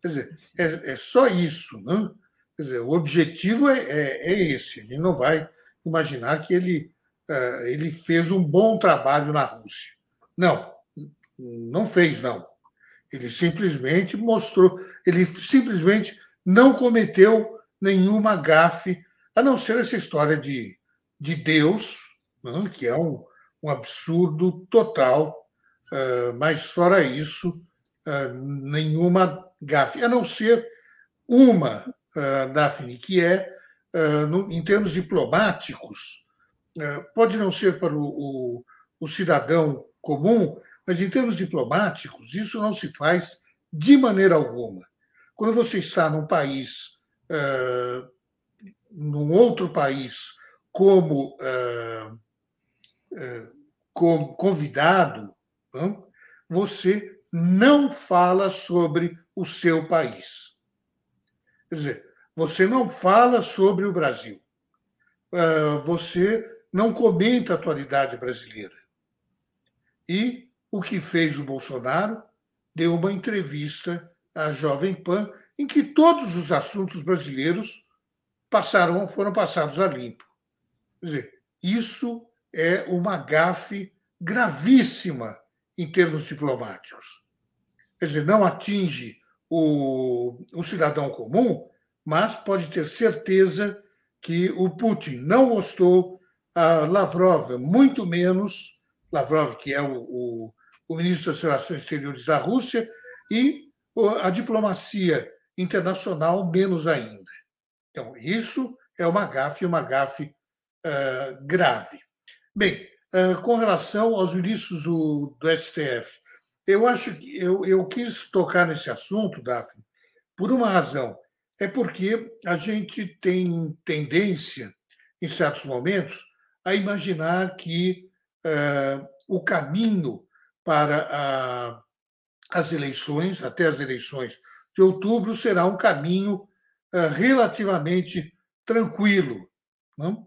Quer dizer, é, é só isso. Não? Quer dizer, o objetivo é, é, é esse. A gente não vai imaginar que ele, uh, ele fez um bom trabalho na Rússia. Não, não fez, não. Ele simplesmente mostrou, ele simplesmente não cometeu nenhuma gafe, a não ser essa história de, de Deus, não? Que é um, um absurdo total. Uh, mas, fora isso, uh, nenhuma gafe, a não ser uma, uh, Daphne, que é, uh, no, em termos diplomáticos, uh, pode não ser para o, o, o cidadão comum, mas, em termos diplomáticos, isso não se faz de maneira alguma. Quando você está num país, uh, num outro país, como, uh, uh, como convidado, você não fala sobre o seu país. Quer dizer, você não fala sobre o Brasil. Você não comenta a atualidade brasileira. E o que fez o Bolsonaro? Deu uma entrevista à Jovem Pan em que todos os assuntos brasileiros passaram, foram passados a limpo. Quer dizer, isso é uma gafe gravíssima em termos diplomáticos. Quer dizer, não atinge o, o cidadão comum, mas pode ter certeza que o Putin não gostou, a Lavrov muito menos, Lavrov, que é o, o, o ministro das Relações Exteriores da Rússia, e a diplomacia internacional menos ainda. Então, isso é uma gafe, uma gafe uh, grave. Bem, com relação aos ministros do, do S T F. Eu acho que eu, eu quis tocar nesse assunto, Daphne, por uma razão. É porque a gente tem tendência, em certos momentos, a imaginar que uh, o caminho para a, as eleições, até as eleições de outubro, será um caminho uh, relativamente tranquilo. Não?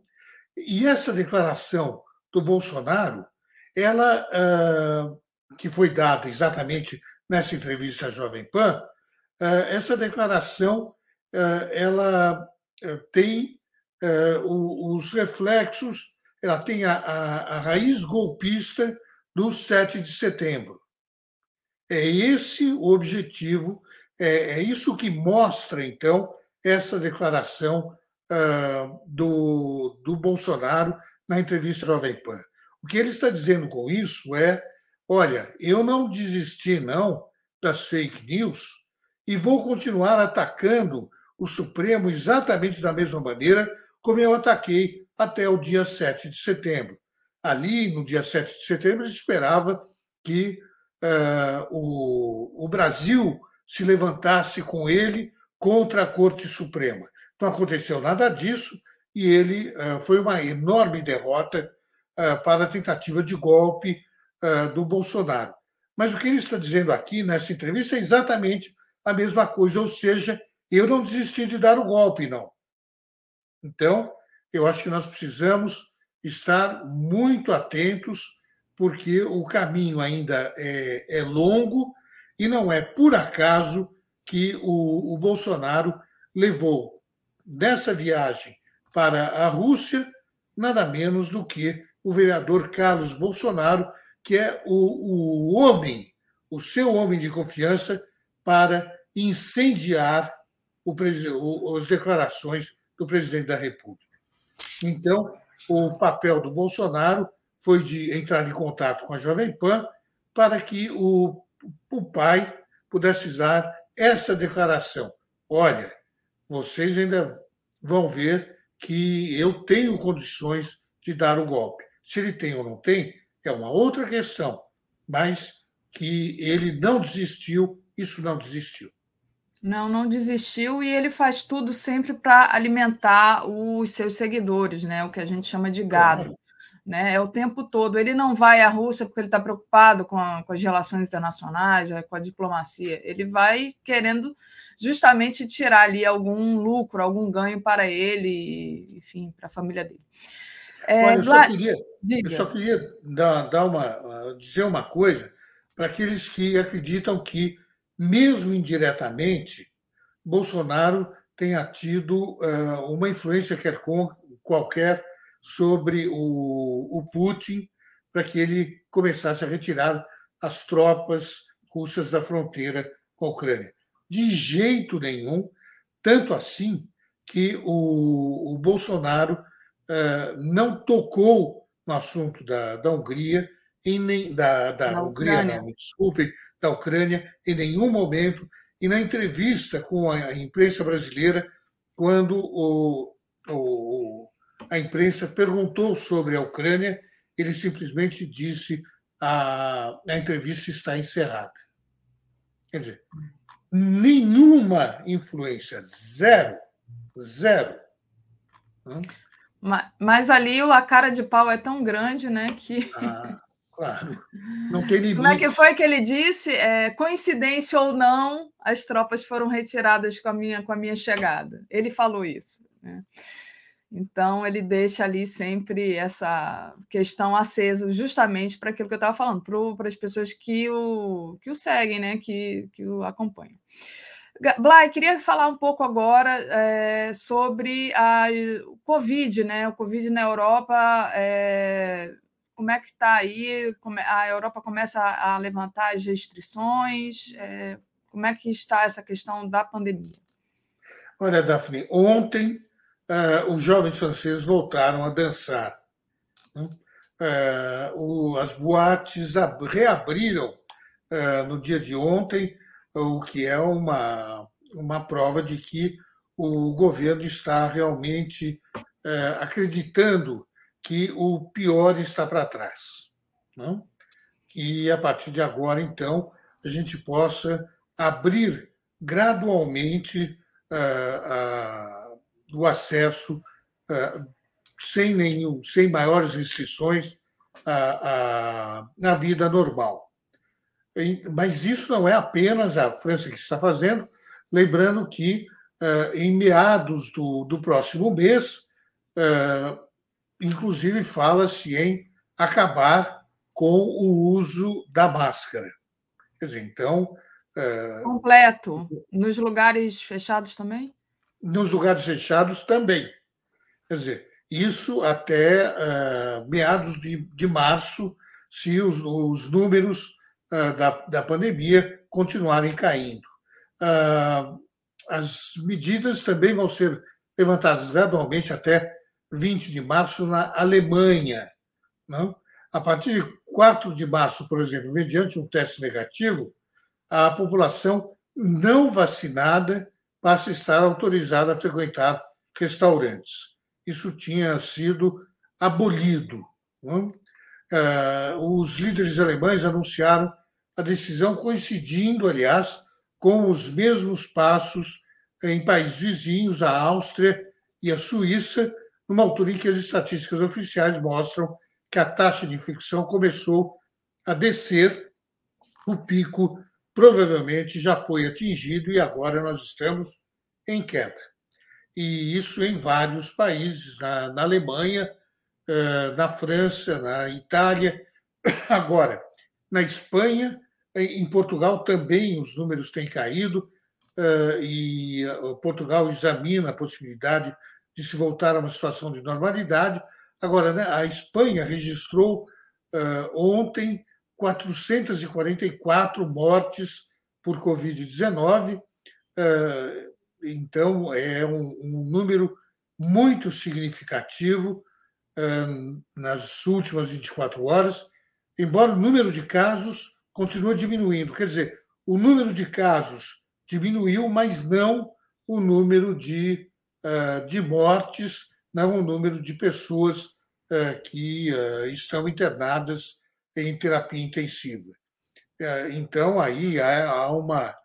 E essa declaração do Bolsonaro, ela, que foi dada exatamente nessa entrevista à Jovem Pan, essa declaração ela tem os reflexos, ela tem a, a, a raiz golpista do sete de setembro. É esse o objetivo, é, é isso que mostra, então, essa declaração do, do Bolsonaro na entrevista Jovem Pan. O que ele está dizendo com isso é: olha, eu não desisti, não, das fake news e vou continuar atacando o Supremo exatamente da mesma maneira como eu ataquei até o dia sete de setembro. Ali, no dia sete de setembro, ele esperava que uh, o, o Brasil se levantasse com ele contra a Corte Suprema. Não aconteceu nada disso, e ele uh, foi uma enorme derrota uh, para a tentativa de golpe uh, do Bolsonaro. Mas o que ele está dizendo aqui nessa entrevista é exatamente a mesma coisa, ou seja, eu não desisti de dar o golpe, não. Então, eu acho que nós precisamos estar muito atentos, porque o caminho ainda é, é longo e não é por acaso que o, o Bolsonaro levou, nessa viagem para a Rússia, nada menos do que o vereador Carlos Bolsonaro, que é o, o homem, o seu homem de confiança para incendiar o, o, as declarações do presidente da República. Então, o papel do Bolsonaro foi de entrar em contato com a Jovem Pan para que o, o pai pudesse usar essa declaração. Olha, vocês ainda vão ver que eu tenho condições de dar o golpe. Se ele tem ou não tem, é uma outra questão, mas que ele não desistiu, isso não desistiu. Não, não desistiu, e ele faz tudo sempre para alimentar os seus seguidores, né? O que a gente chama de gado. É. Né? É o tempo todo. Ele não vai à Rússia porque ele está preocupado com, a, com as relações internacionais, com a diplomacia. Ele vai querendo justamente tirar ali algum lucro, algum ganho para ele, enfim, para a família dele. É, Olha, eu, Bla... só queria, eu só queria dar, dar uma, dizer uma coisa para aqueles que acreditam que, mesmo indiretamente, Bolsonaro tenha tido uh, uma influência quer com, qualquer sobre o, o Putin para que ele começasse a retirar as tropas russas da fronteira com a Ucrânia. De jeito nenhum, tanto assim que o, o Bolsonaro Uh, não tocou no assunto da, da Hungria, e nem, da, da, da Hungria, não, desculpem, da Ucrânia, em nenhum momento, e na entrevista com a imprensa brasileira, quando o, o, a imprensa perguntou sobre a Ucrânia, ele simplesmente disse: a, a entrevista está encerrada. Quer dizer, nenhuma influência, zero, zero. Hum? Mas ali a cara de pau é tão grande, né? Que... Ah, claro. Não tem limites. Como é que foi que ele disse? É, coincidência ou não, as tropas foram retiradas com a minha, com a minha chegada. Ele falou isso, né? Então, ele deixa ali sempre essa questão acesa, justamente para aquilo que eu estava falando, para as pessoas que o, que o seguem, né? Que, que o acompanham. Blay, queria falar um pouco agora é, sobre a, o Covid, né? O Covid na Europa, é, como é que está aí? Como a Europa começa a, a levantar as restrições? É, como é que está essa questão da pandemia? Olha, Daphne, ontem uh, os jovens franceses voltaram a dançar. Né? Uh, o, as boates ab, reabriram uh, no dia de ontem, o que é uma, uma prova de que o governo está realmente é, acreditando que o pior está para trás. Não? E, a partir de agora, então, a gente possa abrir gradualmente é, a, o acesso, é, sem, nenhum, sem maiores restrições, à a, a vida normal. Mas isso não é apenas a França que está fazendo, lembrando que em meados do, do próximo mês, inclusive fala-se em acabar com o uso da máscara. Quer dizer, então... Completo. Nos lugares fechados também? Nos lugares fechados também. Quer dizer, isso até meados de, de março, se os, os números... Da, da pandemia continuarem caindo. As medidas também vão ser levantadas gradualmente até vinte de março na Alemanha. Não? A partir de quatro de março, por exemplo, mediante um teste negativo, a população não vacinada passa a estar autorizada a frequentar restaurantes. Isso tinha sido abolido. Não? Os líderes alemães anunciaram a decisão coincidindo, aliás, com os mesmos passos em países vizinhos, a Áustria e a Suíça, numa altura em que as estatísticas oficiais mostram que a taxa de infecção começou a descer, o pico provavelmente já foi atingido e agora nós estamos em queda. E isso em vários países, na, na Alemanha, na França, na Itália. Agora, na Espanha, em Portugal também os números têm caído e Portugal examina a possibilidade de se voltar a uma situação de normalidade. Agora, a Espanha registrou ontem quatrocentas e quarenta e quatro mortes por covid dezenove, Então, é um, um número muito significativo nas últimas vinte e quatro horas, embora o número de casos continue diminuindo. Quer dizer, o número de casos diminuiu, mas não o número de, de mortes, não o número de pessoas que estão internadas em terapia intensiva. Então, aí há uma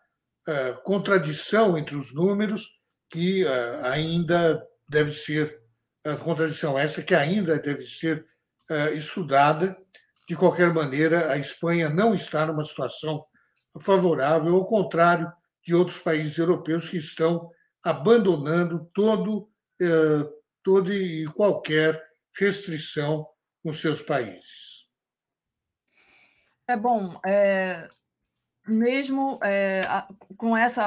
contradição entre os números que ainda deve ser, a contradição essa que ainda deve ser estudada. De qualquer maneira, a Espanha não está numa situação favorável, ao contrário de outros países europeus que estão abandonando todo, todo e qualquer restrição nos seus países. É bom, é, mesmo é, com esse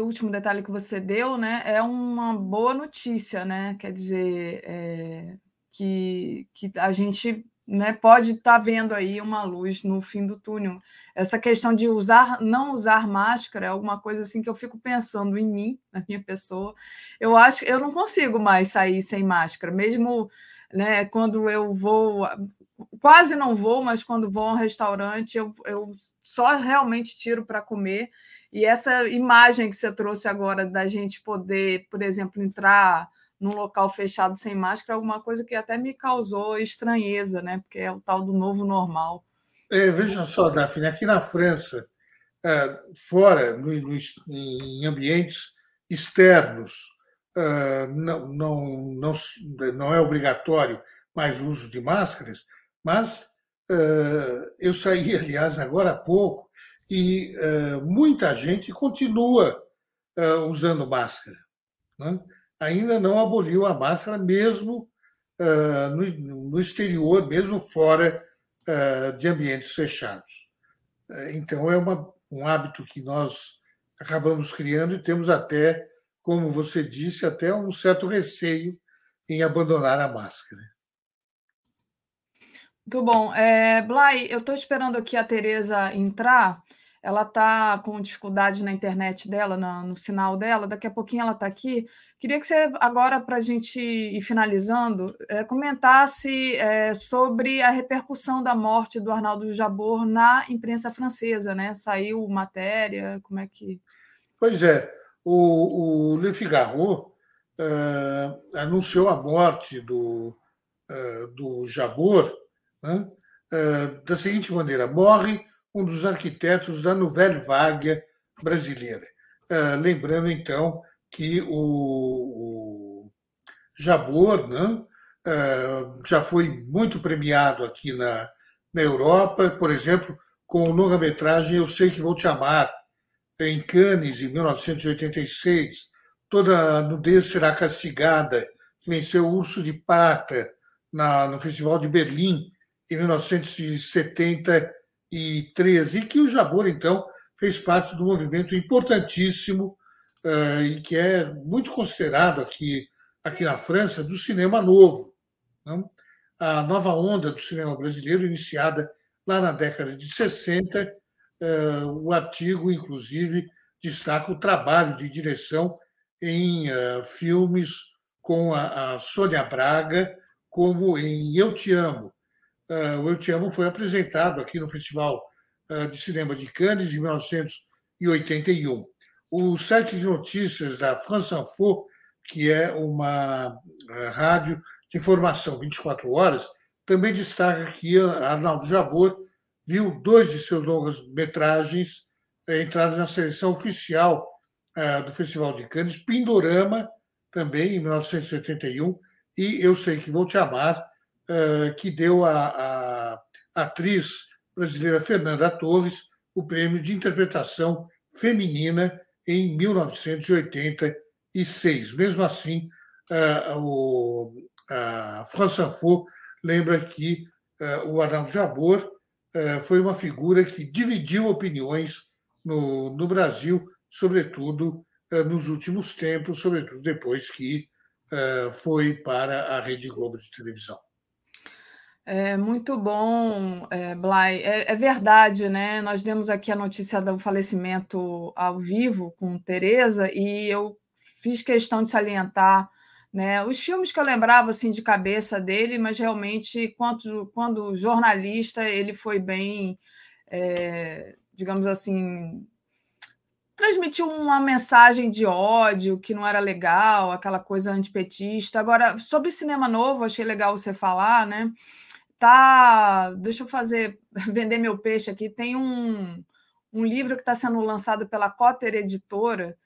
último detalhe que você deu, né, é uma boa notícia, né? Quer dizer, é, que, que a gente, né, pode estar vendo aí uma luz no fim do túnel. Essa questão de usar, não usar máscara é alguma coisa assim que eu fico pensando em mim, na minha pessoa. Eu acho que eu não consigo mais sair sem máscara, mesmo, né, quando eu vou, quase não vou, mas quando vou a um restaurante, eu, eu só realmente tiro para comer. E essa imagem que você trouxe agora da gente poder, por exemplo, entrar num local fechado sem máscara, alguma coisa que até me causou estranheza, né? Porque é o tal do novo normal. É, veja só, Daphne, aqui na França, fora, no, no, em ambientes externos, não, não, não, não é obrigatório mais o uso de máscaras, mas eu saí, aliás, agora há pouco, e muita gente continua usando máscara, né? Ainda não aboliu a máscara, mesmo uh, no, no exterior, mesmo fora uh, de ambientes fechados. Uh, então, é uma, um hábito que nós acabamos criando e temos até, como você disse, até um certo receio em abandonar a máscara. Muito bom. É, Blay, eu estou esperando aqui a Tereza entrar. Ela está com dificuldade na internet dela, na, no sinal dela, daqui a pouquinho ela está aqui. Queria que você, agora, para a gente ir finalizando, é, comentasse é, sobre a repercussão da morte do Arnaldo Jabbour na imprensa francesa, né? Saiu matéria, como é que... Pois é, o, o Le Figaro uh, anunciou a morte do, uh, do Jabbour, né? uh, da seguinte maneira: morre um dos arquitetos da Nouvelle Vague brasileira. Uh, lembrando, então, que o, o Jabbour, né, uh, já foi muito premiado aqui na, na Europa, por exemplo, com o longa-metragem Eu Sei Que Vou Te Amar, em Cannes, em mil novecentos e oitenta e seis, Toda a Nudez Será Castigada, que venceu o Urso de Prata na, no Festival de Berlim, em mil novecentos e setenta, e treze, e que o Jabbour, então, fez parte do movimento importantíssimo uh, e que é muito considerado aqui, aqui na França, do cinema novo, não? A nova onda do cinema brasileiro, iniciada lá na década de sessenta. Uh, o artigo, inclusive, destaca o trabalho de direção em uh, filmes com a, a Sônia Braga, como em Eu Te Amo. O Eu Te Amo foi apresentado aqui no Festival de Cinema de Cannes, em mil novecentos e oitenta e um. O site de notícias da France Info, que é uma rádio de informação vinte e quatro horas, também destaca que Arnaldo Jabbour viu dois de seus longas-metragens entrar na seleção oficial do Festival de Cannes, Pindorama, também em mil novecentos e setenta e um, e Eu Sei Que Vou Te Amar, que deu à atriz brasileira Fernanda Torres o prêmio de interpretação feminina em mil novecentos e oitenta e seis. Mesmo assim, a France Info lembra que o Arnaldo Jabbour foi uma figura que dividiu opiniões no, no Brasil, sobretudo nos últimos tempos, sobretudo depois que foi para a Rede Globo de televisão. É muito bom, é, Blay. É, é verdade, né? Nós demos aqui a notícia do falecimento ao vivo com Tereza e eu fiz questão de salientar, né, os filmes que eu lembrava assim, de cabeça dele, mas realmente, quando, quando jornalista, ele foi bem, é, digamos assim, transmitiu uma mensagem de ódio que não era legal, aquela coisa antipetista. Agora, sobre cinema novo, achei legal você falar, né? Tá, deixa eu fazer, vender meu peixe aqui. Tem um, um livro que está sendo lançado pela Cotter Editora,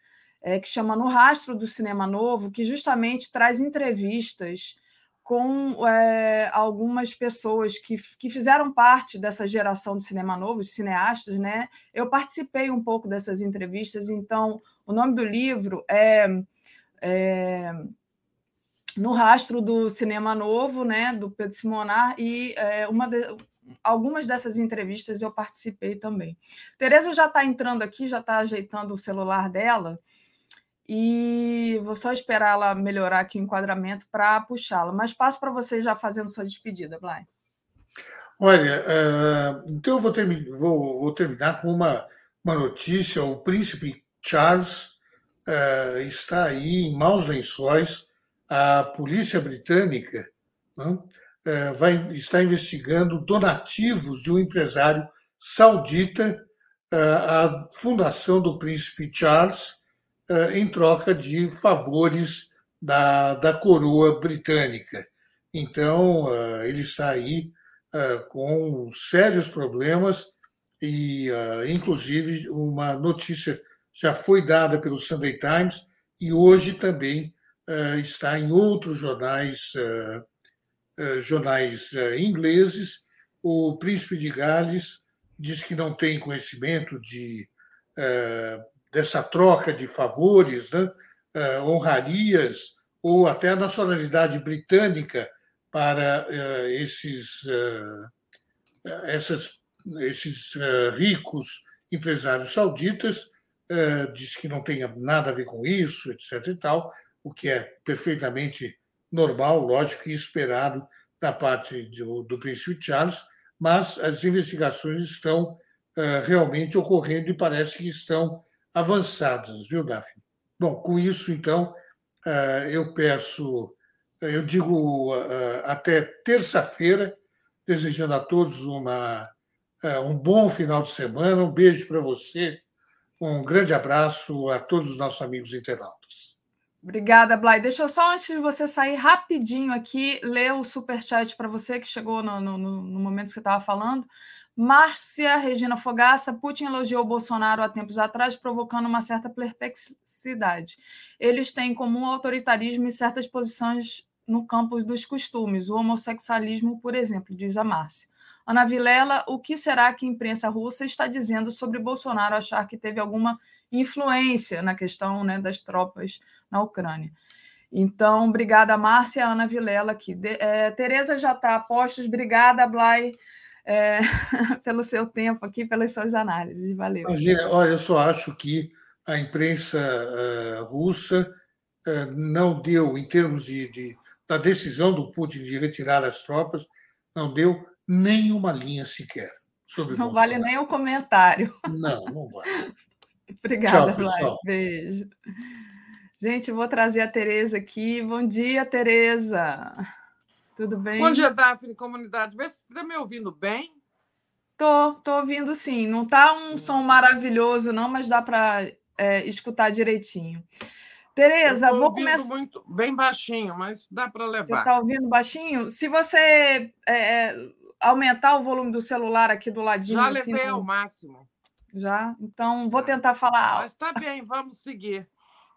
é, que chama No Rastro do Cinema Novo, que justamente traz entrevistas com é, algumas pessoas que, que fizeram parte dessa geração do cinema novo, os cineastas, né? Eu participei um pouco dessas entrevistas, então o nome do livro é... é No Rastro do Cinema Novo, né, do Pedro Simonar, e é, uma de, algumas dessas entrevistas eu participei também. Tereza já está entrando aqui, já está ajeitando o celular dela, e vou só esperar ela melhorar aqui o enquadramento para puxá-la. Mas passo para você já fazendo sua despedida, Blay. Olha, uh, então eu vou, termi- vou, vou terminar com uma, uma notícia. O príncipe Charles uh, está aí em maus lençóis. A polícia britânica, né, vai, está investigando donativos de um empresário saudita à fundação do príncipe Charles em troca de favores da, da coroa britânica. Então, ele está aí com sérios problemas e, inclusive, uma notícia já foi dada pelo Sunday Times e hoje também Uh, está em outros jornais, uh, uh, jornais uh, ingleses. O príncipe de Gales diz que não tem conhecimento de, uh, dessa troca de favores, né? uh, honrarias ou até a nacionalidade britânica para uh, esses, uh, essas, esses uh, ricos empresários sauditas. Uh, diz que não tem nada a ver com isso, etcétera e tal, o que é perfeitamente normal, lógico e esperado da parte do, do príncipe Charles, mas as investigações estão uh, realmente ocorrendo e parece que estão avançadas, viu, Daphne? Bom, com isso, então, uh, eu peço, eu digo uh, até terça-feira, desejando a todos uma, uh, um bom final de semana, um beijo para você, um grande abraço a todos os nossos amigos internautas. Obrigada, Blay. Deixa eu só, antes de você sair, rapidinho aqui, ler o superchat para você, que chegou no, no, no momento que você estava falando. Márcia Regina Fogaça, Putin elogiou Bolsonaro há tempos atrás, provocando uma certa perplexidade. Eles têm em comum autoritarismo e certas posições no campo dos costumes, o homossexualismo, por exemplo, diz a Márcia. Ana Vilela, o que será que a imprensa russa está dizendo sobre Bolsonaro achar que teve alguma influência na questão, né, das tropas na Ucrânia? Então, obrigada, Márcia e Ana Vilela aqui. De, é, Tereza já está a postos. Obrigada, Blay, é, pelo seu tempo aqui, pelas suas análises. Valeu. Olha, eu só acho que a imprensa uh, russa uh, não deu, em termos de, de, da decisão do Putin de retirar as tropas, não deu nenhuma linha sequer sobre Não Bolsonaro. Vale nem o comentário. Não, não vale. Obrigada, Blay. Beijo. Gente, vou trazer a Tereza aqui. Bom dia, Tereza. Tudo bem? Bom dia, Daphne, comunidade. Vê se está me ouvindo bem? Tô, tô ouvindo sim. Não está um som maravilhoso, não, mas dá para é, escutar direitinho. Tereza, vou ouvindo começar. Muito, bem baixinho, mas dá para levar. Você está ouvindo baixinho? Se você é, aumentar o volume do celular aqui do ladinho. Já levei assim, ao como... máximo. Já? Então, vou tentar falar alto. Mas está bem, vamos seguir.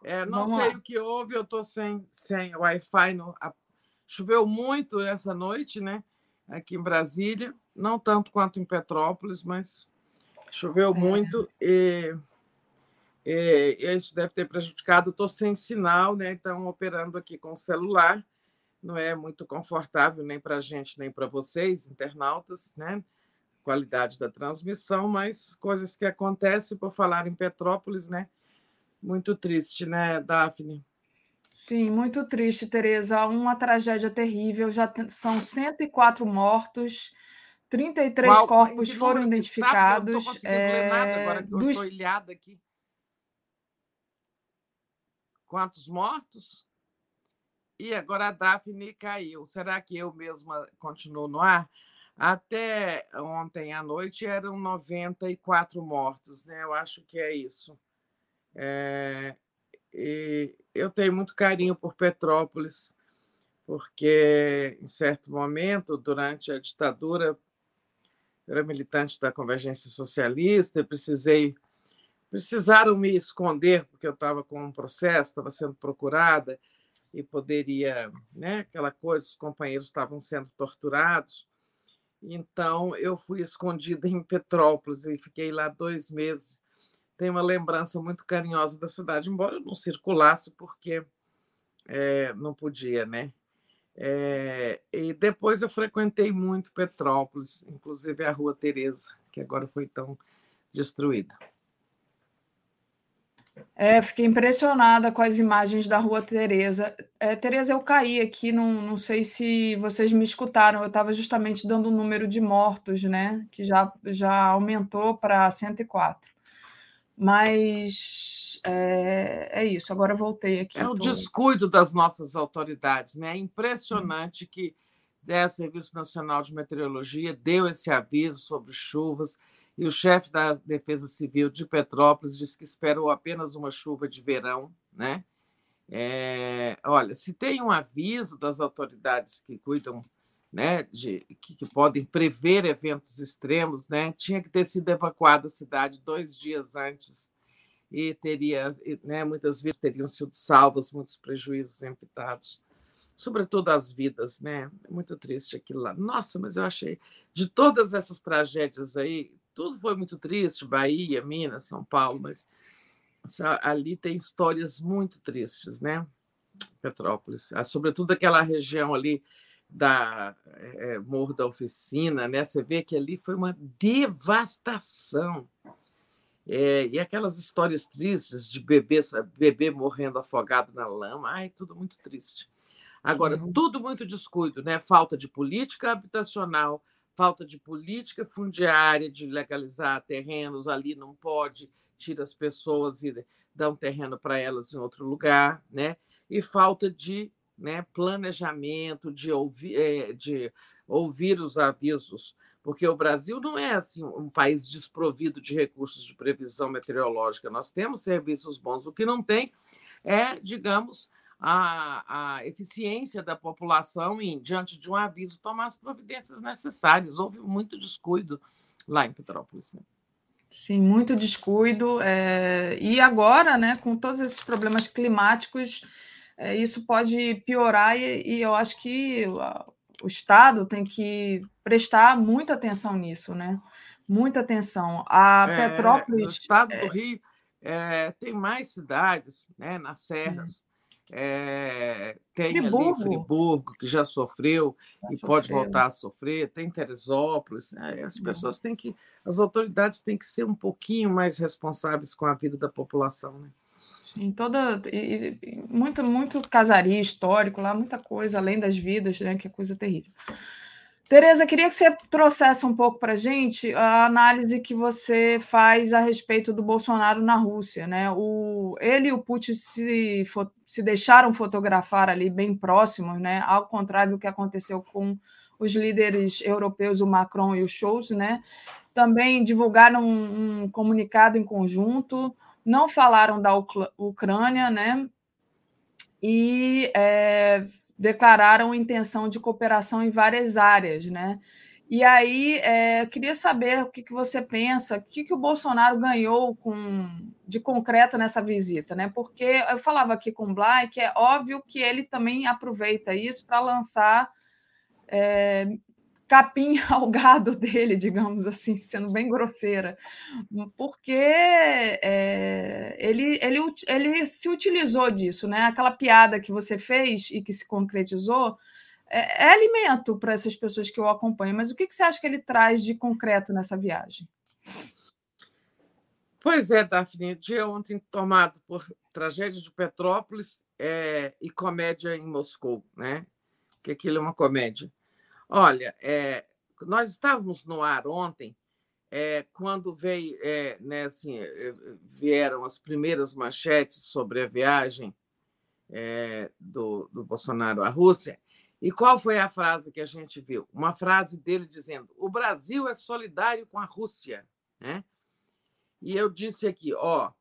É, não vamos sei lá. O que houve, eu estou sem, sem Wi-Fi. No... Choveu muito essa noite, né? Aqui em Brasília. Não tanto quanto em Petrópolis, mas choveu é. muito e... É, isso deve ter prejudicado. Estou sem sinal, né? Então, operando aqui com o celular. Não é muito confortável nem para a gente, nem para vocês, internautas, né? Qualidade da transmissão, mas coisas que acontecem. Por falar em Petrópolis, né? Muito triste, né, Daphne? Sim, muito triste, Tereza. Uma tragédia terrível. Já são cento e quatro mortos, trinta e três Uau, corpos foram identificados. Sabe, eu não estou conseguindo é... ler nada agora, que eu estou ilhada aqui. Quantos mortos? E agora a Daphne caiu. Será que eu mesma continuo no ar? Até ontem à noite eram noventa e quatro mortos, né? Eu acho que é isso. É... E eu tenho muito carinho por Petrópolis, porque, em certo momento, durante a ditadura, eu era militante da Convergência Socialista e precisei, precisaram me esconder, porque eu estava com um processo, estava sendo procurada, e poderia, né, aquela coisa, os companheiros estavam sendo torturados. Então, eu fui escondida em Petrópolis e fiquei lá dois meses. Tenho uma lembrança muito carinhosa da cidade, embora eu não circulasse, porque é, não podia, né? É, e depois eu frequentei muito Petrópolis, inclusive a Rua Tereza, que agora foi tão destruída. É, fiquei impressionada com as imagens da Rua Tereza. É, Tereza, eu caí aqui, não, não sei se vocês me escutaram, eu estava justamente dando o número de mortos, né? Que já, já aumentou para cento e quatro. Mas é, é isso, agora eu voltei aqui. É o descuido das nossas autoridades, né? É impressionante hum. que o Serviço Nacional de Meteorologia deu esse aviso sobre chuvas, e o chefe da Defesa Civil de Petrópolis disse que esperou apenas uma chuva de verão, né? É, olha, se tem um aviso das autoridades que cuidam, né, de, que, que podem prever eventos extremos, né, tinha que ter sido evacuada a cidade dois dias antes e teria, né, muitas vezes teriam sido salvos muitos prejuízos evitados, sobretudo as vidas, né? É muito triste aquilo lá. Nossa, mas eu achei, de todas essas tragédias aí, tudo foi muito triste, Bahia, Minas, São Paulo, mas ali tem histórias muito tristes, né? Petrópolis, sobretudo aquela região ali da é, Morro da Oficina, né? Você vê que ali foi uma devastação. É, e aquelas histórias tristes de bebê, bebê morrendo afogado na lama, ai, tudo muito triste. Agora, uhum. tudo muito descuido, né? Falta de política habitacional, falta de política fundiária, de legalizar terrenos, ali não pode, tira as pessoas e dá um terreno para elas em outro lugar, né? E falta de, né, planejamento, de ouvir, de ouvir os avisos, porque o Brasil não é assim, um país desprovido de recursos de previsão meteorológica. Nós temos serviços bons, o que não tem é, digamos, A, a eficiência da população em, diante de um aviso, tomar as providências necessárias. Houve muito descuido lá em Petrópolis. Né? Sim, muito descuido. É... E agora, né, com todos esses problemas climáticos, é, isso pode piorar e, e eu acho que o Estado tem que prestar muita atenção nisso, né? Muita atenção. A é, Petrópolis... O Estado do Rio é, tem mais cidades, né, nas serras. É. É, tem Friburgo. ali Friburgo, que já sofreu já e sofreu. pode voltar a sofrer, tem Teresópolis, né? As pessoas têm que, as autoridades têm que ser um pouquinho mais responsáveis com a vida da população, né? Em toda, e, e, muito, muito casaria histórico lá, muita coisa além das vidas, né? Que é coisa terrível. Tereza, queria que você trouxesse um pouco para a gente a análise que você faz a respeito do Bolsonaro na Rússia, né? O, ele e o Putin se, se deixaram fotografar ali bem próximos, né? Ao contrário do que aconteceu com os líderes europeus, o Macron e o Scholz, né? Também divulgaram um, um comunicado em conjunto, não falaram da Ucl- Ucrânia, né? E... É, declararam intenção de cooperação em várias áreas, né? E aí, é, eu queria saber o que, que você pensa, o que, que o Bolsonaro ganhou com, de concreto nessa visita, né? Porque eu falava aqui com o Blay que é óbvio que ele também aproveita isso para lançar é, capim ao gado dele, digamos assim, sendo bem grosseira, porque é, ele, ele, ele se utilizou disso, né? Aquela piada que você fez e que se concretizou é, é alimento para essas pessoas que o acompanham, mas o que, que você acha que ele traz de concreto nessa viagem? Pois é, Daphne, o dia ontem tomado por tragédia de Petrópolis é, e comédia em Moscou, né? Que aquilo é uma comédia. Olha, é, nós estávamos no ar ontem, é, quando veio, é, né, assim, vieram as primeiras manchetes sobre a viagem é, do, do Bolsonaro à Rússia. E qual foi a frase que a gente viu? Uma frase dele dizendo: o Brasil é solidário com a Rússia, né? E eu disse aqui, ó,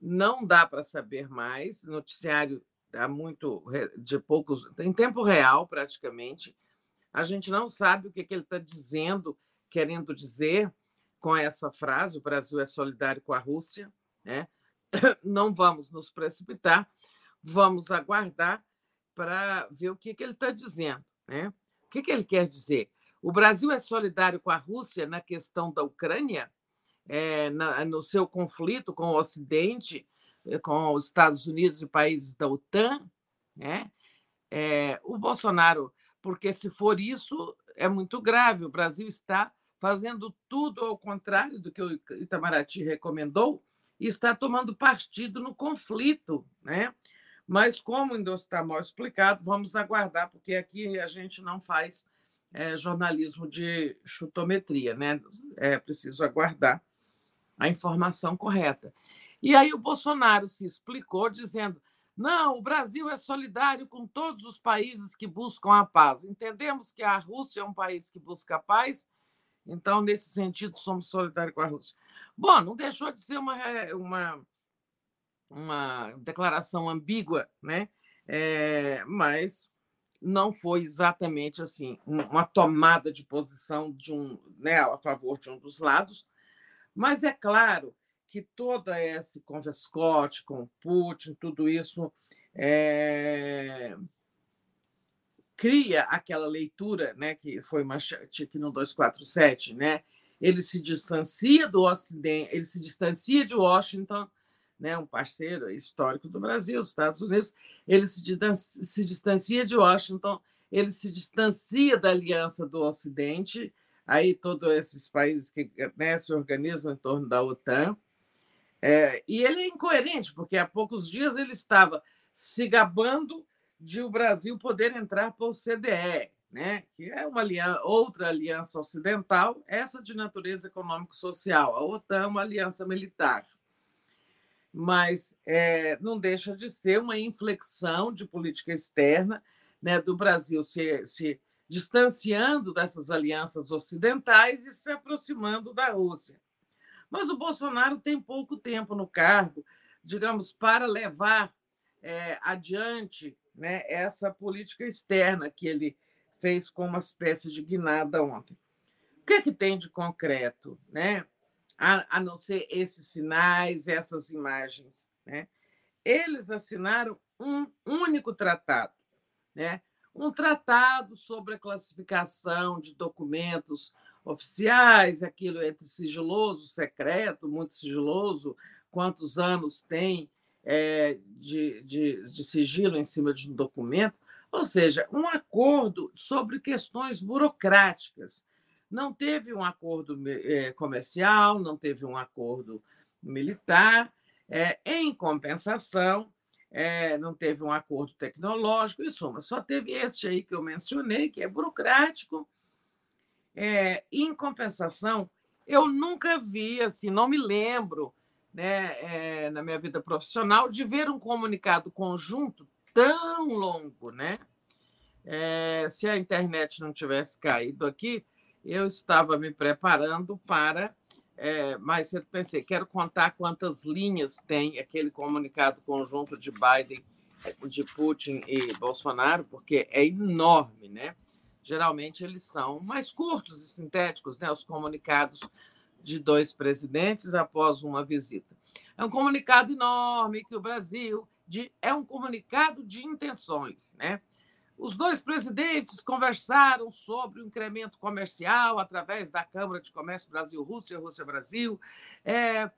não dá para saber mais, noticiário está muito de poucos, em tempo real praticamente, a gente não sabe o que, que ele está dizendo, querendo dizer com essa frase, o Brasil é solidário com a Rússia, né? Não vamos nos precipitar, vamos aguardar para ver o que, que ele está dizendo, né? O que, que ele quer dizer? O Brasil é solidário com a Rússia na questão da Ucrânia? É, na, no seu conflito com o Ocidente, com os Estados Unidos e países da OTAN, né? É, o Bolsonaro, porque se for isso, é muito grave. O Brasil está fazendo tudo ao contrário do que o Itamaraty recomendou e está tomando partido no conflito, né? Mas, como ainda está mal explicado, vamos aguardar, porque aqui a gente não faz é, jornalismo de chutometria, né? É preciso aguardar a informação correta. E aí o Bolsonaro se explicou dizendo: não, o Brasil é solidário com todos os países que buscam a paz. Entendemos que a Rússia é um país que busca a paz, então, nesse sentido, somos solidários com a Rússia. Bom, não deixou de ser uma, uma, uma declaração ambígua, né? É, mas não foi exatamente assim uma tomada de posição de um, né, a favor de um dos lados. Mas é claro que todo esse converscote com o Putin, tudo isso é... cria aquela leitura, né, que foi manchete aqui no dois quatro sete, né? Ele se distancia do Ocidente, ele se distancia de Washington, né, um parceiro histórico do Brasil, os Estados Unidos, ele se distancia, se distancia de Washington, ele se distancia da aliança do Ocidente. Aí todos esses países que, né, se organizam em torno da OTAN. É, e ele é incoerente, porque há poucos dias ele estava se gabando de o Brasil poder entrar para o C D E, né, que é uma aliança, outra aliança ocidental, essa de natureza econômico-social. A OTAN é uma aliança militar. Mas é, não deixa de ser uma inflexão de política externa, né, do Brasil se... se distanciando dessas alianças ocidentais e se aproximando da Rússia. Mas o Bolsonaro tem pouco tempo no cargo, digamos, para levar é, adiante, né, essa política externa que ele fez com uma espécie de guinada ontem. O que é que tem de concreto, né? a, a não ser esses sinais, essas imagens, né? Eles assinaram um único tratado, né? Um tratado sobre a classificação de documentos oficiais, aquilo entre sigiloso, secreto, muito sigiloso, quantos anos tem é, de, de, de sigilo em cima de um documento, ou seja, um acordo sobre questões burocráticas. Não teve um acordo é, comercial, não teve um acordo militar, é, em compensação, É, não teve um acordo tecnológico, em suma, só teve este aí que eu mencionei, que é burocrático. É, em compensação, eu nunca vi, assim, não me lembro, né, é, na minha vida profissional, de ver um comunicado conjunto tão longo, né? É, se a internet não tivesse caído aqui, eu estava me preparando para... É, mas eu pensei, quero contar quantas linhas tem aquele comunicado conjunto de Biden, de Putin e Bolsonaro, porque é enorme, né? Geralmente eles são mais curtos e sintéticos, né? Os comunicados de dois presidentes após uma visita. É um comunicado enorme que o Brasil... De, é um comunicado de intenções, né? Os dois presidentes conversaram sobre o incremento comercial através da Câmara de Comércio Brasil-Rússia, Rússia-Brasil. É,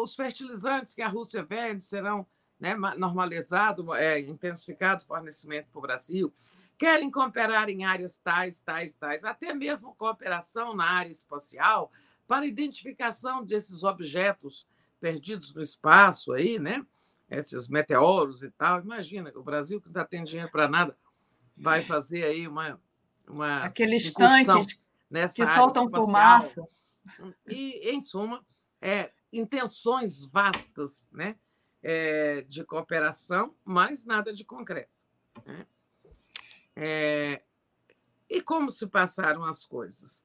os fertilizantes que a Rússia vende serão, né, normalizados, é, intensificados o fornecimento para o Brasil. Querem cooperar em áreas tais, tais, tais, até mesmo cooperação na área espacial, para identificação desses objetos perdidos no espaço, aí, né? Esses meteoros e tal. Imagina, o Brasil, que não tem dinheiro para nada, vai fazer aí uma... uma aqueles tanques que soltam fumaça. E, em suma, é, intenções vastas, né? É, de cooperação, mas nada de concreto, né? É, e como se passaram as coisas?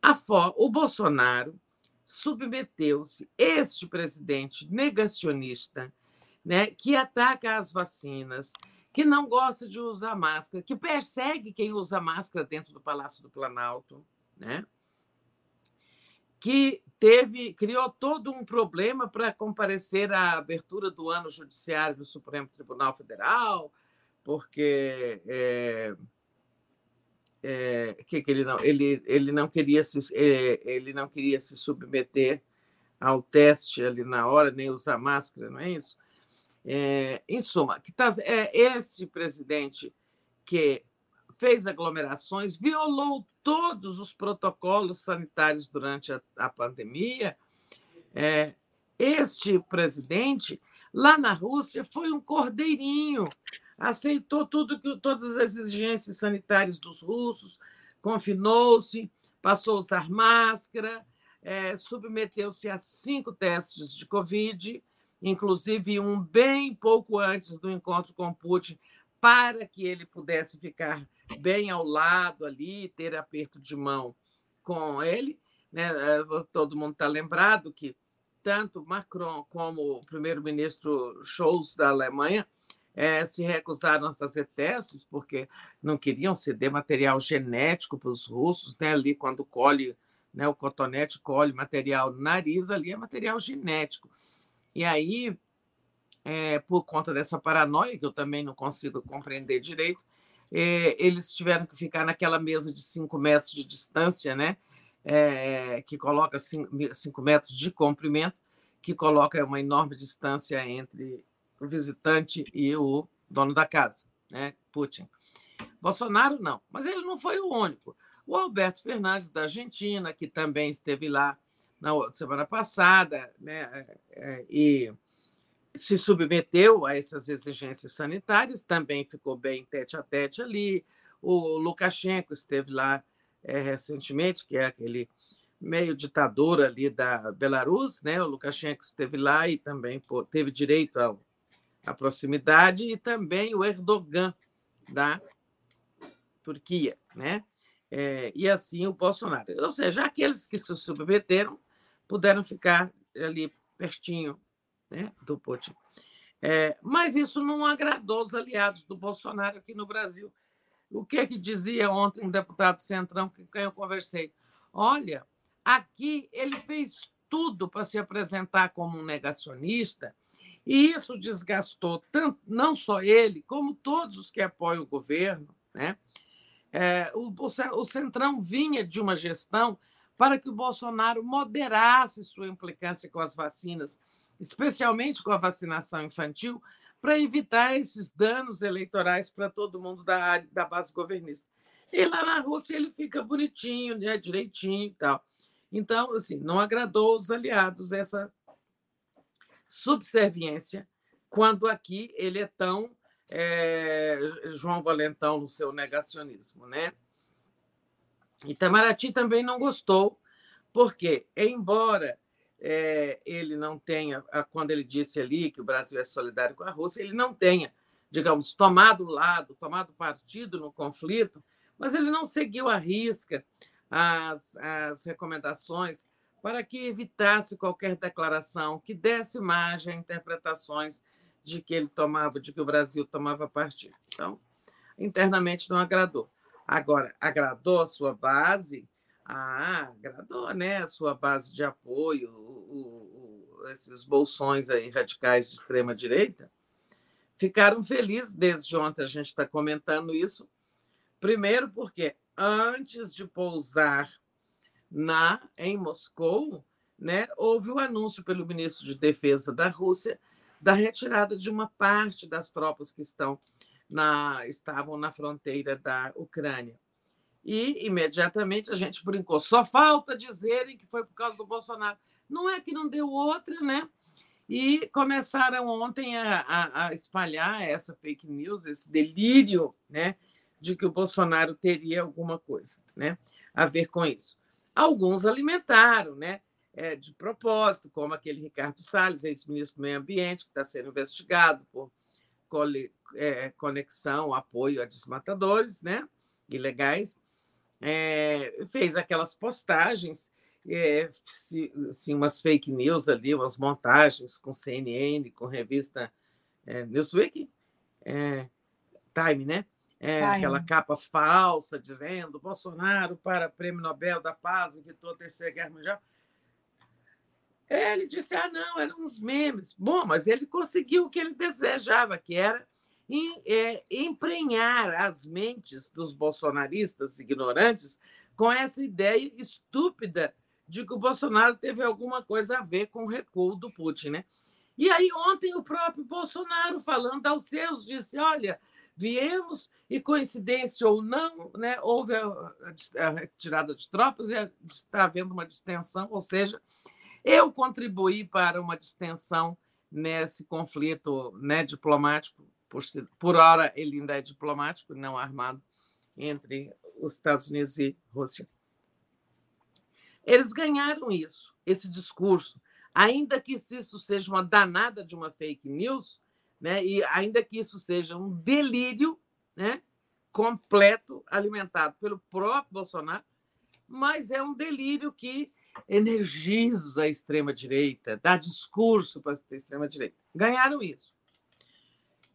A F O, o Bolsonaro submeteu-se, este presidente negacionista, né, que ataca as vacinas, que não gosta de usar máscara, que persegue quem usa máscara dentro do Palácio do Planalto, né, que teve, criou todo um problema para comparecer à abertura do ano judiciário do Supremo Tribunal Federal, porque é, é, que, que ele, não, ele, ele, não queria se, ele não queria se submeter ao teste ali na hora, nem usar máscara, não é isso? É, em suma, que tá, é esse presidente que fez aglomerações, violou todos os protocolos sanitários durante a, a pandemia. É, este presidente, lá na Rússia, foi um cordeirinho, aceitou tudo que, todas as exigências sanitárias dos russos, confinou-se, passou a usar máscara, é, submeteu-se a cinco testes de Covid, inclusive um bem pouco antes do encontro com Putin, para que ele pudesse ficar bem ao lado ali, ter aperto de mão com ele, né? Todo mundo está lembrado que tanto Macron como o primeiro-ministro Scholz da Alemanha eh, se recusaram a fazer testes porque não queriam ceder material genético para os russos, né? Ali, quando colhe, né, o cotonete colhe material no nariz, ali é material genético. E aí, é, por conta dessa paranoia, que eu também não consigo compreender direito, é, eles tiveram que ficar naquela mesa de cinco metros de distância, né? É, que coloca cinco metros de comprimento, que coloca uma enorme distância entre o visitante e o dono da casa, né? Putin. Bolsonaro, não. Mas ele não foi o único. O Alberto Fernandes, da Argentina, que também esteve lá na semana passada, né, e se submeteu a essas exigências sanitárias, também ficou bem tete a tete ali. O Lukashenko esteve lá é, recentemente, que é aquele meio ditador ali da Belarus, né? O Lukashenko esteve lá e também pô, teve direito à proximidade, e também o Erdogan da Turquia, né? É, e assim o Bolsonaro. Ou seja, aqueles que se submeteram puderam ficar ali pertinho, né, do Putin. É, mas isso não agradou os aliados do Bolsonaro aqui no Brasil. O que é que dizia ontem um deputado centrão com quem eu conversei? Olha, aqui ele fez tudo para se apresentar como um negacionista, e isso desgastou tanto, não só ele, como todos os que apoiam o governo, né? É, o, o Centrão vinha de uma gestão para que o Bolsonaro moderasse sua implicância com as vacinas, especialmente com a vacinação infantil, para evitar esses danos eleitorais para todo mundo da, área, da base governista. E lá na Rússia ele fica bonitinho, né, direitinho e tal. Então, assim, não agradou os aliados essa subserviência, quando aqui ele é tão é, João Valentão no seu negacionismo, né? Itamaraty também não gostou, porque, embora é, ele não tenha, quando ele disse ali que o Brasil é solidário com a Rússia, ele não tenha, digamos, tomado lado, tomado partido no conflito, mas ele não seguiu à risca as, as recomendações para que evitasse qualquer declaração que desse margem a interpretações de que ele tomava, de que o Brasil tomava partido. Então, internamente não agradou. Agora, agradou a sua base? Ah, agradou, né? A sua base de apoio, o, o, esses bolsões aí radicais de extrema-direita, ficaram felizes. Desde ontem a gente está comentando isso. Primeiro porque, antes de pousar na, em Moscou, né, houve o anúncio pelo ministro de Defesa da Rússia da retirada de uma parte das tropas que estão na, estavam na fronteira da Ucrânia. e imediatamente a gente brincou. Só falta dizerem que foi por causa do Bolsonaro. Não é que não deu outra, né? E começaram ontem a, a, a espalhar essa fake news, esse delírio, né, de que o Bolsonaro teria alguma coisa, né, a ver com isso. Alguns alimentaram, né, é, de propósito, como aquele Ricardo Salles, ex-ministro do Meio Ambiente, que está sendo investigado por conexão, apoio a desmatadores, né, ilegais, é, fez aquelas postagens, é, se, se umas fake news ali, umas montagens com C N N, com revista é, Newsweek, é, Time, né? É, aquela capa falsa dizendo Bolsonaro para Prêmio Nobel da Paz, evitou a Terceira Guerra Mundial. Ele disse, ah, não, eram uns memes. Bom, mas ele conseguiu o que ele desejava, que era em, é, emprenhar as mentes dos bolsonaristas ignorantes com essa ideia estúpida de que o Bolsonaro teve alguma coisa a ver com o recuo do Putin, né? E aí ontem o próprio Bolsonaro, falando aos seus, disse, olha, viemos e, coincidência ou não, né, houve a retirada de tropas e está havendo uma distensão, ou seja, eu contribuí para uma distensão nesse conflito, né, diplomático, por, por hora ele ainda é diplomático, não armado, entre os Estados Unidos e Rússia. Eles ganharam isso, esse discurso, ainda que isso seja uma danada de uma fake news, né? E ainda que isso seja um delírio, né, completo, alimentado pelo próprio Bolsonaro, mas é um delírio que energiza a extrema-direita, dá discurso para a extrema-direita. Ganharam isso.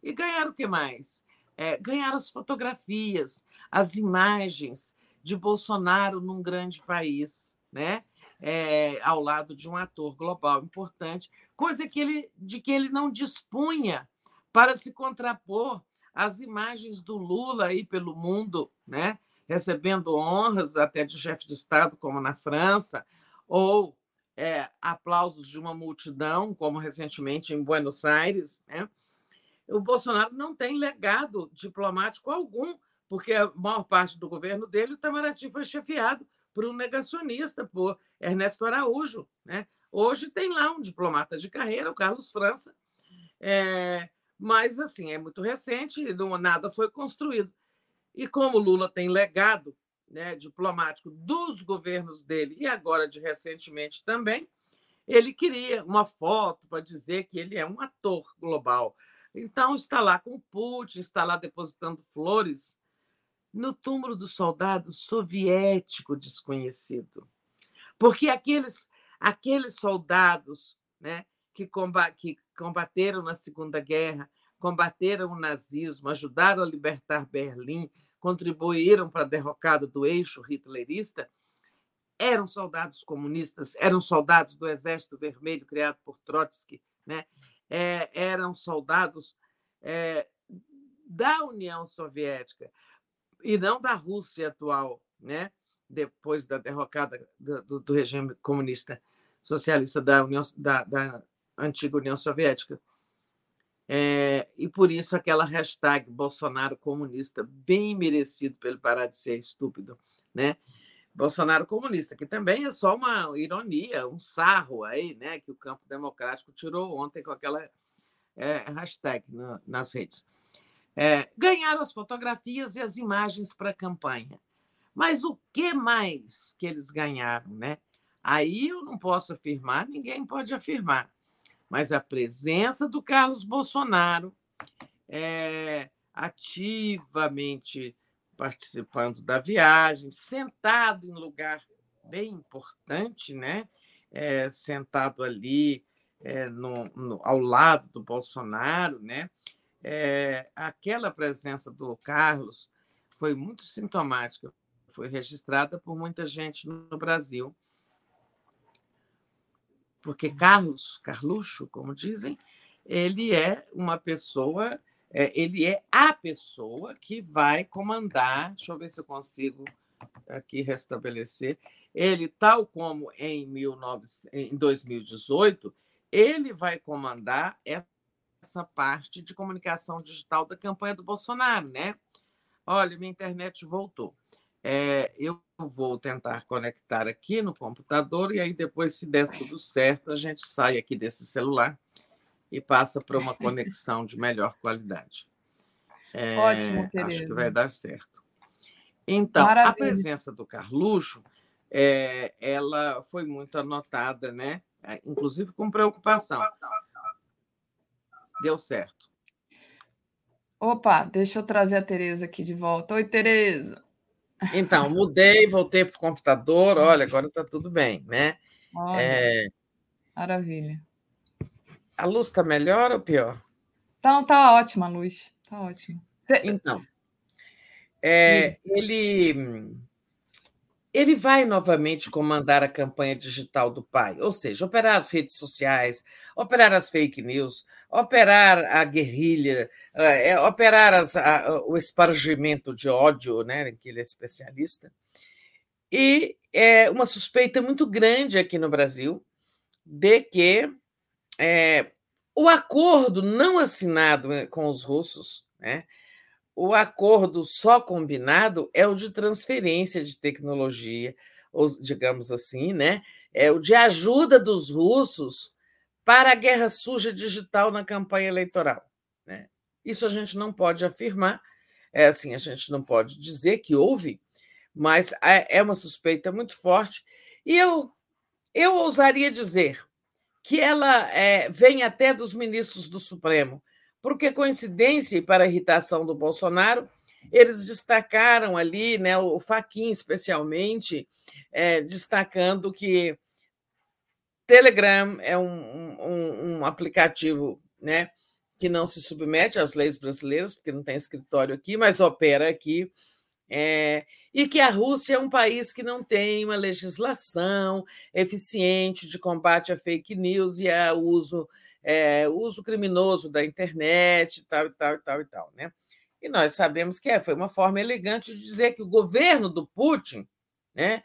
E ganharam o que mais? É, ganharam as fotografias, as imagens de Bolsonaro num grande país, né? É, ao lado de um ator global importante, coisa que ele, de que ele não dispunha, para se contrapor às imagens do Lula aí pelo mundo, né, recebendo honras até de chefe de Estado, como na França, ou é, aplausos de uma multidão, como recentemente em Buenos Aires, né? O Bolsonaro não tem legado diplomático algum, porque a maior parte do governo dele, o Itamaraty, foi chefiado por um negacionista, por Ernesto Araújo, né? Hoje tem lá um diplomata de carreira, o Carlos França, é... Mas, assim, é muito recente, não, nada foi construído. E como Lula tem legado, né, diplomático dos governos dele e agora de recentemente também, ele queria uma foto para dizer que ele é um ator global. Então, está lá com Putin, está lá depositando flores no túmulo do soldado soviético desconhecido. Porque aqueles, aqueles soldados, né, que combatem, combateram na Segunda Guerra, combateram o nazismo, ajudaram a libertar Berlim, contribuíram para a derrocada do eixo hitlerista, eram soldados comunistas, eram soldados do Exército Vermelho, criado por Trotsky, né? É, eram soldados é, da União Soviética e não da Rússia atual, né? Depois da derrocada do, do regime comunista socialista da União da, da antiga União Soviética. É, e por isso aquela hashtag Bolsonaro comunista, bem merecido para ele parar de ser estúpido, né? Bolsonaro comunista, que também é só uma ironia, um sarro aí, né, que o campo democrático tirou ontem com aquela é, hashtag na, nas redes. É, ganharam as fotografias e as imagens para a campanha. Mas o que mais que eles ganharam, né? Aí eu não posso afirmar, ninguém pode afirmar. Mas a presença do Carlos Bolsonaro, é, ativamente participando da viagem, sentado em lugar bem importante, né? É, sentado ali é, no, no, ao lado do Bolsonaro, né? É, aquela presença do Carlos foi muito sintomática, foi registrada por muita gente no Brasil. Porque Carlos, Carluxo, como dizem, ele é uma pessoa, ele é a pessoa que vai comandar, deixa eu ver se eu consigo aqui restabelecer, ele, tal como em, dois mil e dezoito, ele vai comandar essa parte de comunicação digital da campanha do Bolsonaro, né? Olha, minha internet voltou. É, eu vou tentar conectar aqui no computador e aí depois, se der tudo certo, a gente sai aqui desse celular e passa para uma conexão de melhor qualidade. É, Ótimo, querido. Acho que vai dar certo. Então, maravilha. A presença do Carluxo, é, ela foi muito anotada, né? Inclusive com preocupação. Deu certo. Opa, deixa eu trazer a Tereza aqui de volta. Oi, Tereza. Então, mudei, voltei para o computador. Olha, agora está tudo bem, né? Olha, é... maravilha. A luz está melhor ou pior? Então, está ótima a luz. Está ótima. Cê... Então, é, ele... Ele vai novamente comandar a campanha digital do pai, ou seja, operar as redes sociais, operar as fake news, operar a guerrilha, operar as, a, o espargimento de ódio, né, que ele é especialista. E é uma suspeita muito grande aqui no Brasil de que é, o acordo não assinado com os russos, né, o acordo só combinado é o de transferência de tecnologia, ou digamos assim, né? É o de ajuda dos russos para a guerra suja digital na campanha eleitoral, né? Isso a gente não pode afirmar, é assim, a gente não pode dizer que houve, mas é uma suspeita muito forte. E eu, eu ousaria dizer que ela é, vem até dos ministros do Supremo, porque coincidência e para a irritação do Bolsonaro, eles destacaram ali, né, o Fachin especialmente, é, destacando que Telegram é um, um, um aplicativo, né, que não se submete às leis brasileiras, porque não tem escritório aqui, mas opera aqui, é, e que a Rússia é um país que não tem uma legislação eficiente de combate a fake news e a uso... É, o uso criminoso da internet, tal, e tal, e tal, e tal, né? E nós sabemos que é, foi uma forma elegante de dizer que o governo do Putin, né,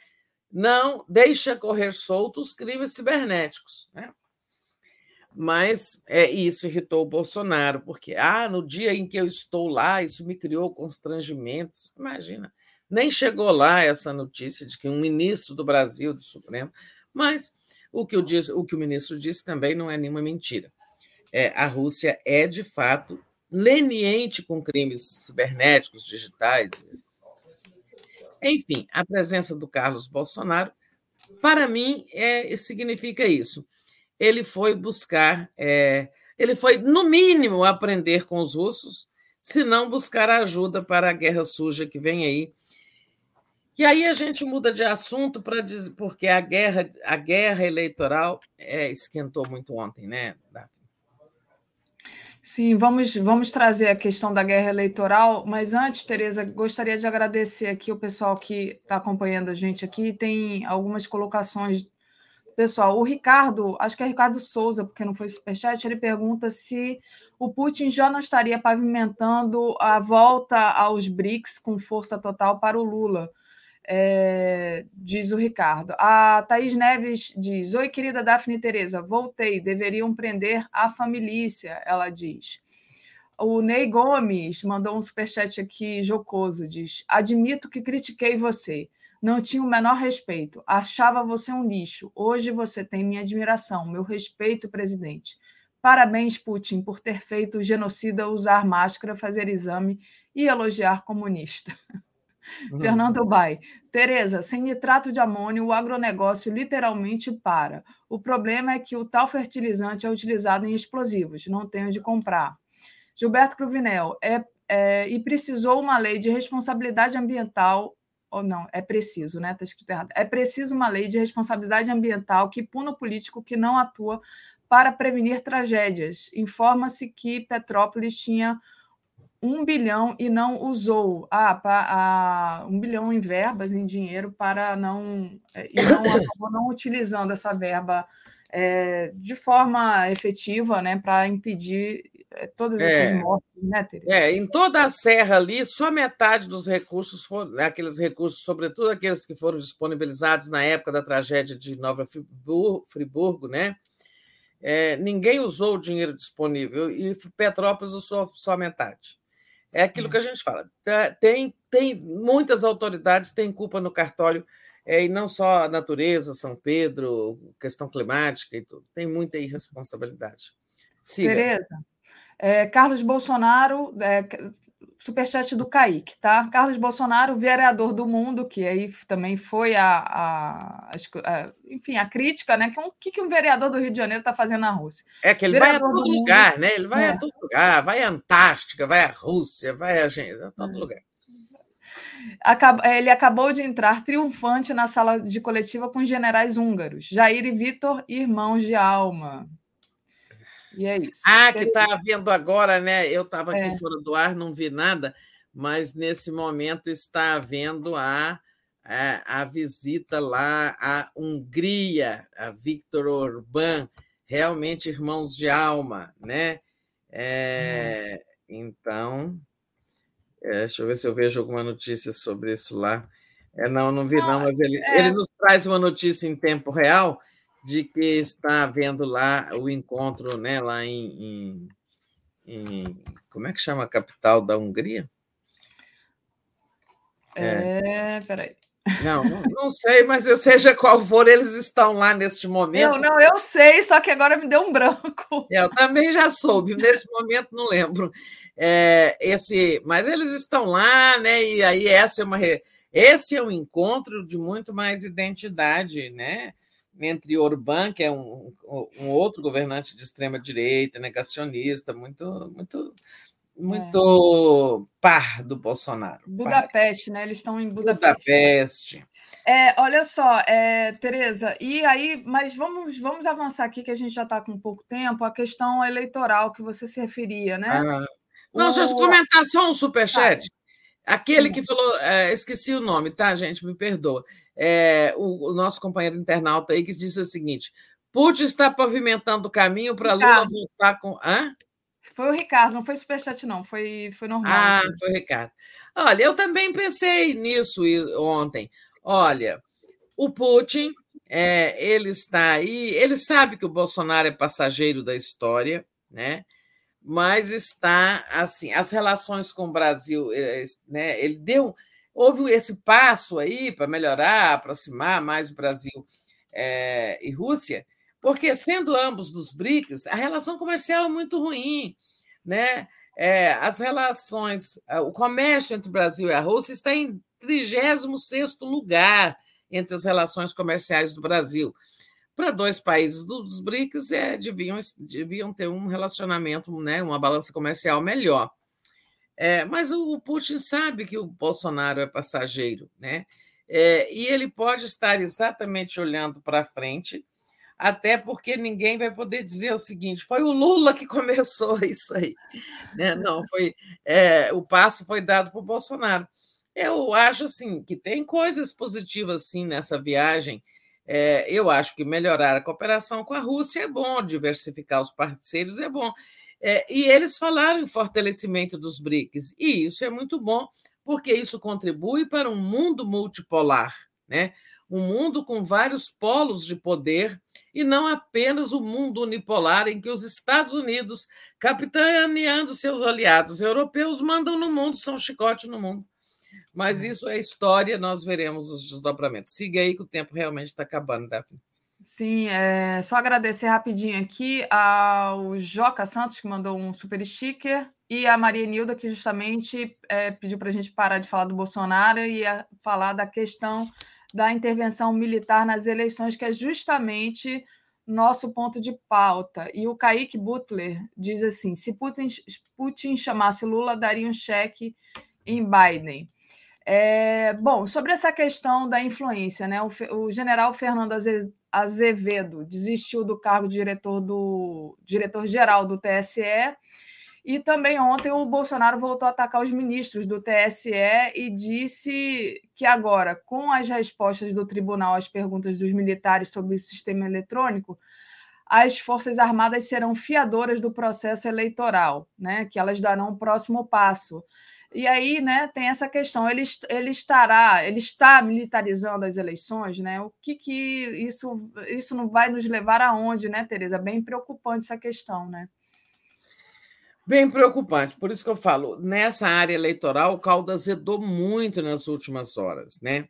não deixa correr solto os crimes cibernéticos, né? Mas é, isso irritou o Bolsonaro, porque ah, no dia em que eu estou lá, isso me criou constrangimentos. Imagina, nem chegou lá essa notícia de que um ministro do Brasil, do Supremo, mas... O que, eu disse, o que o ministro disse também não é nenhuma mentira. É, a Rússia é, de fato, leniente com crimes cibernéticos, digitais. Enfim, a presença do Carlos Bolsonaro, para mim, é, significa isso. Ele foi buscar, é, ele foi, no mínimo, aprender com os russos, se não buscar ajuda para a guerra suja que vem aí. E aí a gente muda de assunto para dizer, porque a guerra, a guerra eleitoral é, esquentou muito ontem, né, Daphne? Sim, vamos, vamos trazer a questão da guerra eleitoral, mas antes, Tereza, gostaria de agradecer aqui o pessoal que está acompanhando a gente aqui, tem algumas colocações. Pessoal, o Ricardo, acho que é Ricardo Souza, porque não foi superchat, ele pergunta se o Putin já não estaria pavimentando a volta aos BRICS com força total para o Lula. É, diz o Ricardo. A Thaís Neves diz: oi, querida Daphne e Tereza, voltei, deveriam prender a familícia, ela diz. O Ney Gomes mandou um superchat aqui jocoso, diz: admito que critiquei você, não tinha o menor respeito, achava você um lixo, hoje você tem minha admiração, meu respeito, presidente. Parabéns, Putin, por ter feito o genocida usar máscara, fazer exame e elogiar comunista. Fernando Blay. Tereza, sem nitrato de amônio, o agronegócio literalmente para. O problema é que o tal fertilizante é utilizado em explosivos, não tenho de comprar. Gilberto Cruvinel, é, é, e precisou uma lei de responsabilidade ambiental, ou não, é preciso, né? Está escrito errado. É preciso uma lei de responsabilidade ambiental que puna o político que não atua para prevenir tragédias. Informa-se que Petrópolis tinha um bilhão e não usou ah, pra, ah, um bilhão em verbas, em dinheiro, para não, e não acabou não utilizando essa verba é, de forma efetiva, né, para impedir todas essas é, mortes, né, Tereza? É, em toda a serra ali, só metade dos recursos foram, aqueles recursos, sobretudo aqueles que foram disponibilizados na época da tragédia de Nova Friburgo, Friburgo, né? É, ninguém usou o dinheiro disponível e Petrópolis usou só metade. É aquilo que a gente fala. Tem, tem muitas autoridades têm culpa no cartório, é, e não só a natureza, São Pedro, questão climática e tudo. Tem muita irresponsabilidade. Siga. Tereza, é, Carlos Bolsonaro, é, superchat do Kaique, tá? Carlos Bolsonaro, vereador do mundo, que aí também foi a, a, a enfim, a crítica, né? O que, que um vereador do Rio de Janeiro está fazendo na Rússia? É que ele vereador vai a todo lugar, mundo, né? Ele vai é. a todo lugar, vai à Antártica, vai à Rússia, vai a, a todo lugar. Ele acabou de entrar triunfante na sala de coletiva com os generais húngaros, Jair e Vitor, irmãos de alma. E é isso. Ah, que está havendo agora, né? Eu estava aqui é. fora do ar, não vi nada, mas nesse momento está havendo a, a, a visita lá à Hungria, a Viktor Orbán, realmente irmãos de alma, né? É, hum. Então, é, deixa eu ver se eu vejo alguma notícia sobre isso lá. É, não, não vi, não, não mas ele, é. ele nos traz uma notícia em tempo real. De que está havendo lá o encontro, né, lá em, em, em... Como é que chama a capital da Hungria? É, é peraí. Não, não, não sei, mas seja qual for, eles estão lá neste momento. Não, não, eu sei, só que agora me deu um branco. Eu também já soube, nesse momento não lembro. É, esse, mas eles estão lá, né? E aí essa é uma, esse é um encontro de muito mais identidade, né? Entre Orbán, que é um, um outro governante de extrema-direita, negacionista, muito, muito, muito é. par do Bolsonaro. Budapeste, par. né? Eles estão em Budapeste. Budapeste. É, olha só, é, Tereza, e aí, mas vamos, vamos avançar aqui, que a gente já está com pouco tempo, a questão eleitoral que você se referia, né? Ah, não, o... deixa eu comentar só um superchat. Tá. Aquele que falou, é, esqueci o nome, tá, gente? Me perdoa. É, o, o nosso companheiro internauta aí que disse o seguinte: Putin está pavimentando o caminho para Lula voltar com. Hã? Foi o Ricardo, não foi superchat, não, foi, foi normal. Ah, foi o Ricardo. Olha, eu também pensei nisso ontem. Olha, o Putin, é, ele está aí, ele sabe que o Bolsonaro é passageiro da história, né? Mas está assim, as relações com o Brasil, né? Ele deu. Houve esse passo aí para melhorar, aproximar mais o Brasil é, e Rússia, porque, sendo ambos dos B R I C S, a relação comercial é muito ruim, né? É, as relações, o comércio entre o Brasil e a Rússia está em trigésimo sexto lugar entre as relações comerciais do Brasil. Para dois países dos B R I C S, é, deviam, deviam ter um relacionamento, né, uma balança comercial melhor. É, mas o Putin sabe que o Bolsonaro é passageiro, né? É, e ele pode estar exatamente olhando para frente, até porque ninguém vai poder dizer o seguinte: foi o Lula que começou isso aí, né? Não, foi é, o passo foi dado por Bolsonaro. Eu acho assim que tem coisas positivas sim nessa viagem. É, eu acho que melhorar a cooperação com a Rússia é bom, diversificar os parceiros é bom. É, e eles falaram em fortalecimento dos B R I C S, e isso é muito bom, porque isso contribui para um mundo multipolar, né? Um mundo com vários polos de poder, e não apenas o mundo unipolar em que os Estados Unidos, capitaneando seus aliados europeus, mandam no mundo, são chicote no mundo. Mas isso é história, nós veremos os desdobramentos. Siga aí que o tempo realmente está acabando, Daphne. Sim, é, só agradecer rapidinho aqui ao Joca Santos, que mandou um super sticker, e a Maria Nilda, que justamente é, pediu para a gente parar de falar do Bolsonaro e a, falar da questão da intervenção militar nas eleições, que é justamente nosso ponto de pauta. E o Kaique Butler diz assim: se Putin, Putin chamasse Lula, daria um cheque em Biden. É, bom, sobre essa questão da influência, né? O, o general Fernando Azevedo Azevedo desistiu do cargo de diretor do, diretor-geral do T S E, e também ontem o Bolsonaro voltou a atacar os ministros do T S E e disse que agora, com as respostas do tribunal às perguntas dos militares sobre o sistema eletrônico, as Forças Armadas serão fiadoras do processo eleitoral, né? Que elas darão o próximo passo. E aí, né, tem essa questão, ele, ele estará, ele está militarizando as eleições, né? O que que isso, isso não vai nos levar aonde, né, Tereza? Bem preocupante essa questão, né? Bem preocupante, por isso que eu falo, nessa área eleitoral o caldo azedou muito nas últimas horas, né?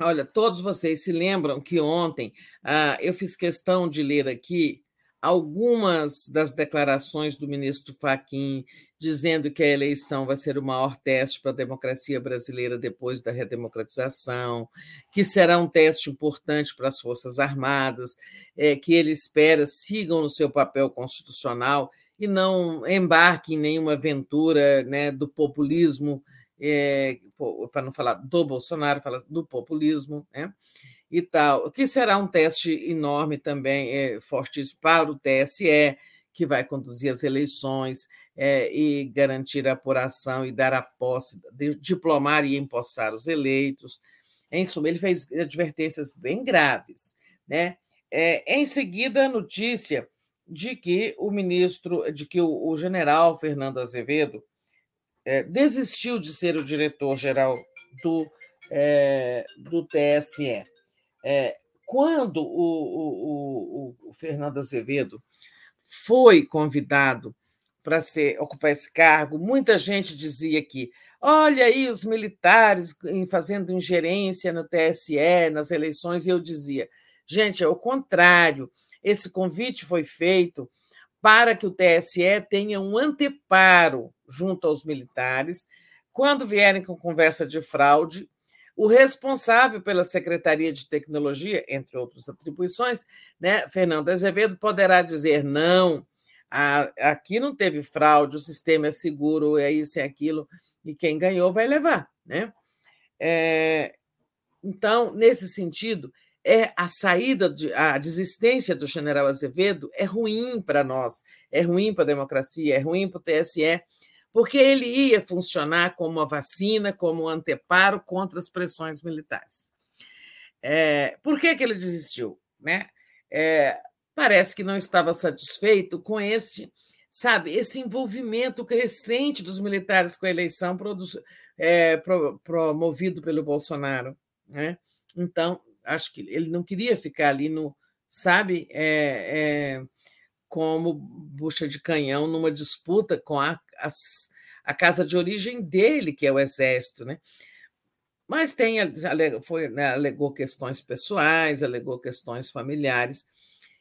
Olha, todos vocês se lembram que ontem ah, eu fiz questão de ler aqui algumas das declarações do ministro Fachin dizendo que a eleição vai ser o maior teste para a democracia brasileira depois da redemocratização, que será um teste importante para as Forças Armadas, é, que ele espera sigam no seu papel constitucional e não embarque em nenhuma aventura, né, do populismo, é, para não falar do Bolsonaro, falar do populismo, né, e tal, que será um teste enorme também, é, fortíssimo para o T S E, que vai conduzir as eleições, é, e garantir a apuração e dar a posse, diplomar e empossar os eleitos. Em suma, ele fez advertências bem graves, né? É, em seguida, a notícia de que o ministro, de que o, o general Fernando Azevedo é, desistiu de ser o diretor-geral do, é, do T S E. É, quando o, o, o, o Fernando Azevedo foi convidado para ocupar esse cargo, muita gente dizia que, olha aí os militares fazendo ingerência no T S E, nas eleições, e eu dizia, gente, é o contrário. Esse convite foi feito para que o T S E tenha um anteparo junto aos militares. Quando vierem com conversa de fraude, o responsável pela Secretaria de Tecnologia, entre outras atribuições, né, Fernando Azevedo, poderá dizer não, a, aqui não teve fraude, o sistema é seguro, é isso e é aquilo, e quem ganhou vai levar, né? É, então, nesse sentido... É, a saída, de, a desistência do general Azevedo é ruim para nós, é ruim para a democracia, é ruim para o T S E, porque ele ia funcionar como uma vacina, como um anteparo contra as pressões militares. É, por que, que ele desistiu, né? É, parece que não estava satisfeito com esse, sabe, esse envolvimento crescente dos militares com a eleição produ- é, pro, promovido pelo Bolsonaro, né? Então, acho que ele não queria ficar ali no, sabe, é, é, como bucha de canhão numa disputa com a, a, a casa de origem dele, que é o Exército, né? Mas tem, foi, né, alegou questões pessoais, alegou questões familiares,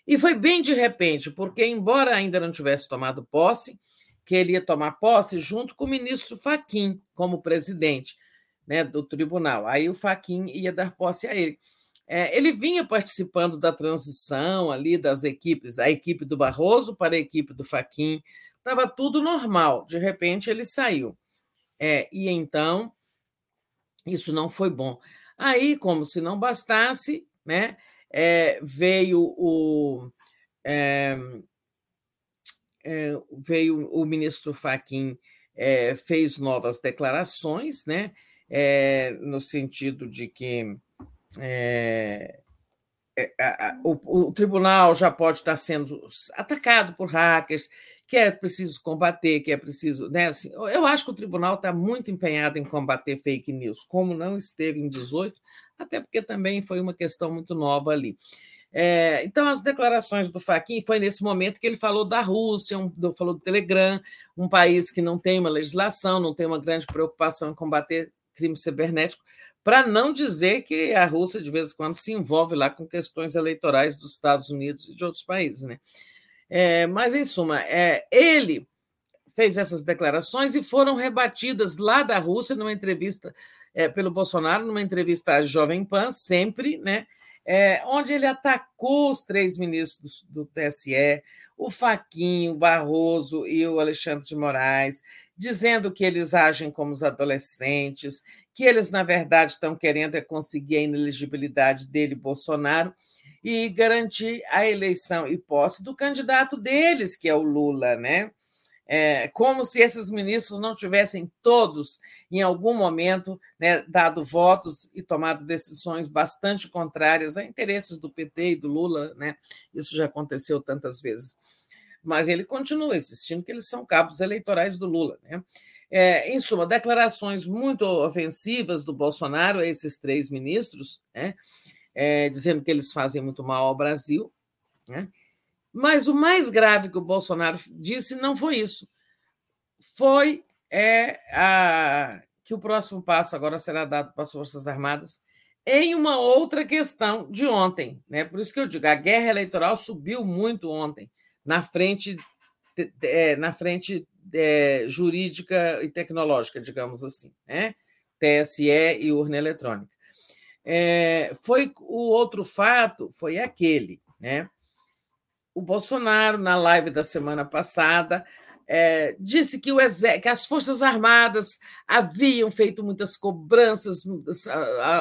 e foi bem de repente, porque, embora ainda não tivesse tomado posse, que ele ia tomar posse junto com o ministro Fachin, como presidente, né, do tribunal. Aí o Fachin ia dar posse a ele. É, ele vinha participando da transição ali das equipes, a equipe do Barroso para a equipe do Fachin, estava tudo normal, de repente ele saiu. É, e então, isso não foi bom. Aí, como se não bastasse, né, é, veio, o, é, é, veio o ministro Fachin, é, fez novas declarações, né, é, no sentido de que É, é, a, a, o, o tribunal já pode estar sendo atacado por hackers, que é preciso combater, que é preciso, né, assim, eu acho que o tribunal está muito empenhado em combater fake news, como não esteve em dezoito, até porque também foi uma questão muito nova ali. É, então, as declarações do Fachin foi nesse momento que ele falou da Rússia, um, do, falou do Telegram, um país que não tem uma legislação, não tem uma grande preocupação em combater crime cibernético, para não dizer que a Rússia, de vez em quando, se envolve lá com questões eleitorais dos Estados Unidos e de outros países, né? É, mas, em suma, é, ele fez essas declarações e foram rebatidas lá da Rússia numa entrevista é, pelo Bolsonaro, numa entrevista à Jovem Pan, sempre, né? É, onde ele atacou os três ministros do, do T S E, o Fachin, o Barroso e o Alexandre de Moraes, dizendo que eles agem como os adolescentes, que eles, na verdade, estão querendo é conseguir a inelegibilidade dele, Bolsonaro, e garantir a eleição e posse do candidato deles, que é o Lula, né? É, como se esses ministros não tivessem todos, em algum momento, né, dado votos e tomado decisões bastante contrárias a interesses do P T e do Lula, né? Isso já aconteceu tantas vezes. Mas ele continua insistindo que eles são cabos eleitorais do Lula, né? É, em suma, declarações muito ofensivas do Bolsonaro a esses três ministros, né? É, dizendo que eles fazem muito mal ao Brasil, né? Mas o mais grave que o Bolsonaro disse não foi isso. Foi é, a, que o próximo passo agora será dado para as Forças Armadas em uma outra questão de ontem, né? Por isso que eu digo, a guerra eleitoral subiu muito ontem na frente, é, na frente é, jurídica e tecnológica, digamos assim, né? T S E e urna eletrônica. É, foi o outro fato, foi aquele, né? O Bolsonaro, na live da semana passada, é, disse que, o exército, que as Forças Armadas haviam feito muitas cobranças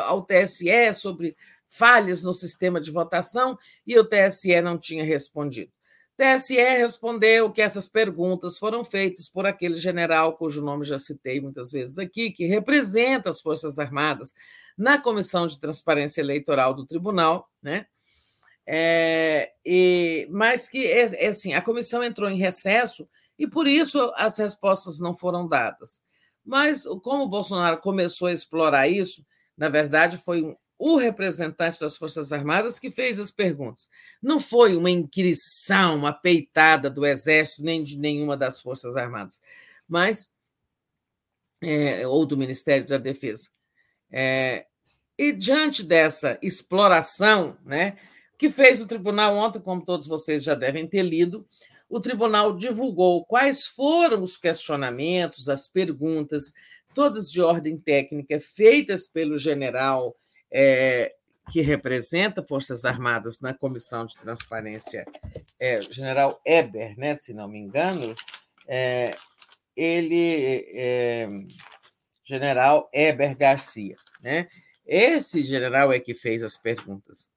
ao T S E sobre falhas no sistema de votação e o T S E não tinha respondido. O T S E respondeu que essas perguntas foram feitas por aquele general, cujo nome já citei muitas vezes aqui, que representa as Forças Armadas na Comissão de Transparência Eleitoral do Tribunal, né? É, e, mas que é, assim, a comissão entrou em recesso e, por isso, as respostas não foram dadas. Mas, como o Bolsonaro começou a explorar isso, na verdade, foi um, o representante das Forças Armadas que fez as perguntas. Não foi uma inquirição, uma peitada do Exército, nem de nenhuma das Forças Armadas, mas é, ou do Ministério da Defesa. É, e, diante dessa exploração, né, que fez o tribunal ontem, como todos vocês já devem ter lido, o tribunal divulgou quais foram os questionamentos, as perguntas, todas de ordem técnica, feitas pelo general é, que representa Forças Armadas na Comissão de Transparência, é, general Eber, né, se não me engano, é, ele, é, general Eber Garcia, né? Esse general é que fez as perguntas.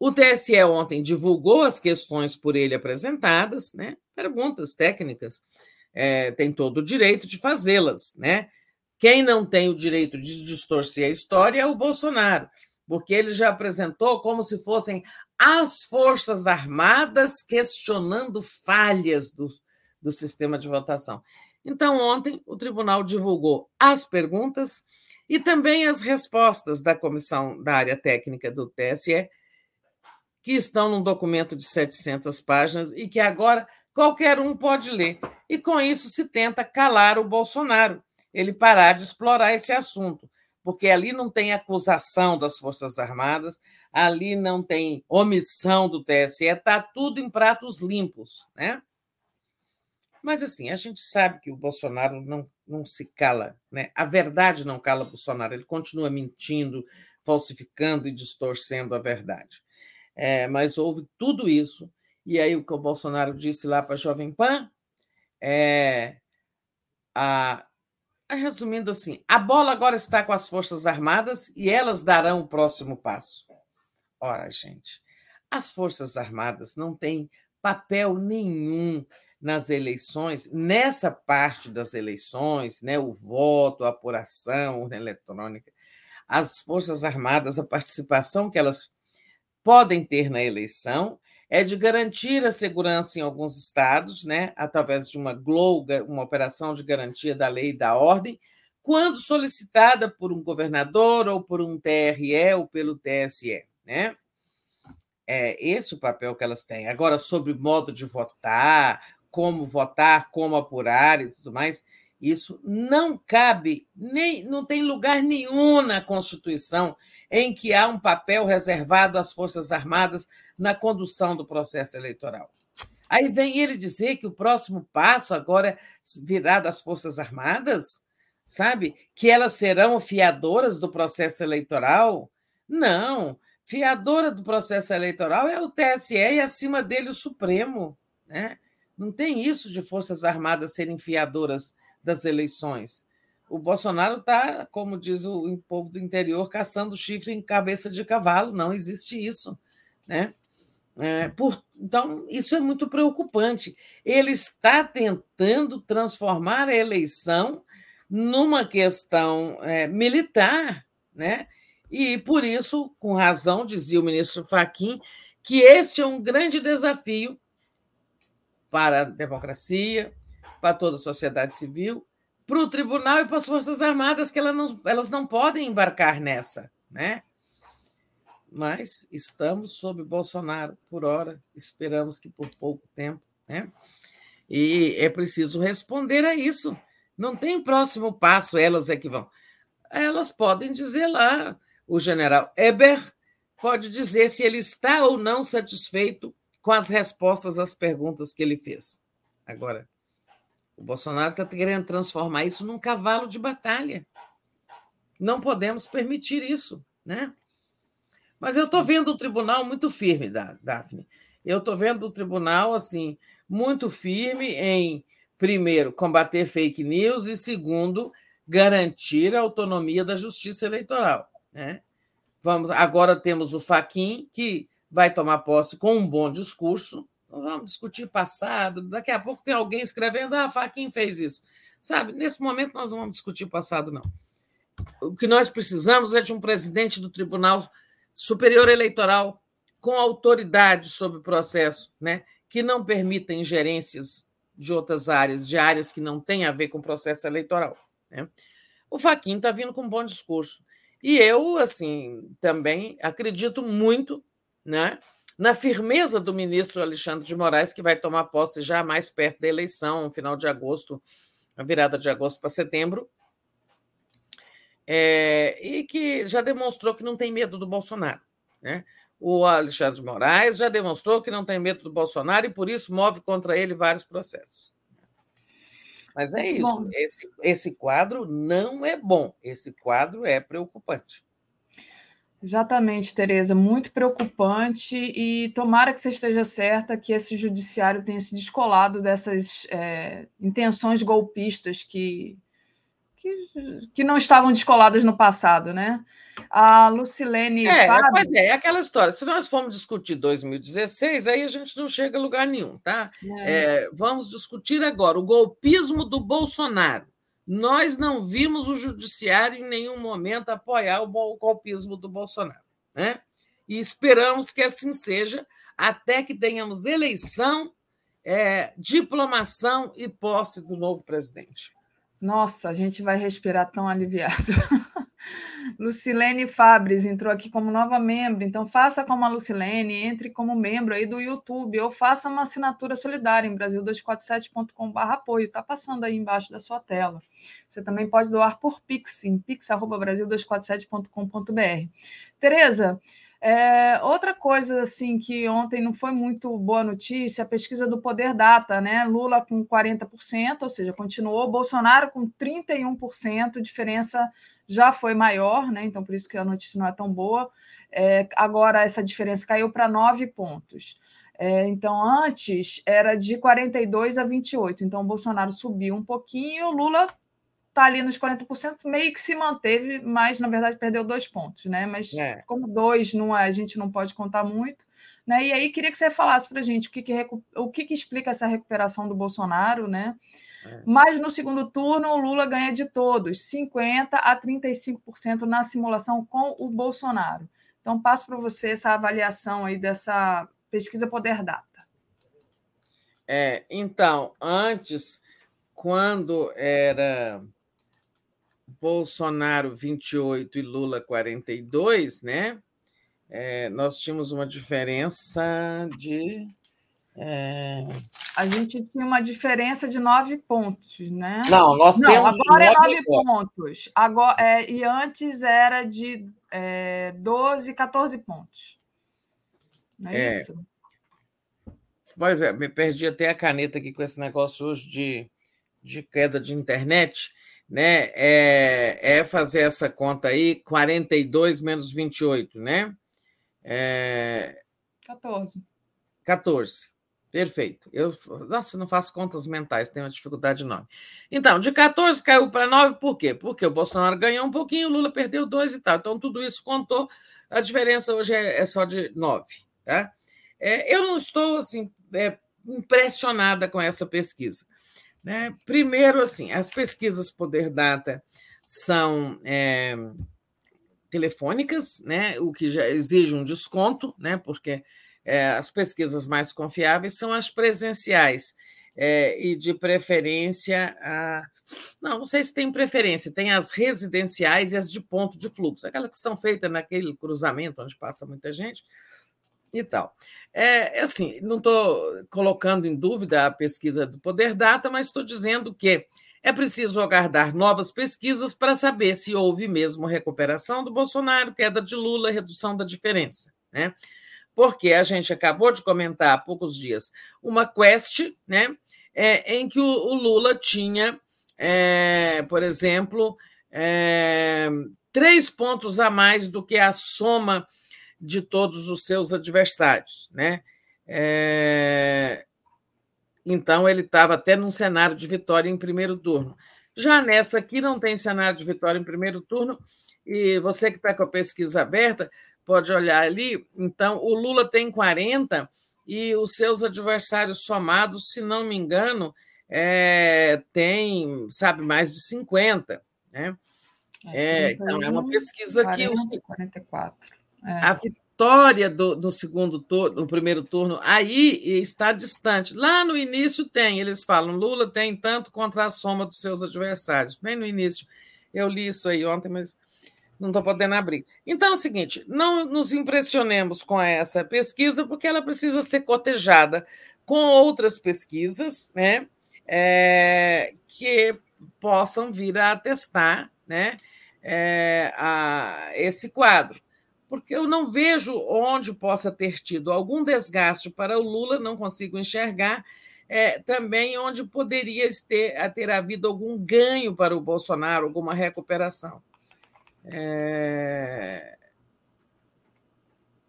O T S E ontem divulgou as questões por ele apresentadas, né? Perguntas técnicas, é, tem todo o direito de fazê-las, né? Quem não tem o direito de distorcer a história é o Bolsonaro, porque ele já apresentou como se fossem as Forças Armadas questionando falhas do, do sistema de votação. Então, ontem, o tribunal divulgou as perguntas e também as respostas da comissão da área técnica do T S E, que estão num documento de setecentas páginas e que agora qualquer um pode ler. E, com isso, se tenta calar o Bolsonaro, ele parar de explorar esse assunto, porque ali não tem acusação das Forças Armadas, ali não tem omissão do T S E, está tudo em pratos limpos, né? Mas, assim, a gente sabe que o Bolsonaro não, não se cala, né? A verdade não cala o Bolsonaro, ele continua mentindo, falsificando e distorcendo a verdade. É, mas houve tudo isso. E aí o que o Bolsonaro disse lá para a Jovem Pan, é, a, a, resumindo assim, a bola agora está com as Forças Armadas e elas darão o próximo passo. Ora, gente, as Forças Armadas não têm papel nenhum nas eleições, nessa parte das eleições, né, o voto, a apuração, a urna eletrônica. As Forças Armadas, a participação que elas podem ter na eleição é de garantir a segurança em alguns estados, né, através de uma GLOGA, uma operação de garantia da lei e da ordem, quando solicitada por um governador ou por um T R E ou pelo T S E, né? É esse o papel que elas têm. Agora, sobre modo de votar, como votar, como apurar e tudo mais, isso não cabe, nem, não tem lugar nenhum na Constituição em que há um papel reservado às Forças Armadas na condução do processo eleitoral. Aí vem ele dizer que o próximo passo agora virá das Forças Armadas, sabe? Que elas serão fiadoras do processo eleitoral? Não, fiadora do processo eleitoral é o T S E e, acima dele, o Supremo, né? Não tem isso de Forças Armadas serem fiadoras das eleições. O Bolsonaro está, como diz o povo do interior, caçando chifre em cabeça de cavalo. Não existe isso, né? É, por, então, isso é muito preocupante. Ele está tentando transformar a eleição numa questão é, militar, né? E, por isso, com razão, dizia o ministro Fachin, que este é um grande desafio para a democracia, para toda a sociedade civil, para o tribunal e para as Forças Armadas, que elas não, elas não podem embarcar nessa, né? mas estamos sob Bolsonaro por hora, esperamos que por pouco tempo, né? E é preciso responder a isso. Não tem próximo passo, elas é que vão. Elas podem dizer lá, o general Eber pode dizer se ele está ou não satisfeito com as respostas às perguntas que ele fez. Agora, o Bolsonaro está querendo transformar isso num cavalo de batalha. Não podemos permitir isso, né? Mas eu estou vendo o tribunal muito firme, Daphne. Eu estou vendo o tribunal assim, muito firme em, primeiro, combater fake news e, segundo, garantir a autonomia da justiça eleitoral, né? Vamos, agora temos o Fachin, que vai tomar posse com um bom discurso. Não vamos discutir passado. Daqui a pouco tem alguém escrevendo, ah, Fachin fez isso. Sabe, nesse momento nós não vamos discutir passado, não. O que nós precisamos é de um presidente do Tribunal Superior Eleitoral com autoridade sobre o processo, né, que não permita ingerências de outras áreas, de áreas que não têm a ver com o processo eleitoral, né? O Fachin está vindo com um bom discurso. E eu, assim, também acredito muito, né, na firmeza do ministro Alexandre de Moraes, que vai tomar posse já mais perto da eleição, no final de agosto, a virada de agosto para setembro, é, e que já demonstrou que não tem medo do Bolsonaro, né? O Alexandre de Moraes já demonstrou que não tem medo do Bolsonaro e, por isso, move contra ele vários processos. Mas é isso, esse, esse quadro não é bom, esse quadro é preocupante. Exatamente, Tereza, muito preocupante, e tomara que você esteja certa que esse judiciário tenha se descolado dessas é, intenções golpistas que, que, que não estavam descoladas no passado, né? A Lucilene é, Fábio... Mas é, é aquela história, se nós formos discutir dois mil e dezesseis, aí a gente não chega a lugar nenhum, tá? É. É, vamos discutir agora o golpismo do Bolsonaro. Nós não vimos o judiciário em nenhum momento apoiar o golpismo do Bolsonaro, né? E esperamos que assim seja até que tenhamos eleição, é, diplomação e posse do novo presidente. Nossa, a gente vai respirar tão aliviado. Lucilene Fabres entrou aqui como nova membro, então faça como a Lucilene, entre como membro aí do YouTube, ou faça uma assinatura solidária em brasil duzentos e quarenta e sete ponto com barra apoio, está passando aí embaixo da sua tela. Você também pode doar por Pix, em pix arroba brasil duzentos e quarenta e sete ponto com ponto br. Tereza, é, outra coisa assim que ontem não foi muito boa notícia, a pesquisa do Poder Data, né? Lula com quarenta por cento, ou seja, continuou, Bolsonaro com trinta e um por cento, diferença já foi maior, né? Então por isso que a notícia não é tão boa, é, agora essa diferença caiu para nove pontos, é, então antes era de quarenta e dois a vinte e oito, então o Bolsonaro subiu um pouquinho, o Lula está ali nos quarenta por cento, meio que se manteve, mas, na verdade, perdeu dois pontos, né? Mas é. como dois não, a gente não pode contar muito, né? E aí queria que você falasse para a gente o, que, que, o que, que explica essa recuperação do Bolsonaro, né? É. Mas no segundo turno, o Lula ganha de todos, cinquenta a trinta e cinco por cento na simulação com o Bolsonaro. Então, passo para você essa avaliação aí dessa pesquisa Poder Data. É, então, antes, quando era Bolsonaro vinte e oito e Lula quarenta e dois, né? É, nós tínhamos uma diferença de. É... A gente tinha uma diferença de nove pontos, né? Não, nós Não, temos. Agora é nove pontos. Agora, é, e antes era de é, doze, catorze pontos. Não é, é isso? Pois é, me perdi até a caneta aqui com esse negócio hoje de, de queda de internet. Né? É, é fazer essa conta aí, quarenta e dois menos vinte e oito, né? É... catorze. catorze, perfeito. Eu, nossa, não faço contas mentais, tenho uma dificuldade enorme. Então, de catorze caiu para nove, por quê? Porque o Bolsonaro ganhou um pouquinho, o Lula perdeu dois e tal. Então, tudo isso contou, a diferença hoje é, é só de nove. Tá? É, eu não estou assim, é, impressionada com essa pesquisa. Né? Primeiro, assim, as pesquisas Poder Data são é, telefônicas, né? O que já exige um desconto, né? Porque é, as pesquisas mais confiáveis são as presenciais, é, e de preferência... A... Não, não sei se tem preferência, tem as residenciais e as de ponto de fluxo, aquelas que são feitas naquele cruzamento onde passa muita gente e tal. É, assim, não estou colocando em dúvida a pesquisa do Poder Data, mas estou dizendo que é preciso aguardar novas pesquisas para saber se houve mesmo recuperação do Bolsonaro, queda de Lula, redução da diferença, né? Porque a gente acabou de comentar há poucos dias uma quest, né, é, em que o, o Lula tinha, é, por exemplo, é, três pontos a mais do que a soma de todos os seus adversários, né? É, então, ele estava até num cenário de vitória em primeiro turno. Já nessa aqui não tem cenário de vitória em primeiro turno, e você que está com a pesquisa aberta pode olhar ali. Então, o Lula tem quarenta e os seus adversários somados, se não me engano, é, tem, sabe, mais de cinquenta, né? É, então, é uma pesquisa que... quarenta e quatro. É. A vitória do, do segundo turno, no primeiro turno, aí está distante. Lá no início tem, eles falam, Lula tem tanto contra a soma dos seus adversários. Bem no início, eu li isso aí ontem, mas não estou podendo abrir. Então é o seguinte, não nos impressionemos com essa pesquisa, porque ela precisa ser cotejada com outras pesquisas, né, é, que possam vir a atestar, né, é, a, esse quadro. Porque eu não vejo onde possa ter tido algum desgaste para o Lula, não consigo enxergar, é, também onde poderia ter, ter havido algum ganho para o Bolsonaro, alguma recuperação. É...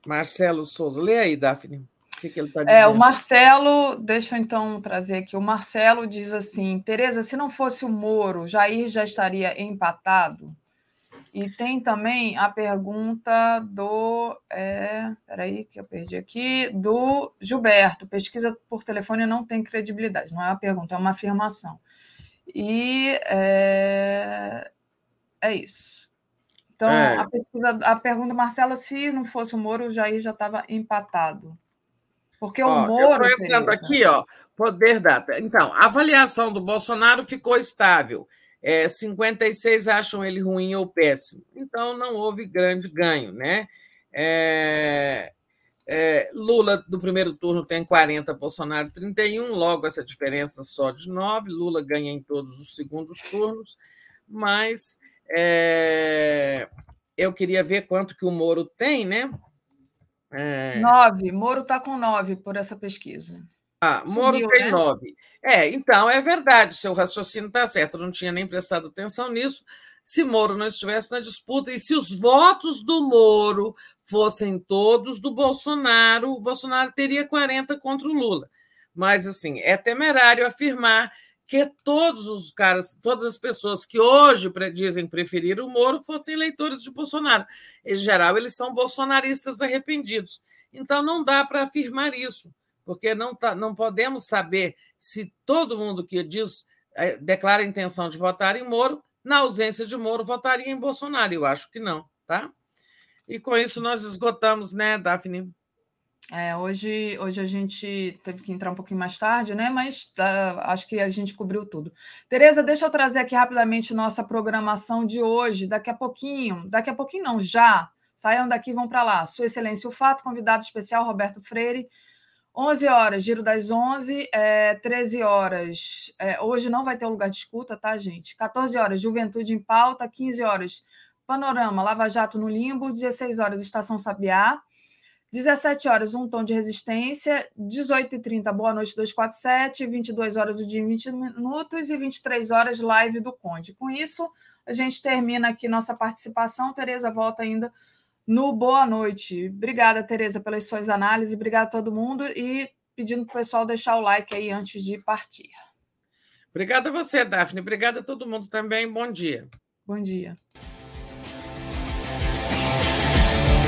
Marcelo Souza, lê aí, Daphne. O que, que ele está dizendo? É, o Marcelo, deixa eu então trazer aqui, o Marcelo diz assim, Tereza, se não fosse o Moro, Jair já estaria empatado? E tem também a pergunta do... É, peraí, que eu perdi aqui. Do Gilberto. Pesquisa por telefone não tem credibilidade. Não é uma pergunta, é uma afirmação. E é, é isso. Então, é. A, pesquisa, a pergunta, Marcela, se não fosse o Moro, o Jair já estava empatado. Porque ó, o Moro... Eu estou entrando aqui, ó, Poder Data. Então, a avaliação do Bolsonaro ficou estável. É, cinquenta e seis acham ele ruim ou péssimo. Então, não houve grande ganho, né? É, é, Lula, no primeiro turno, tem quarenta, Bolsonaro trinta e um, logo essa diferença só de nove. Lula ganha em todos os segundos turnos, mas é, eu queria ver quanto que o Moro tem, né? É... nove. Moro está com nove por essa pesquisa. Ah, Moro sumiu, tem, né? nove. É, então é verdade, seu raciocínio está certo, eu não tinha nem prestado atenção nisso. Se Moro não estivesse na disputa e se os votos do Moro fossem todos do Bolsonaro, o Bolsonaro teria quarenta contra o Lula. Mas, assim, é temerário afirmar que todos os caras, todas as pessoas que hoje dizem preferir o Moro fossem eleitores de Bolsonaro. Em geral, eles são bolsonaristas arrependidos. Então, não dá para afirmar isso, porque não, tá, não podemos saber se todo mundo que diz, é, declara a intenção de votar em Moro, na ausência de Moro, votaria em Bolsonaro. Eu acho que não, tá? E com isso nós esgotamos, né, Daphne? É, hoje, hoje a gente teve que entrar um pouquinho mais tarde, né? Mas uh, acho que a gente cobriu tudo. Tereza, deixa eu trazer aqui rapidamente nossa programação de hoje. Daqui a pouquinho, daqui a pouquinho não, já. Saiam daqui e vão para lá. Sua Excelência o Fato, convidado especial, Roberto Freire, onze horas, Giro das onze, é, treze horas, é, hoje não vai ter um lugar de escuta, tá, gente? quatorze horas, Juventude em Pauta, quinze horas, Panorama, Lava Jato no Limbo, dezesseis horas, Estação Sabiá, dezessete horas, Um Tom de Resistência, dezoito e trinta, Boa Noite duzentos e quarenta e sete, vinte e duas horas, O Dia em vinte minutos e vinte e três horas, Live do Conde. Com isso, a gente termina aqui nossa participação. Tereza volta ainda no Boa Noite. Obrigada, Tereza, pelas suas análises. Obrigada a todo mundo e pedindo para o pessoal deixar o like aí antes de partir. Obrigada a você, Daphne. Obrigada a todo mundo também. Bom dia. Bom dia.